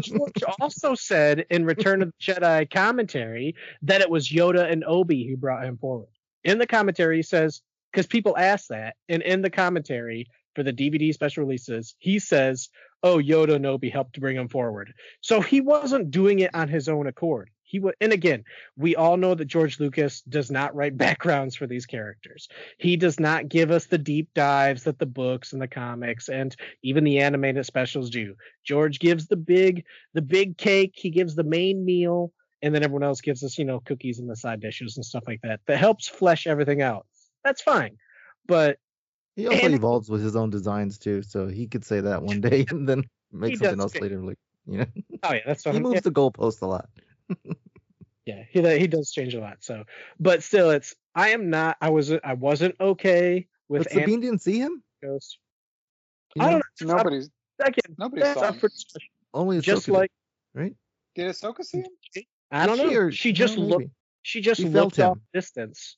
George also said in Return of the Jedi commentary that it was Yoda and Obi who brought him forward. In the commentary, he says. Because people ask that, and in the commentary for the D V D special releases, he says, "Oh, Yoda and Obi helped to bring him forward." So he wasn't doing it on his own accord. He w- and again, we all know that George Lucas does not write backgrounds for these characters. He does not give us the deep dives that the books and the comics and even the animated specials do. George gives the big, the big cake. He gives the main meal, and then everyone else gives us, you know, cookies and the side dishes and stuff like that. That helps flesh everything out. That's fine, but he also and, evolves with his own designs too, so he could say that one day and then make something else it. later. Like, you know, oh yeah, that's what he I'm, moves yeah. the goalpost a lot. yeah, he he does change a lot. So, but still, it's I am not. I was I wasn't okay with. But Sabine Anakin didn't see him. Ghost. You know, I don't know. Nobody's. I can't. Nobody saw him. Only Ahsoka just like did, right. Did Ahsoka see him? I don't did know. She, or, she just no, looked. She just she looked off distance.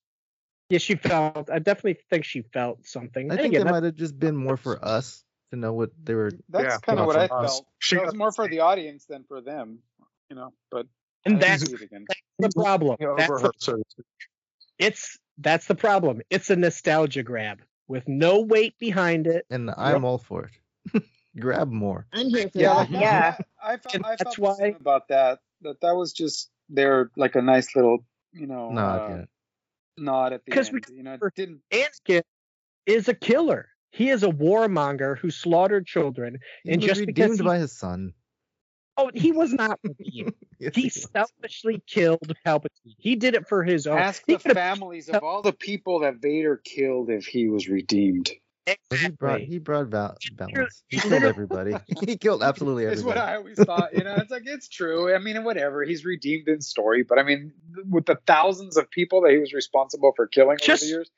Yeah, she felt. I definitely think she felt something. I think it might have just been more for us to know what they were. That's yeah, kind of what I felt. It was more for the audience than for them, you know. But and that's, that's the problem. That's the, It's that's the problem. It's a nostalgia grab with no weight behind it. And I'm yep. all for it. Grab more. I'm here for yeah. that. Yeah. I, I felt, I felt the same about that. That that was just their like a nice little, you know, no, uh, nod at the end. We, you know, it didn't. Anakin is a killer. He is a warmonger who slaughtered children, he and was just redeemed because he, by his son. Oh, he was not redeemed. yes, he, he selfishly killed Palpatine. He did it for his own. Ask he the families of all the people that Vader killed if he was redeemed. Exactly. He brought he brought about balance. He killed everybody. He killed absolutely everybody. That's what I always thought. You know, it's like it's true. I mean, whatever. He's redeemed in story, but I mean, with the thousands of people that he was responsible for killing just, over the years.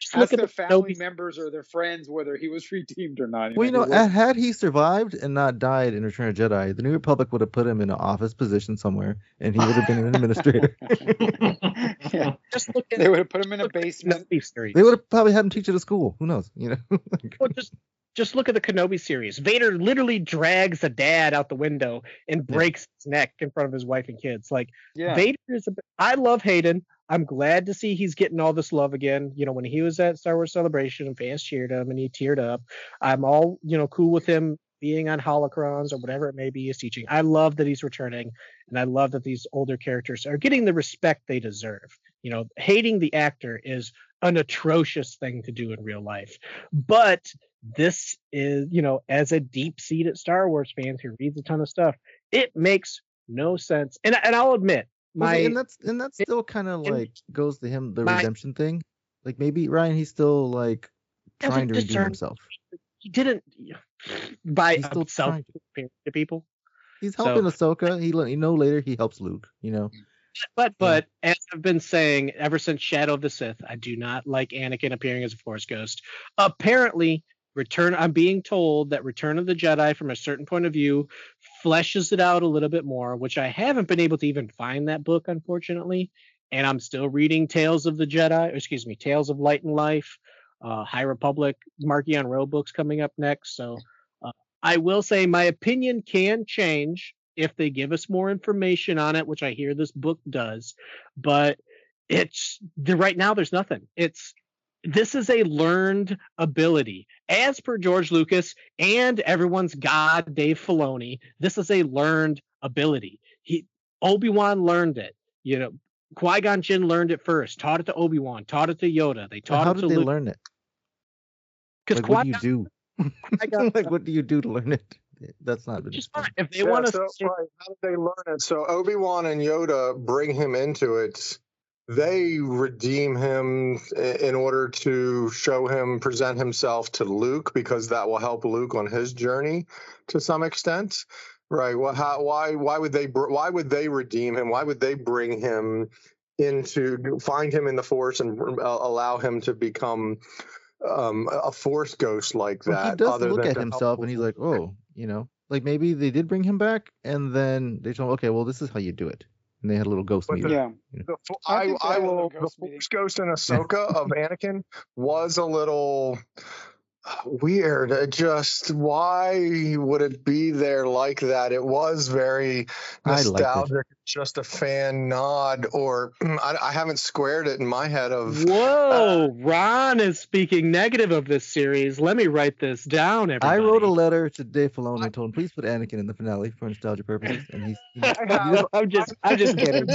Just ask their the family no, members or their friends whether he was redeemed or not. Well, you know, had he survived and not died in Return of Jedi, the New Republic would have put him in an office position somewhere, and he would have been an administrator. yeah. Just look at, they would have put him in a basement. They would have probably had him teach at a school. Who knows? You know. well, just just look at the Kenobi series. Vader literally drags a dad out the window and breaks yeah. his neck in front of his wife and kids. Like yeah. Vader is. A, I love Hayden. I'm glad to see he's getting all this love again. You know, when he was at Star Wars Celebration and fans cheered him and he teared up. I'm all, you know, cool with him being on holocrons or whatever it may be he's teaching. I love that he's returning, and I love that these older characters are getting the respect they deserve. You know, hating the actor is an atrocious thing to do in real life. But this is, you know, as a deep-seated Star Wars fan who reads a ton of stuff, it makes no sense. And, and I'll admit, My, and that's and that still kind of like goes to him the my, redemption thing. Like maybe Ryan, he's still like trying to redeem discern. himself. He didn't by himself to. to people. He's helping so, Ahsoka. He you know later he helps Luke. You know, but but yeah. as I've been saying ever since Shadow of the Sith, I do not like Anakin appearing as a Force ghost. Apparently, Return. I'm being told that Return of the Jedi, from a certain point of view, fleshes it out a little bit more, which I haven't been able to even find that book, unfortunately. And I'm still reading Tales of the Jedi, or excuse me, Tales of Light and Life, uh, High Republic, Marquis on Row books coming up next. So uh, I will say my opinion can change if they give us more information on it, which I hear this book does. But it's right now there's nothing. It's This is a learned ability. As per George Lucas and everyone's god, Dave Filoni, this is a learned ability. He Obi-Wan learned it. You know, Qui-Gon Jinn learned it first, taught it to Obi-Wan, taught it to Yoda. They taught it to Luke. How did they learn it? Because like, what do you do? like, what do you do to learn it? That's not really just fine. If they yeah, want to, so, right. How did they learn it? So Obi-Wan and Yoda bring him into it. They redeem him in order to show him, present himself to Luke, because that will help Luke on his journey to some extent, right? Well, how, why? Why would they? Why would they redeem him? Why would they bring him into find him in the Force and allow him to become um, a Force ghost like that? Well, he does other look than at himself, and he's like, oh, you know, like maybe they did bring him back, and then they told him, okay, well, this is how you do it. And they had a little ghost meeting. Yeah. You know. the, I, I, I will. The Force ghost in Ahsoka of Anakin was a little weird. It just why would it be there like that? It was very nostalgic, just a fan nod. Or I, I haven't squared it in my head. Of whoa, uh, Ron is speaking negative of this series. Let me write this down. Everybody. I wrote a letter to Dave Filoni and told him please put Anakin in the finale for nostalgia purposes, and he's. he's have, I'm just, I'm just kidding.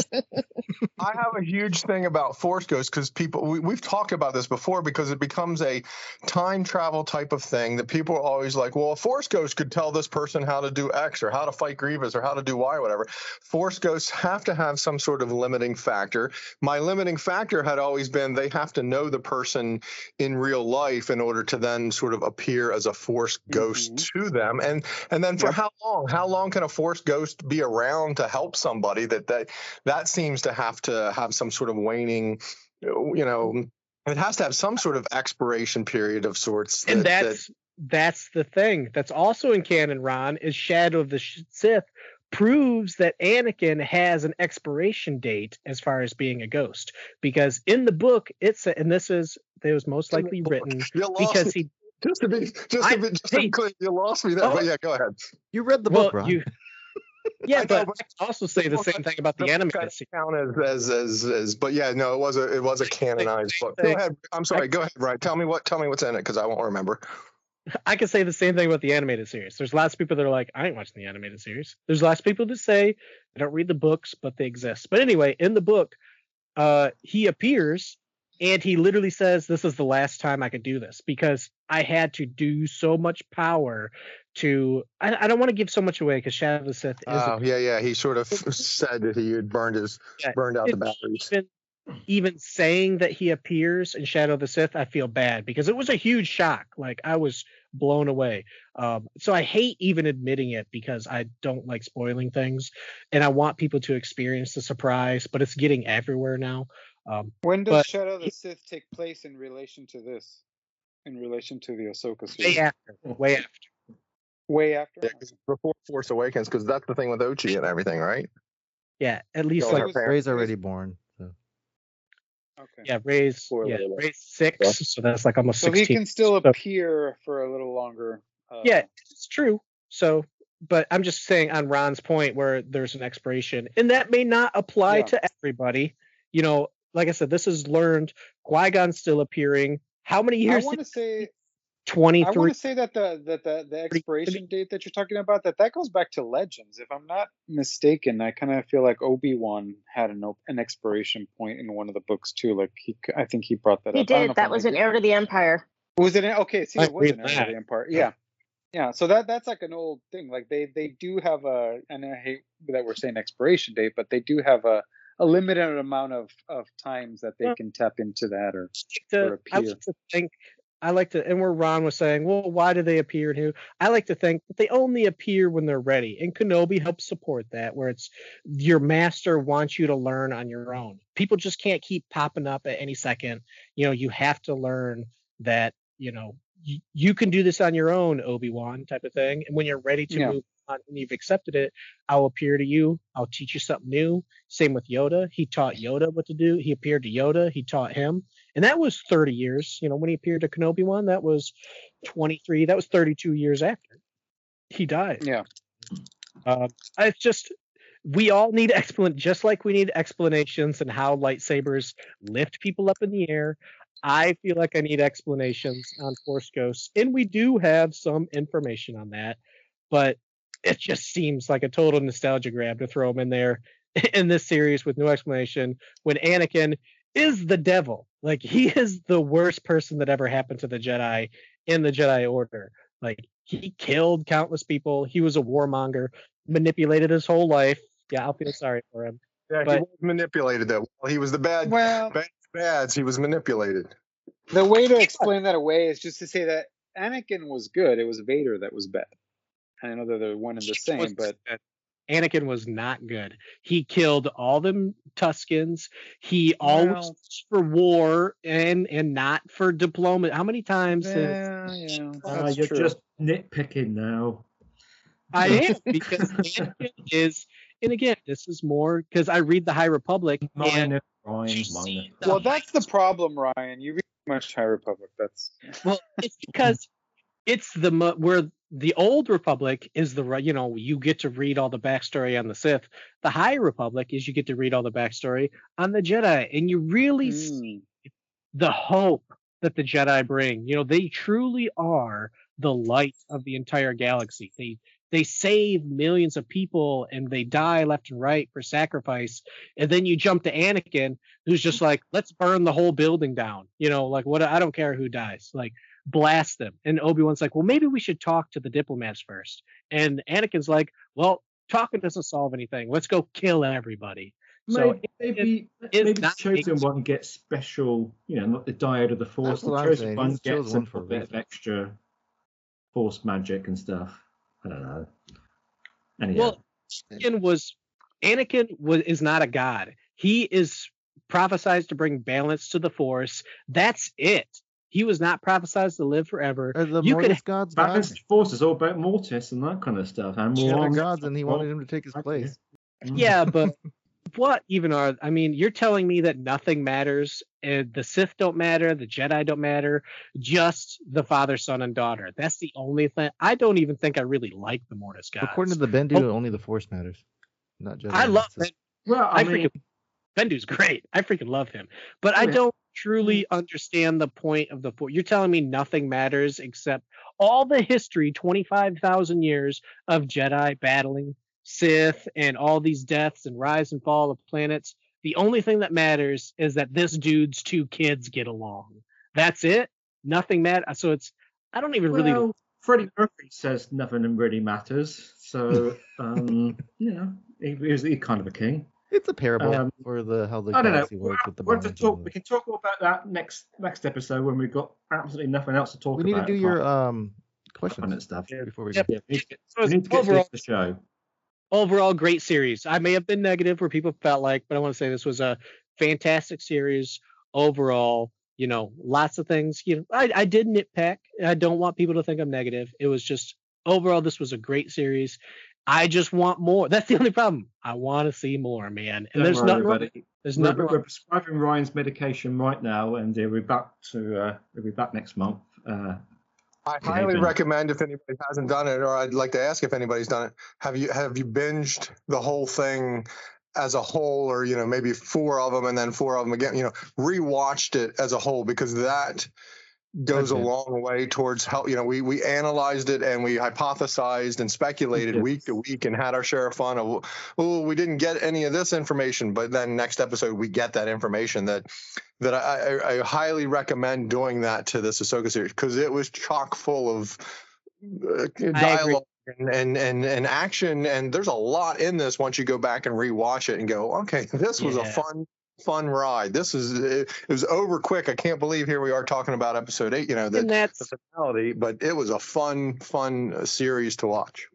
I have a huge thing about Force ghosts because people we, we've talked about this before because it becomes a time travel type of thing that people are always like, well, a Force ghost could tell this person how to do X or how to fight Grievous or how to do Y or whatever. Force ghosts have to have some sort of limiting factor. My limiting factor had always been they have to know the person in real life in order to then sort of appear as a Force ghost mm-hmm. to them. And and then for yep. how long? How long can a Force ghost be around to help somebody? That that that seems to have to have some sort of waning, you know, it has to have some sort of expiration period of sorts. That, and that's that... that's the thing that's also in canon, Ron, is Shadow of the Sith proves that Anakin has an expiration date as far as being a ghost. Because in the book, it's and this is it was most likely written because he just a bit just a bit just I, to hey, clear, you lost me there. Oh, but yeah, go ahead. You read the well, book, Ron. You, Yeah, I but know, I can also say the well, same thing about the anime. As, as, as, as, but yeah, no, it was a it was a canonized book. Go ahead. I'm sorry. I, go ahead, Ryan. Tell me what tell me what's in it because I won't remember. I can say the same thing about the animated series. There's lots of people that are like, I ain't watching the animated series. There's lots of people that say they don't read the books, but they exist. But anyway, in the book, uh, he appears and he literally says, "This is the last time I could do this because I had to do so much power." To I, I don't want to give so much away because Shadow of the Sith is. Oh yeah, yeah. He sort of said that he had burned his yeah, burned out the batteries. Even, even saying that he appears in Shadow of the Sith, I feel bad because it was a huge shock. Like I was blown away. Um, so I hate even admitting it because I don't like spoiling things, and I want people to experience the surprise. But it's getting everywhere now. Um, when does Shadow of the Sith take place in relation to this? In relation to the Ahsoka series? Way after. Way after. Way after yeah, before Force Awakens, because that's the thing with Ochi and everything, right? Yeah, at least so like Rey's already born. So. Okay. Yeah, Rey's yeah, Rey's six, yeah. So that's like almost. So sixteen, he can still so. appear for a little longer. Uh, yeah, it's true. So, but I'm just saying on Ron's point where there's an expiration, and that may not apply yeah. to everybody. You know, like I said, this is learned. Qui-Gon's still appearing. How many years? I want to say. twenty-three. I want to say that the that the, the expiration date that you're talking about, that that goes back to Legends. If I'm not mistaken, I kind of feel like Obi-Wan had an an expiration point in one of the books too. Like he, I think he brought that he up. He did. That was an Heir to the Empire. Was it? Okay, see, it was an Heir to the Empire. Yeah, yeah. So that that's like an old thing. Like they they do have a, and I hate that we're saying expiration date, but they do have a. a limited amount of of times that they well, can tap into that or, to, or appear. I like to think. I like to, and where Ron was saying, well, why do they appear and who? I like to think that they only appear when they're ready. And Kenobi helps support that, where it's your master wants you to learn on your own. People just can't keep popping up at any second. You know, you have to learn that, you know, you, you can do this on your own, Obi-Wan type of thing. And when you're ready to yeah. move on and you've accepted it, I'll appear to you. I'll teach you something new. Same with Yoda. He taught Yoda what to do. He appeared to Yoda. He taught him. And that was thirty years. You know, when he appeared to Kenobi one, that was twenty-three. That was thirty-two years after he died. Yeah. Uh, it's just, we all need explanation, just like we need explanations and how lightsabers lift people up in the air. I feel like I need explanations on Force Ghosts. And we do have some information on that. But it just seems like a total nostalgia grab to throw them in there in this series with no explanation when Anakin is the devil. Like, he is the worst person that ever happened to the Jedi in the Jedi Order. Like, he killed countless people. He was a warmonger, manipulated his whole life. Yeah, I'll feel sorry for him. Yeah, but, he was manipulated, though. He was the bad, well, bad bads. He was manipulated. The way to explain that away is just to say that Anakin was good. It was Vader that was bad. I know that they're one and the same, but... Anakin was not good. He killed all them Tuskens. He always well, for war and and not for diplomacy. How many times? Yeah, has, yeah, uh, you're true. Just nitpicking now. I am, because Anakin is, and again, this is more because I read the High Republic. Minor, Ryan, minor. Well, that's the problem, Ryan. You read too much High Republic. That's well, it's because it's the where. The Old Republic is the, you know, you get to read all the backstory on the Sith. The High Republic is you get to read all the backstory on the Jedi. And you really mm. see the hope that the Jedi bring. You know, they truly are the light of the entire galaxy. They they save millions of people and they die left and right for sacrifice. And then you jump to Anakin, who's just like, let's burn the whole building down. You know, like, what? I don't care who dies. Like, blast them. And Obi-Wan's like, well, maybe we should talk to the diplomats first. And Anakin's like, well, talking doesn't solve anything. Let's go kill everybody. Maybe, so maybe, maybe the chosen one gets special, you know, not the dyad of the Force. The chosen one gets a bit of extra Force magic and stuff. I don't know. Anyhow. Well, Anakin was Anakin was is not a god. He is prophesied to bring balance to the Force. That's it. He was not prophesized to live forever. The you could gods balanced Force is all about Mortis and that kind of stuff. And more gods, and he wanted him to take his place. Yeah, but what even are? I mean, you're telling me that nothing matters It, the Sith don't matter. The Jedi don't matter. Just the father, son, and daughter. That's the only thing. I don't even think I really like the Mortis gods. According to the Bendu, oh, only the Force matters. Not Jedi. I love Bendu. Well, I, I mean, freaking Bendu's great. I freaking love him. But I, mean, I don't truly understand the point of the Force. You're telling me nothing matters except all the history, twenty-five thousand years of Jedi battling Sith and all these deaths and rise and fall of planets. The only thing that matters is that this dude's two kids get along. That's it. Nothing matters. So it's, I don't even well, really. Freddie Mercury says nothing really matters. So, um, you know, he, he was he kind of a king. It's a parable um, for the how the I galaxy works with the mind. Talk, we can talk all about that next next episode when we've got absolutely nothing else to talk about. We need about to do your um, questions and stuff yeah. before we, yep. get, we, get, so we need to get overall, to the show. Overall, great series. I may have been negative where people felt like, but I want to say this was a fantastic series overall. You know, lots of things. You know, I, I did nitpick. I don't want people to think I'm negative. It was just overall, this was a great series. I just want more. That's the only problem. I want to see more, man. And don't there's nothing. Wrong. There's we're, nothing. We're prescribing Ryan's medication right now, and he'll be back to. Uh, he'll be back next month. Uh, I highly recommend if anybody hasn't done it, or I'd like to ask if anybody's done it. Have you have you binged the whole thing as a whole, or you know maybe four of them and then four of them again? You know, rewatched it as a whole because that goes That's a it. long way towards help. You know, we we analyzed it and we hypothesized and speculated week to week and had our share of fun. Of, oh, we didn't get any of this information, but then next episode we get that information that. That I, I, I highly recommend doing that to this Ahsoka series because it was chock full of uh, dialogue and, and, and, and action. And there's a lot in this once you go back and rewatch it and go, okay, this was yeah. a fun, fun ride. This is, it, it was over quick. I can't believe here we are talking about episode eight, you know, the, and that's, the finality, but it was a fun, fun series to watch.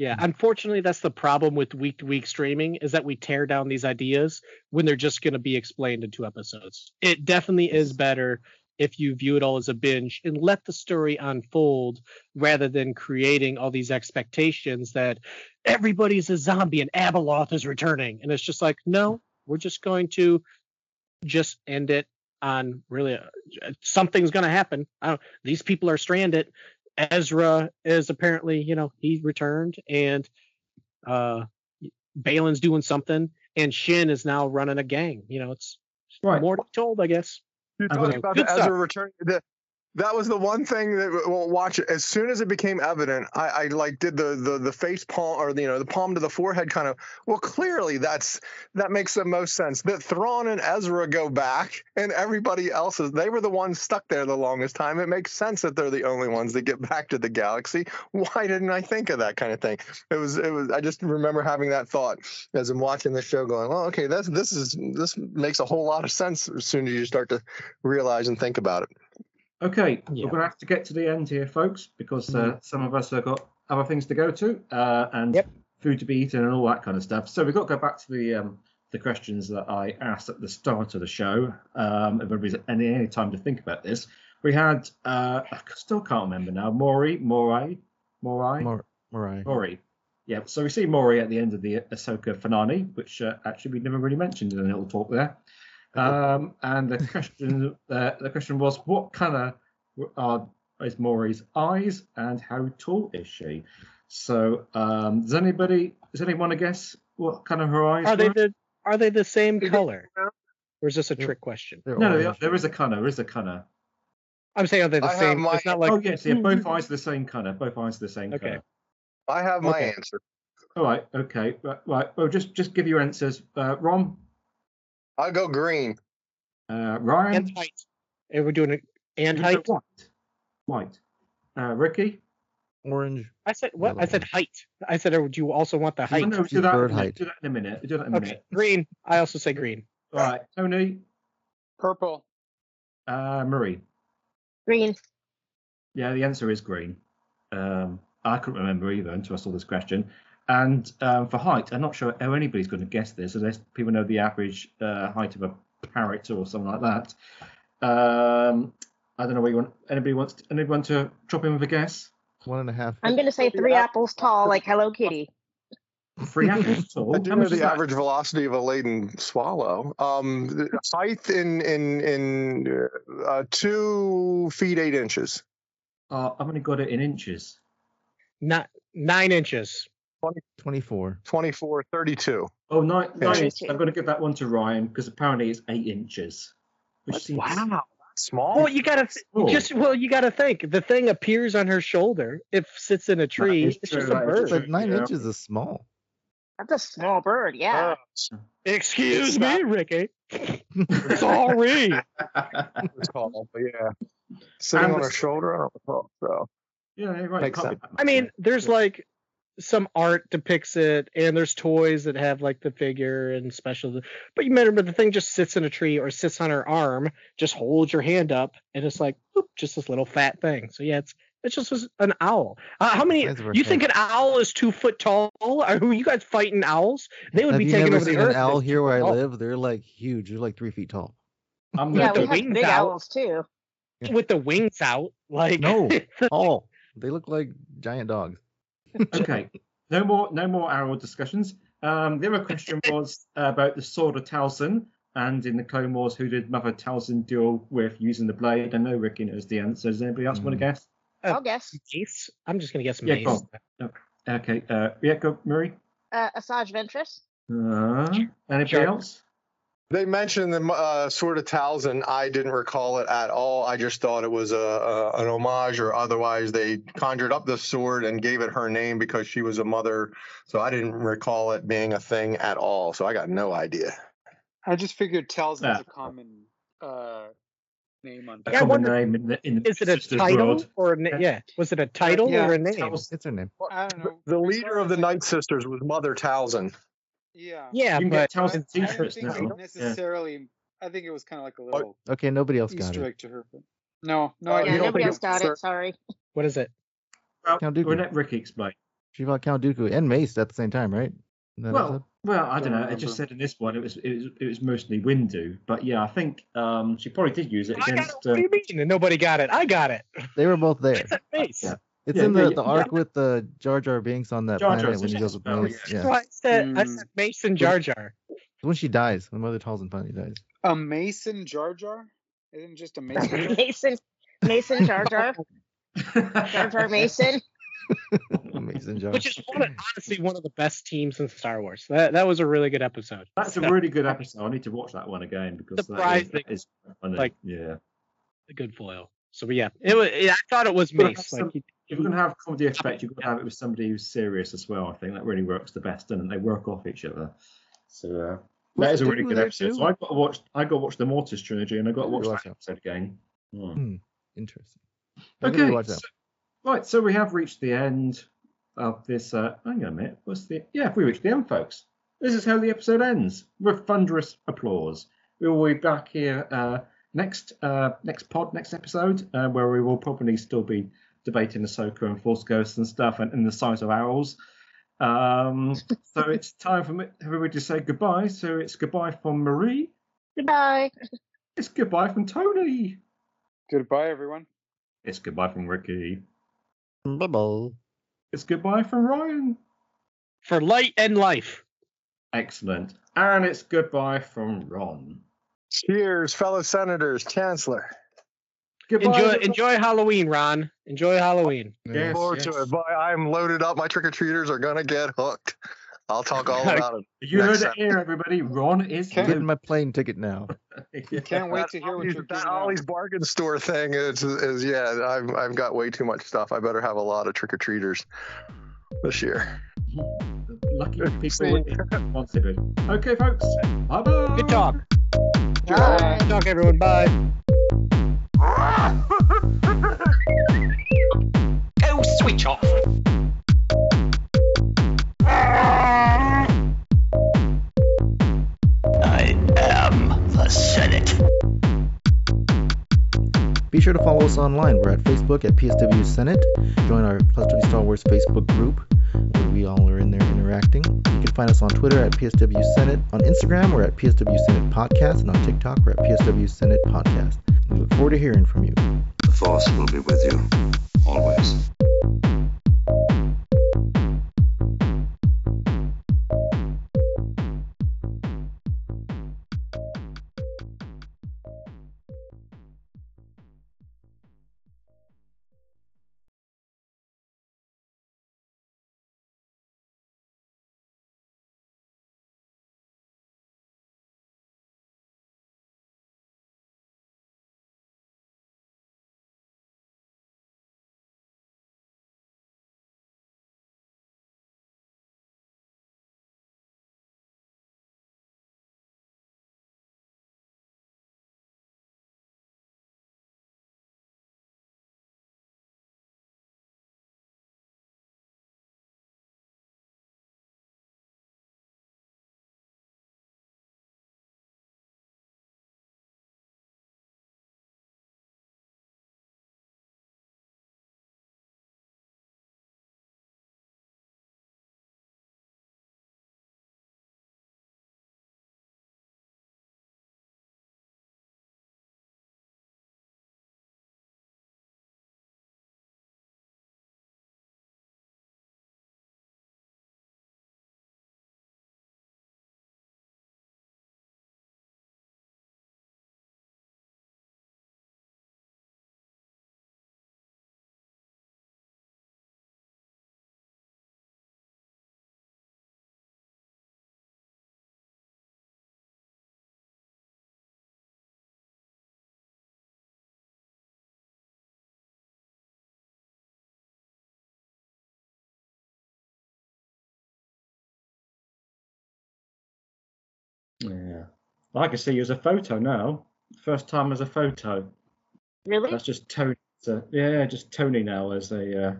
Yeah, unfortunately, that's the problem with week-to-week streaming is that we tear down these ideas when they're just going to be explained in two episodes. It definitely is better if you view it all as a binge and let the story unfold rather than creating all these expectations that everybody's a zombie and Abeloth is returning. And it's just like, no, we're just going to just end it on really uh, something's going to happen. I don't, these people are stranded. Ezra is apparently, you know, he returned and uh, Baylan's doing something and Shin is now running a gang. You know, it's right. more told, I guess. You're talking about the Ezra returning. The, that was the one thing that well, watch it. As soon as it became evident, I, I like did the, the the face palm or, the, you know, the palm to the forehead kind of. Well, clearly, that's that makes the most sense that Thrawn and Ezra go back and everybody else is they were the ones stuck there the longest time. It makes sense that they're the only ones that get back to the galaxy. Why didn't I think of that kind of thing? It was it was I just remember having that thought as I'm watching the show going, well, OK, that's this is this makes a whole lot of sense as soon as you start to realize and think about it. Okay, yeah. we're going to have to get to the end here, folks, because uh, some of us have got other things to go to uh, and yep. food to be eaten and all that kind of stuff. So we've got to go back to the um, the questions that I asked at the start of the show. Um, if everybody's any, any time to think about this, we had uh, I still can't remember now. Mori, Mori, Mori, Mor- Mori, Mori. Yeah. So we see Mori at the end of the Ahsoka finale, which uh, actually we never really mentioned in a little talk there. Um, and the question, uh, the question was, what colour are is Mori's eyes, and how tall is she? So, um, does anybody, does anyone guess what colour her eyes are? Are they the Are they the same colour, or is this a trick question? No, no, there is a colour. There is a colour. I'm saying are they the same? My, it's not like oh yes, yeah, both eyes are the same colour. Both eyes are the same okay. colour. I have my okay. answer. All right, okay, right, right. Well, just just give your answers, uh, Ron. I'll go green. Uh, Ryan? And height. And we're doing it. And height? White. White. Uh, Ricky? Orange. I said what? Yellow. I said height. I said, do you also want the height? No, no, do that, bird height. Do that in a minute. Do that in a okay. minute. Green. I also say green. All right. Tony? Purple. Uh, Marie? Green. Yeah, the answer is green. Um, I couldn't remember either until I saw this question. And um, for height, I'm not sure how anybody's going to guess this unless people know the average uh, height of a parrot or something like that. Um, I don't know what you want. Anybody wants to, anyone to drop in with a guess? One and a half. I'm going to say three apples tall, like Hello Kitty. free capital. I do know the average that? velocity of a laden swallow. Um, height in in in uh, two feet eight inches. Uh, I've only got it in inches. Not nine inches. twenty, twenty-four. twenty-four, thirty-two. Oh, nine, nine inches. I'm going to give that one to Ryan because apparently it's eight inches. Which that's, seems wow, that's small. Well, you got to just well, you got to think. The thing appears on her shoulder. It sits in a tree. It's just a bird. But nine yeah. inches is small. That's a small bird, yeah. Uh, excuse it's me, not... Ricky. Sorry. It's called, but yeah. Sitting on her shoulder, I don't recall. So yeah, right. Makes sense. I mean, there's like some art depicts it, and there's toys that have like the figure and special. But you remember the thing just sits in a tree or sits on her arm. Just hold your hand up, and it's like whoop, just this little fat thing. So yeah, it's. It's just an owl. Uh, how many? You think an owl is two foot tall? Are you guys fighting owls? They would have be taking over the earth. Have you ever seen an owl here where I live? They're like huge. They're like three feet tall. I'm yeah, we have big out. owls too. With the wings out, like no, all they look like giant dogs. Okay, no more, no more owl discussions. Um, the other question was about the Sword of Talzin, and in the Clone Wars, who did Mother Talzin deal with using the blade? I know Ricky knows the answer. Does anybody else mm. want to guess? Uh, I'll guess. Mace? I'm just going to guess Mace. Yeah, go on. Okay. Uh, yeah, go, Marie. Uh, Asajj Ventress. Uh, anybody sure. else? They mentioned the uh, Sword of Talzin. I didn't recall it at all. I just thought it was a, a an homage or otherwise. They conjured up the sword and gave it her name because she was a mother. So I didn't recall it being a thing at all. So I got no idea. I just figured Talzin's yeah. a common... Uh, name on yeah, I wonder, name in the, in the is it a title world. Or a na- yeah was it a title yeah. or a name? It's her name. Well, I don't know. The leader of the Night Sisters was Mother Talzin. Yeah, yeah, you but Talzin I, I don't think it necessarily. Yeah. I think it was kind of like a little. Okay, nobody else Easter got it. To her, but... No, no, uh, yeah, nobody think else got it. it. Sorry. What is it? Well, Count Dooku. We're not Ricky explain. She fought Count Dooku and Mace at the same time, right? Well, well, I don't know. I just said in this one it was it was, it was mostly Windu, but yeah, I think um, she probably did use it against. What do you mean? And nobody got it. I got it. They were both there. It's a face. Yeah. It's yeah, in the, yeah, the arc yeah. with the Jar Jar Binks on that Jar Jar planet when she goes with Mace. Yeah. So I said mm. I said Mace and Jar Jar. When she dies, when Mother Talzin finally dies. A Mace and Jar Jar? Isn't just a Mace. Mason Mason Jar Jar. Jar Jar Mason. Amazing job. Which is one of, honestly one of the best teams in Star Wars. That that was a really good episode. That's so, a really good episode. I need to watch that one again because surprising. That is, that is funny. Like yeah, a good foil. So but yeah, it was. Yeah, I thought it was Mace. Like, some, he, if you're gonna have comedy effect, you're gonna have it with somebody who's serious as well. I think that really works the best, and they work off each other. So uh, that is a really good episode. Too? So I got to watch. I got to watch the Mortis trilogy, and I got to watch that episode again. Oh. Hmm, interesting. I okay. Watch that. So, right, so we have reached the end of this. Uh, hang on a minute. What's the? Yeah, we reached the end, folks. This is how the episode ends with thunderous applause. We will be back here uh, next, uh, next pod, next episode, uh, where we will probably still be debating Ahsoka and Force Ghosts and stuff, and, and the size of owls. Um, so it's time for everybody to say goodbye. So it's goodbye from Marie. Goodbye. It's goodbye from Tony. Goodbye, everyone. It's goodbye from Ricky. Bubble. It's goodbye for Ryan. For light and life. Excellent. And it's goodbye from Ron. Cheers, fellow senators, Chancellor. Goodbye. Enjoy, enjoy Halloween, Ron. Enjoy Halloween. Yes, Look forward yes. to it. Bye. I'm loaded up. My trick-or-treaters are going to get hooked. I'll talk all about it. You heard it here, everybody. Ron is here. I'm getting my plane ticket now. yeah. Can't wait to hear what you're doing. Ollie's bargain store thing is, is yeah, I've, I've got way too much stuff. I better have a lot of trick-or-treaters this year. Lucky people. Okay, folks. Bye-bye. Good talk. Bye. Good talk, everyone. Bye. Go switch off. Senate. Be sure to follow us online. We're at Facebook at P S W Senate. Join our P S W Star Wars Facebook group where we all are in there interacting. You can find us on Twitter at P S W Senate. On Instagram, we're at P S W Senate Podcast. And on TikTok, we're at P S W Senate Podcast. We look forward to hearing from you. The Force will be with you always. Yeah. Well, I can see you as a photo now. First time as a photo. Really? That's just Tony. So, yeah, just Tony now as a uh,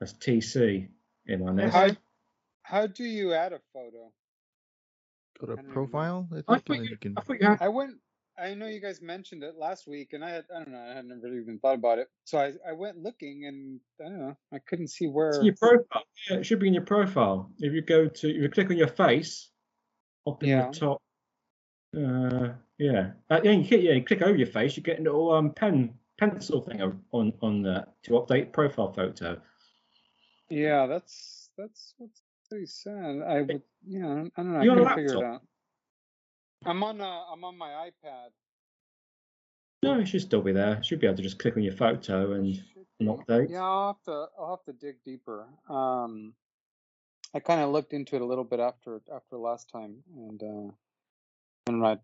as T C in my list. How, how do you add a photo? Go to profile. I think you can. I went. I know you guys mentioned it last week, and I had, I don't know, I hadn't really even thought about it. So I, I went looking, and I don't know, I couldn't see where. It's your profile. Yeah, it should be in your profile. If you go to, if you click on your face, up in yeah. the top. Uh, yeah. Uh, yeah, you, yeah. You click over your face, you get a little um pen pencil thing on on that to update profile photo. Yeah, that's that's what's pretty sad. I would, yeah, I don't know. You're I couldn't figure it out. I'm on, uh, I'm on my iPad. No, it should still be there. You should be able to just click on your photo and, and update. Yeah, I'll have to, I'll have to dig deeper. Um, I kind of looked into it a little bit after after last time, and uh, and I,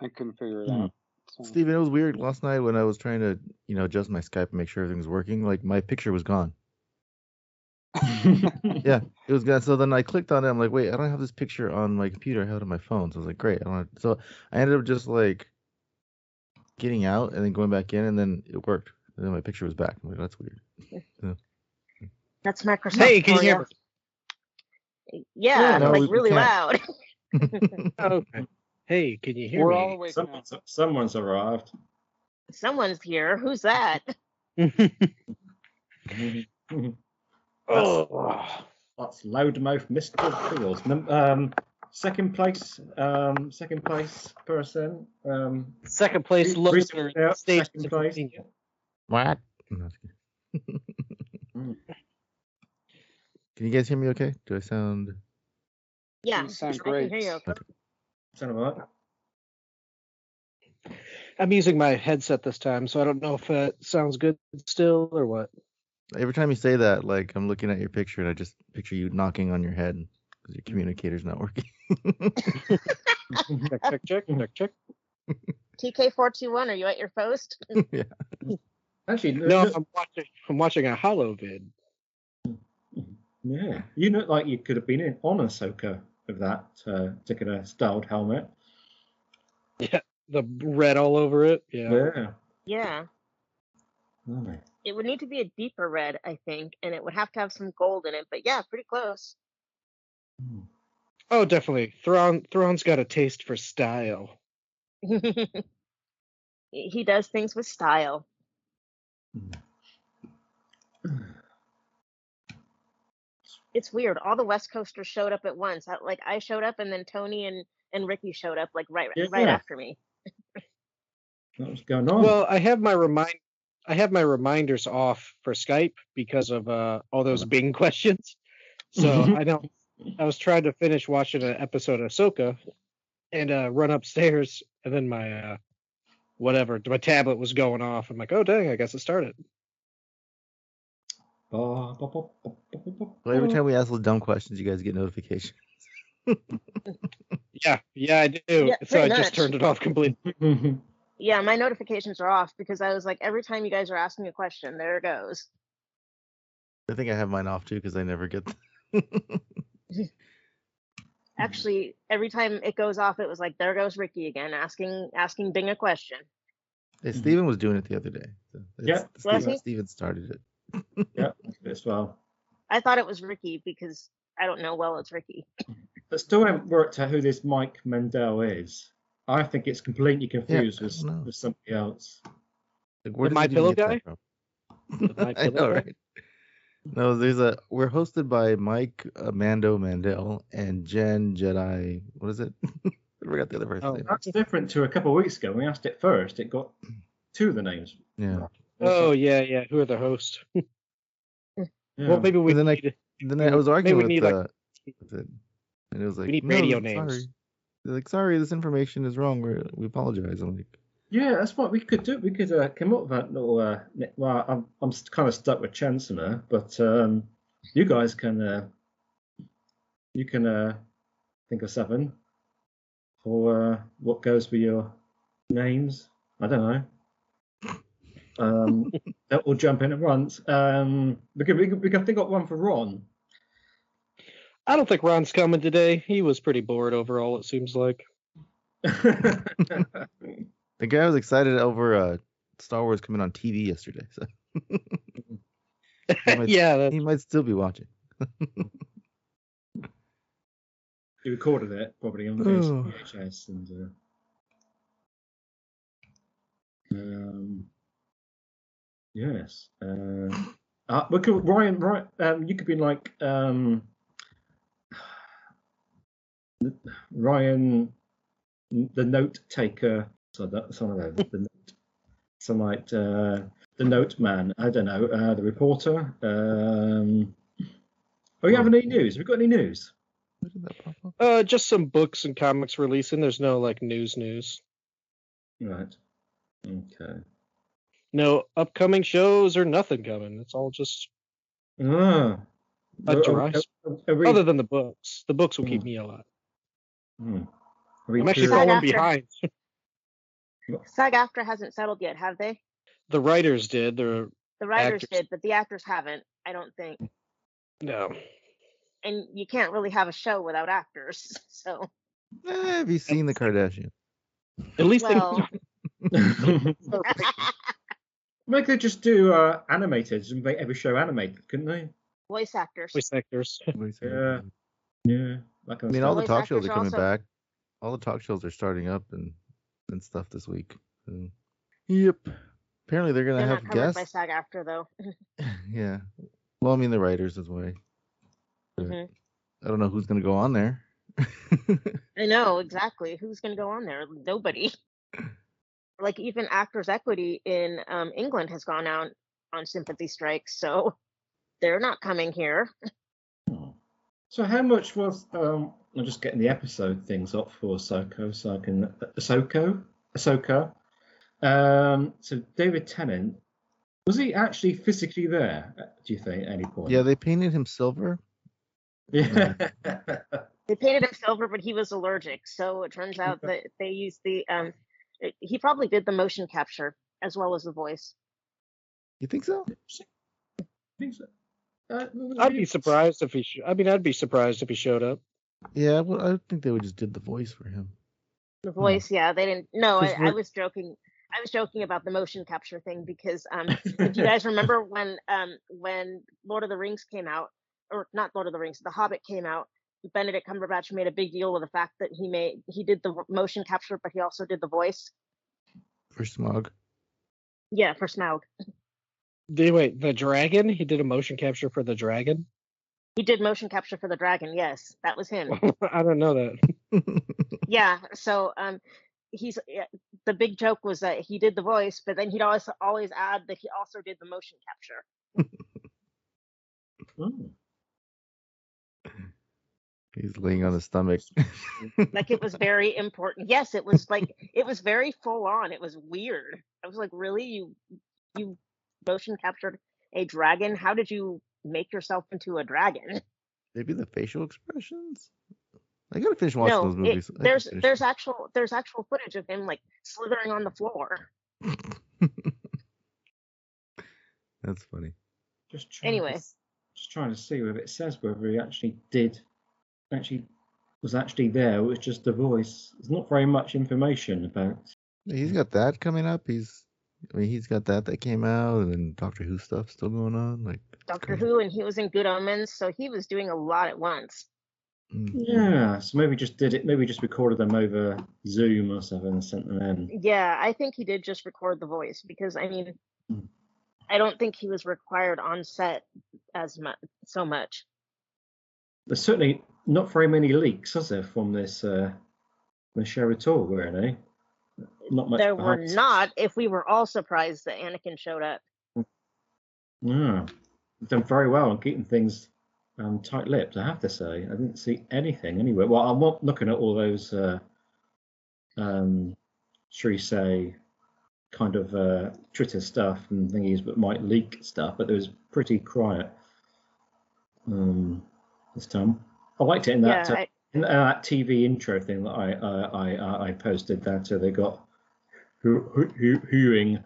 I couldn't figure it hmm. out. So. Steven, it was weird last night when I was trying to, you know, adjust my Skype and make sure everything was working. Like my picture was gone. Yeah, it was gone. So then I clicked on it. I'm like, wait, I don't have this picture on my computer. I have it on my phone. So I was like, great. I don't. So I ended up just like getting out and then going back in, and then it worked. And then my picture was back. I'm like, that's weird. Yeah. That's Microsoft. Hey, can you hear me? Yeah, yeah no, like we, really we loud. Okay. Hey, can you hear We're me? All awake someone's, now. someone's arrived. Someone's here. Who's that? That's, oh, that's loudmouth mystical feels. Um, second place, um, second place person. Um, second place listener. Second place. What? Can you guys hear me? Okay? Do I sound? Yeah, you sound great. I can hear you. Okay. Okay. Sound about. I'm using my headset this time, so I don't know if it sounds good still or what. Every time you say that, like, I'm looking at your picture, and I just picture you knocking on your head because your communicator's not working. Check, check, check, check, check. T K four two one, are you at your post? Yeah. Actually, no, no, I'm watching I'm watching a holo vid. Yeah. You look like you could have been in on Ahsoka with that uh, particular styled helmet. Yeah, the red all over it. Yeah. Yeah. Yeah. Lovely. It would need to be a deeper red, I think, and it would have to have some gold in it. But yeah, pretty close. Oh, definitely. Thrawn, Thrawn's got a taste for style. He does things with style. It's weird. All the West Coasters showed up at once. I, like I showed up, and then Tony and, and Ricky showed up, like right yeah. right after me. What's going on? Well, I have my reminder. I have my reminders off for Skype because of uh, all those Bing questions. So I don't. I was trying to finish watching an episode of Ahsoka, and uh, run upstairs, and then my uh, whatever, my tablet was going off. I'm like, oh dang, I guess it started. Well, every time we ask those dumb questions, you guys get notifications. yeah, yeah, I do. Yeah, so I much. just turned it off completely. Yeah, my notifications are off because I was like, every time you guys are asking a question, there it goes. I think I have mine off too because I never get them. Actually, every time it goes off, it was like, there goes Ricky again asking asking Bing a question. Hey, Steven was doing it the other day. So yeah, Steven, Steven started it. Yeah, as well. I thought it was Ricky because I don't know well it's Ricky. But still haven't worked out who this Mike Mendel is. I think it's completely confused yeah, with, with somebody else. Like, the My Pillow guy? The My Pillow I know, guy? Right? No, there's a. We're hosted by Mike Amando Mandel and Jen Jedi. What is it? I forgot the other first oh, name. That's different to a couple of weeks ago. When we asked it first, it got two of the names. Yeah. Oh, yeah, yeah. Who are the hosts? Yeah. Well, maybe we. And then, need, I, then I was arguing with, need, uh, like, with it. And it was like, we need no, radio names. Sorry. They're like, sorry, this information is wrong. We're, we apologize. I'm like, yeah, that's what we could do. We could uh, come up with that little. Uh, well, I'm I'm kind of stuck with Chancellor, but um, you guys can uh, you can uh, think of something for uh, what goes with your names. I don't know. Um, that will jump in at once. Um, we could we could, we could think up one for Ron. I don't think Ron's coming today. He was pretty bored overall, it seems like. The guy was excited over uh, Star Wars coming on T V yesterday. So he might, yeah, that's... he might still be watching. He recorded that probably on the V H S and. Uh... Um, yes. Uh, uh, we could, Ryan, Ryan um, you could be like um, Ryan, the note taker. So that, some of those, the note, some like uh, the note man. I don't know. Uh, the reporter. Um, are we having any news? Have we got any news? Uh, just some books and comics releasing. There's no like news news. Right. Okay. No upcoming shows or nothing coming. It's all just ah, dry we, other than the books. The books will hmm. keep me alive. Hmm. I'm actually falling behind. SAG-AFTRA hasn't settled yet, have they? The writers did. The the writers actors. did, but the actors haven't. I don't think. No. And you can't really have a show without actors. So. Have you seen the Kardashians? At least well, they. Maybe they just do uh, animated and make every show animated, couldn't they? Voice actors. Voice actors. Yeah, yeah. Like I, I mean, all the talk shows are coming also... back. All the talk shows are starting up and, and stuff this week. So. Yep. Apparently they're gonna they're have not covered guests. By SAG-AFTRA though. Yeah. Well, I mean the writers as well. Mm-hmm. I don't know who's gonna go on there. I know exactly who's gonna go on there. Nobody. Like, even Actors' Equity in um, England has gone out on sympathy strikes, so they're not coming here. So how much was... Um, I'm just getting the episode things up for Ahsoka, so I can... Ahsoka? Ahsoka. Um, so David Tennant, was he actually physically there, do you think, at any point? Yeah, they painted him silver. Yeah. They painted him silver, but he was allergic, so it turns out that they used the... Um, He probably did the motion capture as well as the voice. You think so? I think so. Uh, I'd be surprised if he. Sh- I mean, I'd be surprised if he showed up. Yeah, well, I think they would just did the voice for him. The voice, oh. yeah, they didn't. No, I, I was joking. I was joking about the motion capture thing because um, if you guys remember when um, when Lord of the Rings came out, or not Lord of the Rings, The Hobbit came out. Benedict Cumberbatch made a big deal of the fact that he made he did the motion capture, but he also did the voice for Smaug. Yeah, for Smaug. The, wait, the dragon? He did a motion capture for the dragon? He did motion capture for the dragon. Yes, that was him. I don't know that. Yeah, so um, he's the big joke was that he did the voice, but then he'd always always add that he also did the motion capture. Oh. He's laying on his stomach. Like it was very important. Yes, it was like it was very full on. It was weird. I was like, really? You you motion captured a dragon? How did you make yourself into a dragon? Maybe the facial expressions? I gotta finish watching no, those movies. It, there's there's actual there's actual footage of him like slithering on the floor. That's funny. Just trying anyway. To, just trying to see whether it says whether he actually did. Actually, was actually there. It was just the voice. There's not very much information about. He's got that coming up. He's, I mean, he's got that that came out, and then Doctor Who stuff still going on. Like Doctor Who, and he was in Good Omens, so he was doing a lot at once. Mm-hmm. Yeah, so maybe just did it. Maybe just recorded them over Zoom or something and sent them in. Yeah, I think he did just record the voice because I mean, mm. I don't think he was required on set as much so much. There's certainly not very many leaks, is there, from this uh, this show at all, were there? Not much. There were not. If we were all surprised that Anakin showed up. Yeah, done very well on keeping things um, tight-lipped. I have to say, I didn't see anything anywhere. Well, I'm not looking at all those, uh, um, should we say, kind of uh, Twitter stuff and thingies that might leak stuff, but it was pretty quiet. Um. This time, I liked it in that, yeah, uh, I, in that T V intro thing that I uh, I I posted that uh, they got Huyang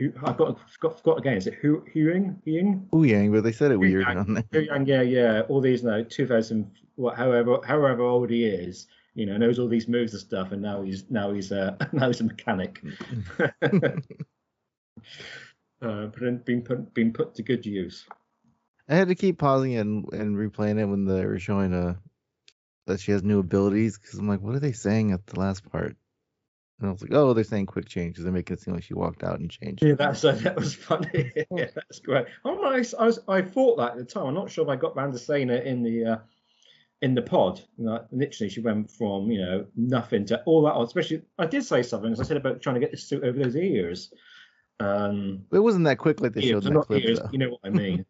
Who, I've got forgot, forgot again. Is it Hu Huyang? Huyang? Huyang, but they said it Huyang, weird. Huyang, yeah, yeah. All these now, two thousand, what, however, however old he is, you know, knows all these moves and stuff, and now he's now he's a uh, now he's a mechanic. uh, but been put been put to good use. I had to keep pausing and and replaying it when they were showing uh that she has new abilities, because I'm like, what are they saying at the last part? And I was like, oh, they're saying quick changes. They're making it seem like she walked out and changed. Yeah, that's, uh, that was funny. Yeah, that's great. Oh, I, I, was, I thought that at the time. I'm not sure if I got round to saying it in the uh, in the pod. You know, literally, she went from, you know, nothing to all that. Especially, I did say something, as I said, about trying to get this suit over those ears. Um, it wasn't that quick like they showed in that clip, ears, you know what I mean.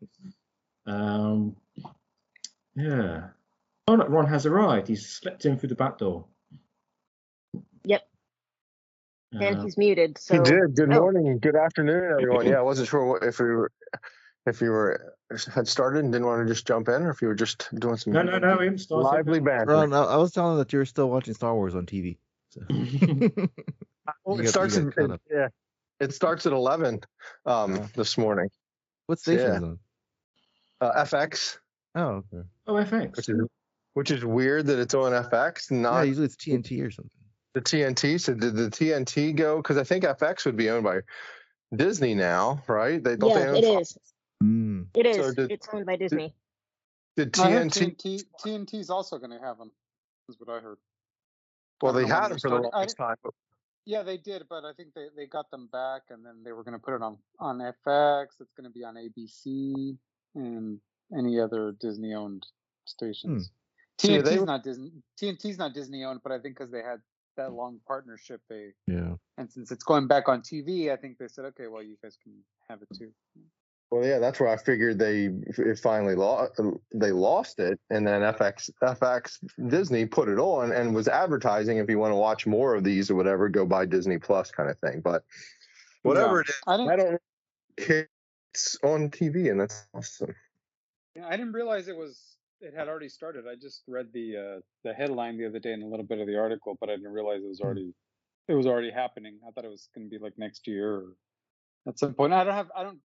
um, yeah. Oh, look, Ron has arrived. He's slipped in through the back door. Yep. And he's muted. So. He did. Good morning and good afternoon, everyone. Yeah, I wasn't sure if we were, if you were had started and didn't want to just jump in, or if you were just doing some no, no, no, we haven't started. Lively banter. Ron, I was telling that you were still watching Star Wars on T V. So. Well, it starts. At, it, yeah, it starts at eleven um, yeah. this morning. What station yeah. is on? Uh, F X. Oh. Okay. Oh, F X. Which is, which is weird that it's on F X. Not yeah, usually it's T N T or something. The T N T, so did the T N T go? Because I think F X would be owned by Disney now, right? They don't. Yeah, they own it, is. Mm. it is. It so is. It's owned by Disney. Did, did T N T? T N T T N T's also going to have them, is what I heard. Well, they had them for the longest time. But... Yeah, they did, but I think they, they got them back, and then they were going to put it on, on F X. It's going to be on A B C and any other Disney-owned stations. Mm. T N T's so they... not Disney. T N T's not Disney-owned, but I think because they had that long partnership, they yeah and since it's going back on T V, I think they said, okay, well, you guys can have it too. Well, yeah, that's where I figured they it finally lost they lost it, and then F X F X Disney put it on and was advertising, if you want to watch more of these or whatever, go buy Disney Plus kind of thing. But whatever yeah. it is, I don't, I don't it's on T V, and that's awesome. Yeah, I didn't realize it was It had already started. I just read the uh, the headline the other day and a little bit of the article, but I didn't realize it was already it was already happening. I thought it was going to be like next year or at some point. I don't have I don't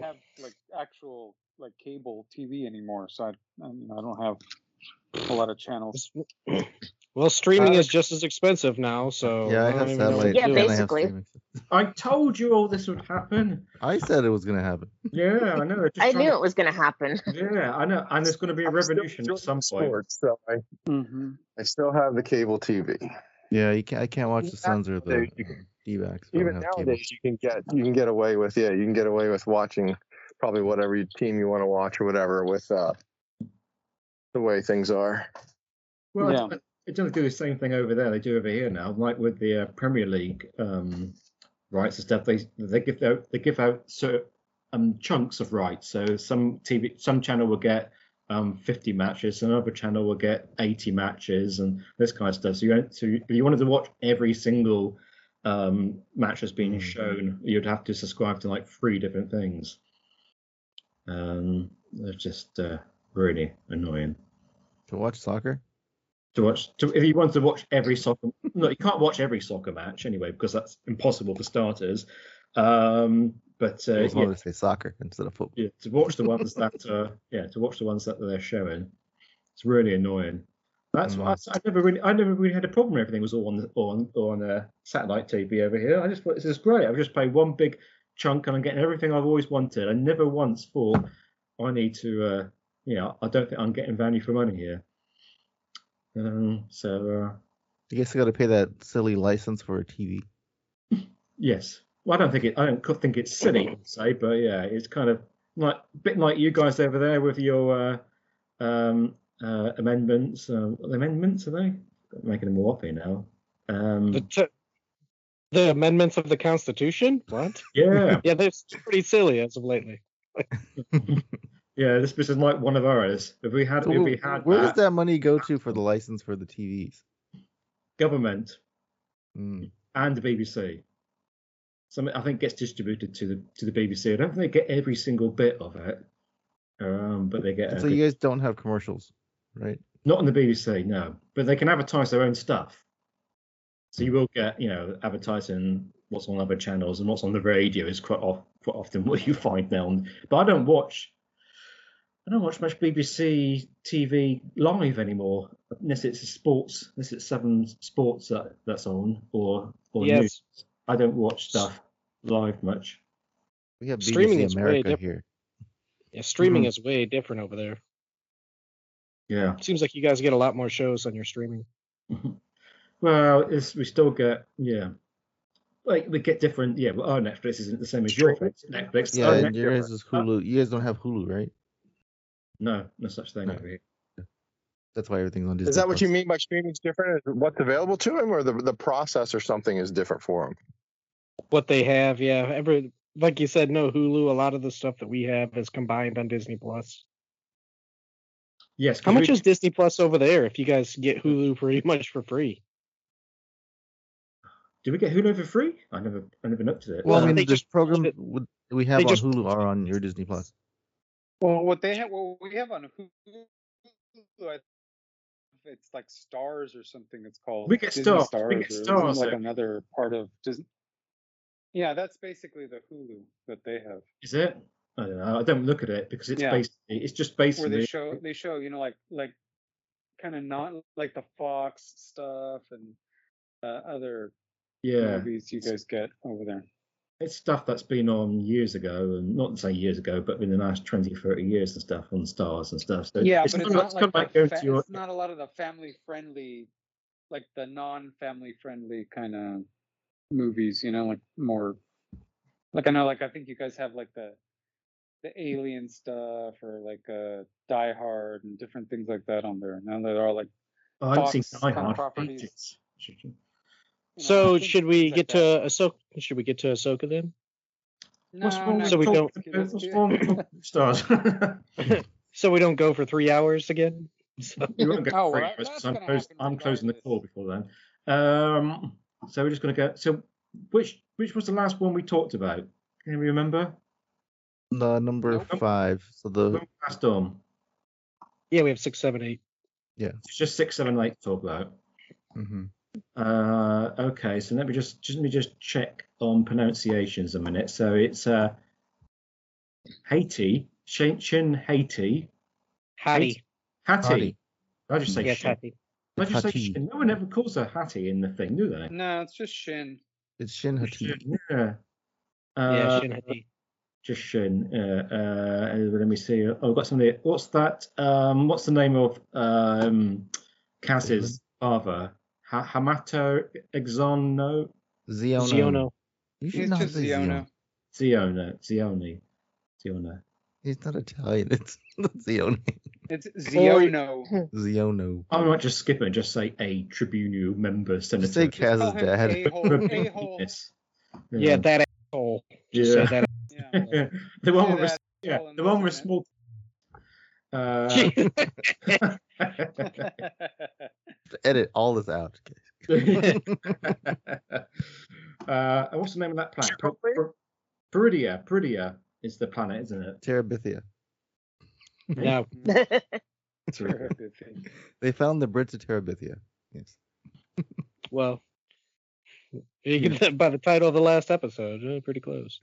have like actual like cable T V anymore, so I I, mean, I don't have a lot of channels. Well, streaming uh, is just as expensive now, so yeah, I, I have satellite. Yeah, basically. I told you all this would happen. I said it was going to happen. Yeah, I know. I knew to... it was going to happen. Yeah, I know. And there's going to be a revolution at some point. Sports, so I, mm-hmm. I still have the cable T V. Yeah, you can't, I can't watch the Suns or the uh, D-backs. Even nowadays, you can get you can get away with yeah, you can get away with watching probably whatever team you want to watch or whatever with uh, the way things are. Well, yeah. I, it doesn't do the same thing over there they do over here now, like with the uh, Premier League um, rights and stuff. They they give out they give out sort of, um, chunks of rights. So some T V, some channel will get um, fifty matches, another channel will get eighty matches, and this kind of stuff. So you so you, if you wanted to watch every single um, match that's being shown, you'd have to subscribe to like three different things. Um, they're just uh, really annoying. To watch soccer. To watch, to, if you want to watch every soccer, no, you can't watch every soccer match anyway because that's impossible for starters. Um, but uh, I was yeah, to say soccer instead of football. Yeah, to watch the ones that, uh, yeah, to watch the ones that they're showing, it's really annoying. That's why I, I never really, I never really had a problem. Everything was all on on on uh, satellite T V over here. I just thought this is great. I've just paid one big chunk and I'm getting everything I've always wanted. I never once thought I need to, uh, you know, I don't think I'm getting value for money here. Um, so, uh, I guess I got to pay that silly license for a T V. Yes. Well, I don't think it. I don't think it's silly, I'd say, but yeah, it's kind of like a bit like you guys over there with your uh, um, uh, amendments. Um, amendments are they I'm making them more up here now? Um, the, t- the amendments of the Constitution. What? Yeah. Yeah, they're pretty silly as of lately. Yeah, this is like one of ours. If we had, so if we had, where that, does that money go to for the license for the T Vs? Government mm. and the B B C. Some I think gets distributed to the to the B B C. I don't think they get every single bit of it, um, but they get. And so good, you guys don't have commercials, right? Not on the B B C, no. But they can advertise their own stuff. So you will get, you know, advertising what's on other channels and what's on the radio is quite, off, quite often what you find now. But I don't watch, I don't watch much B B C T V live anymore, unless it's sports, unless it's Seven Sports that, that's on, or or yes. news. I don't watch stuff live much. We have B B C streaming is America way here. Yeah, streaming mm-hmm. is way different over there. Yeah, it seems like you guys get a lot more shows on your streaming. Well, it's, we still get, yeah, like we get different. Yeah, but our Netflix isn't the same as your Netflix. Yeah, our and Netflix, yours is Hulu. Uh, you guys don't have Hulu, right? No, no such thing over here. That's why everything's on Disney. Is that what you mean by streaming's different? What's available to them, or the the process or something is different for them? What they have, yeah. Every, like you said, no Hulu. A lot of the stuff that we have is combined on Disney Plus. Yes. How much we, is Disney Plus over there? If you guys get Hulu pretty much for free. Do we get Hulu for free? I never, I never looked at it. Well, I mean, this program we have on just, Hulu are on your Disney Plus. Well, what they have, what we have on Hulu, it's like Stars or something. It's called. We get Disney Stars. Stars. We get Stars. Like another part of Disney. Yeah, that's basically the Hulu that they have. Is it? I don't know. I don't look at it because it's yeah. basically it's just basically where they show they show you know like like kind of not like the Fox stuff and uh, other yeah movies you guys get over there. It's stuff that's been on years ago, and not to say years ago, but in the last twenty, thirty years and stuff on Stars and stuff. So yeah, it's but it's not, not like, like fa- it's your... not a lot of the family friendly, like the non-family friendly kind of movies. You know, like more like I know, like I think you guys have like the. the alien stuff or like uh, Die Hard and different things like that on there. Now they're all like oh, I haven't seen Die Hard. Properties. You know, so should we get like to that. Ahsoka? Should we get to Ahsoka then? No, no, so we don't. Stars. So we don't go for three hours again. So. We won't go oh, for three well, hours. I'm, close, I'm closing the call before then. Um, so we're just going to go. So which which was the last one we talked about? Can you remember? The number nope. five. So the last dome. Yeah, we have six, seven, eight. Yeah. It's just six, seven, eight to talk about. Mm-hmm. Uh, okay, so let me just, just let me just check on pronunciations a minute. So it's uh, Hati, Shin, Shin Hati, Hati, Hati. I just say yes, Shin. Hati. I just Hati. Say Shin. No one ever calls her Hati in the thing, do they? No, it's just Shin. It's Shin Hati. Shin, yeah. Uh, yeah, Shin Hati. Just Shin. Uh, uh, let me see. Oh, I've got somebody. What's that? Um, what's the name of um, Cass's father? Ha- Hamato Exono? Ziono. Ziono. You should it's not say Ziono. Ziono. Zioni. Ziono. He's not Italian. It's not Zioni. It's Ziono. Ziono. I might just skip it and just say a tribunal member senator. Just say Cass's dad. A-hole. A-hole. Yeah. yeah, that asshole. Just yeah. say that yeah, the one yeah, with a, yeah, the one with a small. Uh, edit all this out. uh, what's the name of that planet? Per- per- Peridea. Peridea is the planet, isn't it? Terabithia. No. Terabithia. They found the Brits of Terabithia. Yes. Well, you get that by the title of the last episode. Uh, pretty close.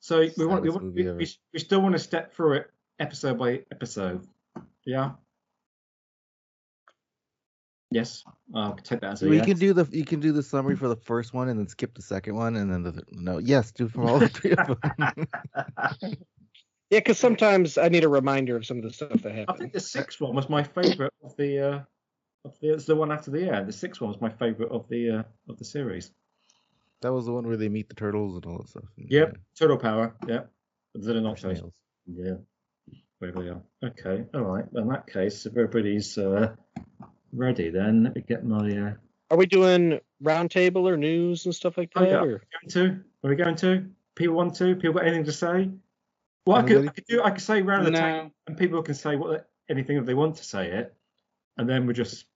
So we want, we, want we, we, we still want to step through it episode by episode. Yeah. Yes. I'll take that as a we yes. can do the you can do the summary for the first one and then skip the second one and then the no yes do from all the three of them. Yeah, because sometimes I need a reminder of some of the stuff that happened. I think the sixth one was my favorite of the uh, of the it's the one after the air. The sixth one was my favorite of the uh, of the series. That was the one where they meet the turtles and all that stuff. Yep, yeah. Turtle power. Yep. Yeah, wherever they are. Okay, all right. In that case, if everybody's uh, ready, then let me get my. Uh... Are we doing roundtable or news and stuff like that? Oh, yeah. Or... Going to? Are we going to? People want to? People got anything to say? Well, I could, I could do. I could say round the no. table, and people can say what anything if they want to say it, and then we're just.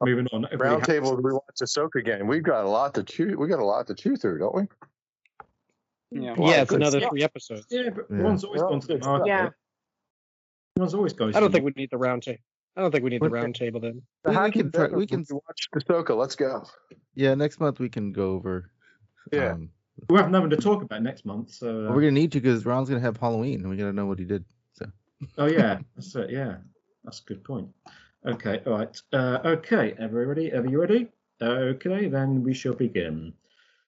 Moving on. Roundtable, we watch Ahsoka again. We've got a lot to chew. We got a lot to chew through, don't we? Yeah, yeah it's another stuff. Three episodes. Yeah, but yeah. One's always well, gone to the market. Yeah. One's always going. I don't think we need the round table. I don't think we need the round table then. We, we can try, we can watch Ahsoka. Let's go. Yeah, next month we can go over Yeah. Um, we'll have nothing to talk about next month, so... Uh... Well, we're going to need to, because Ron's going to have Halloween, and we're going to know what he did, so... Oh, yeah, that's it, yeah. That's a good point. Okay, all right. Uh, okay, everybody, are you ready? Okay, then we shall begin.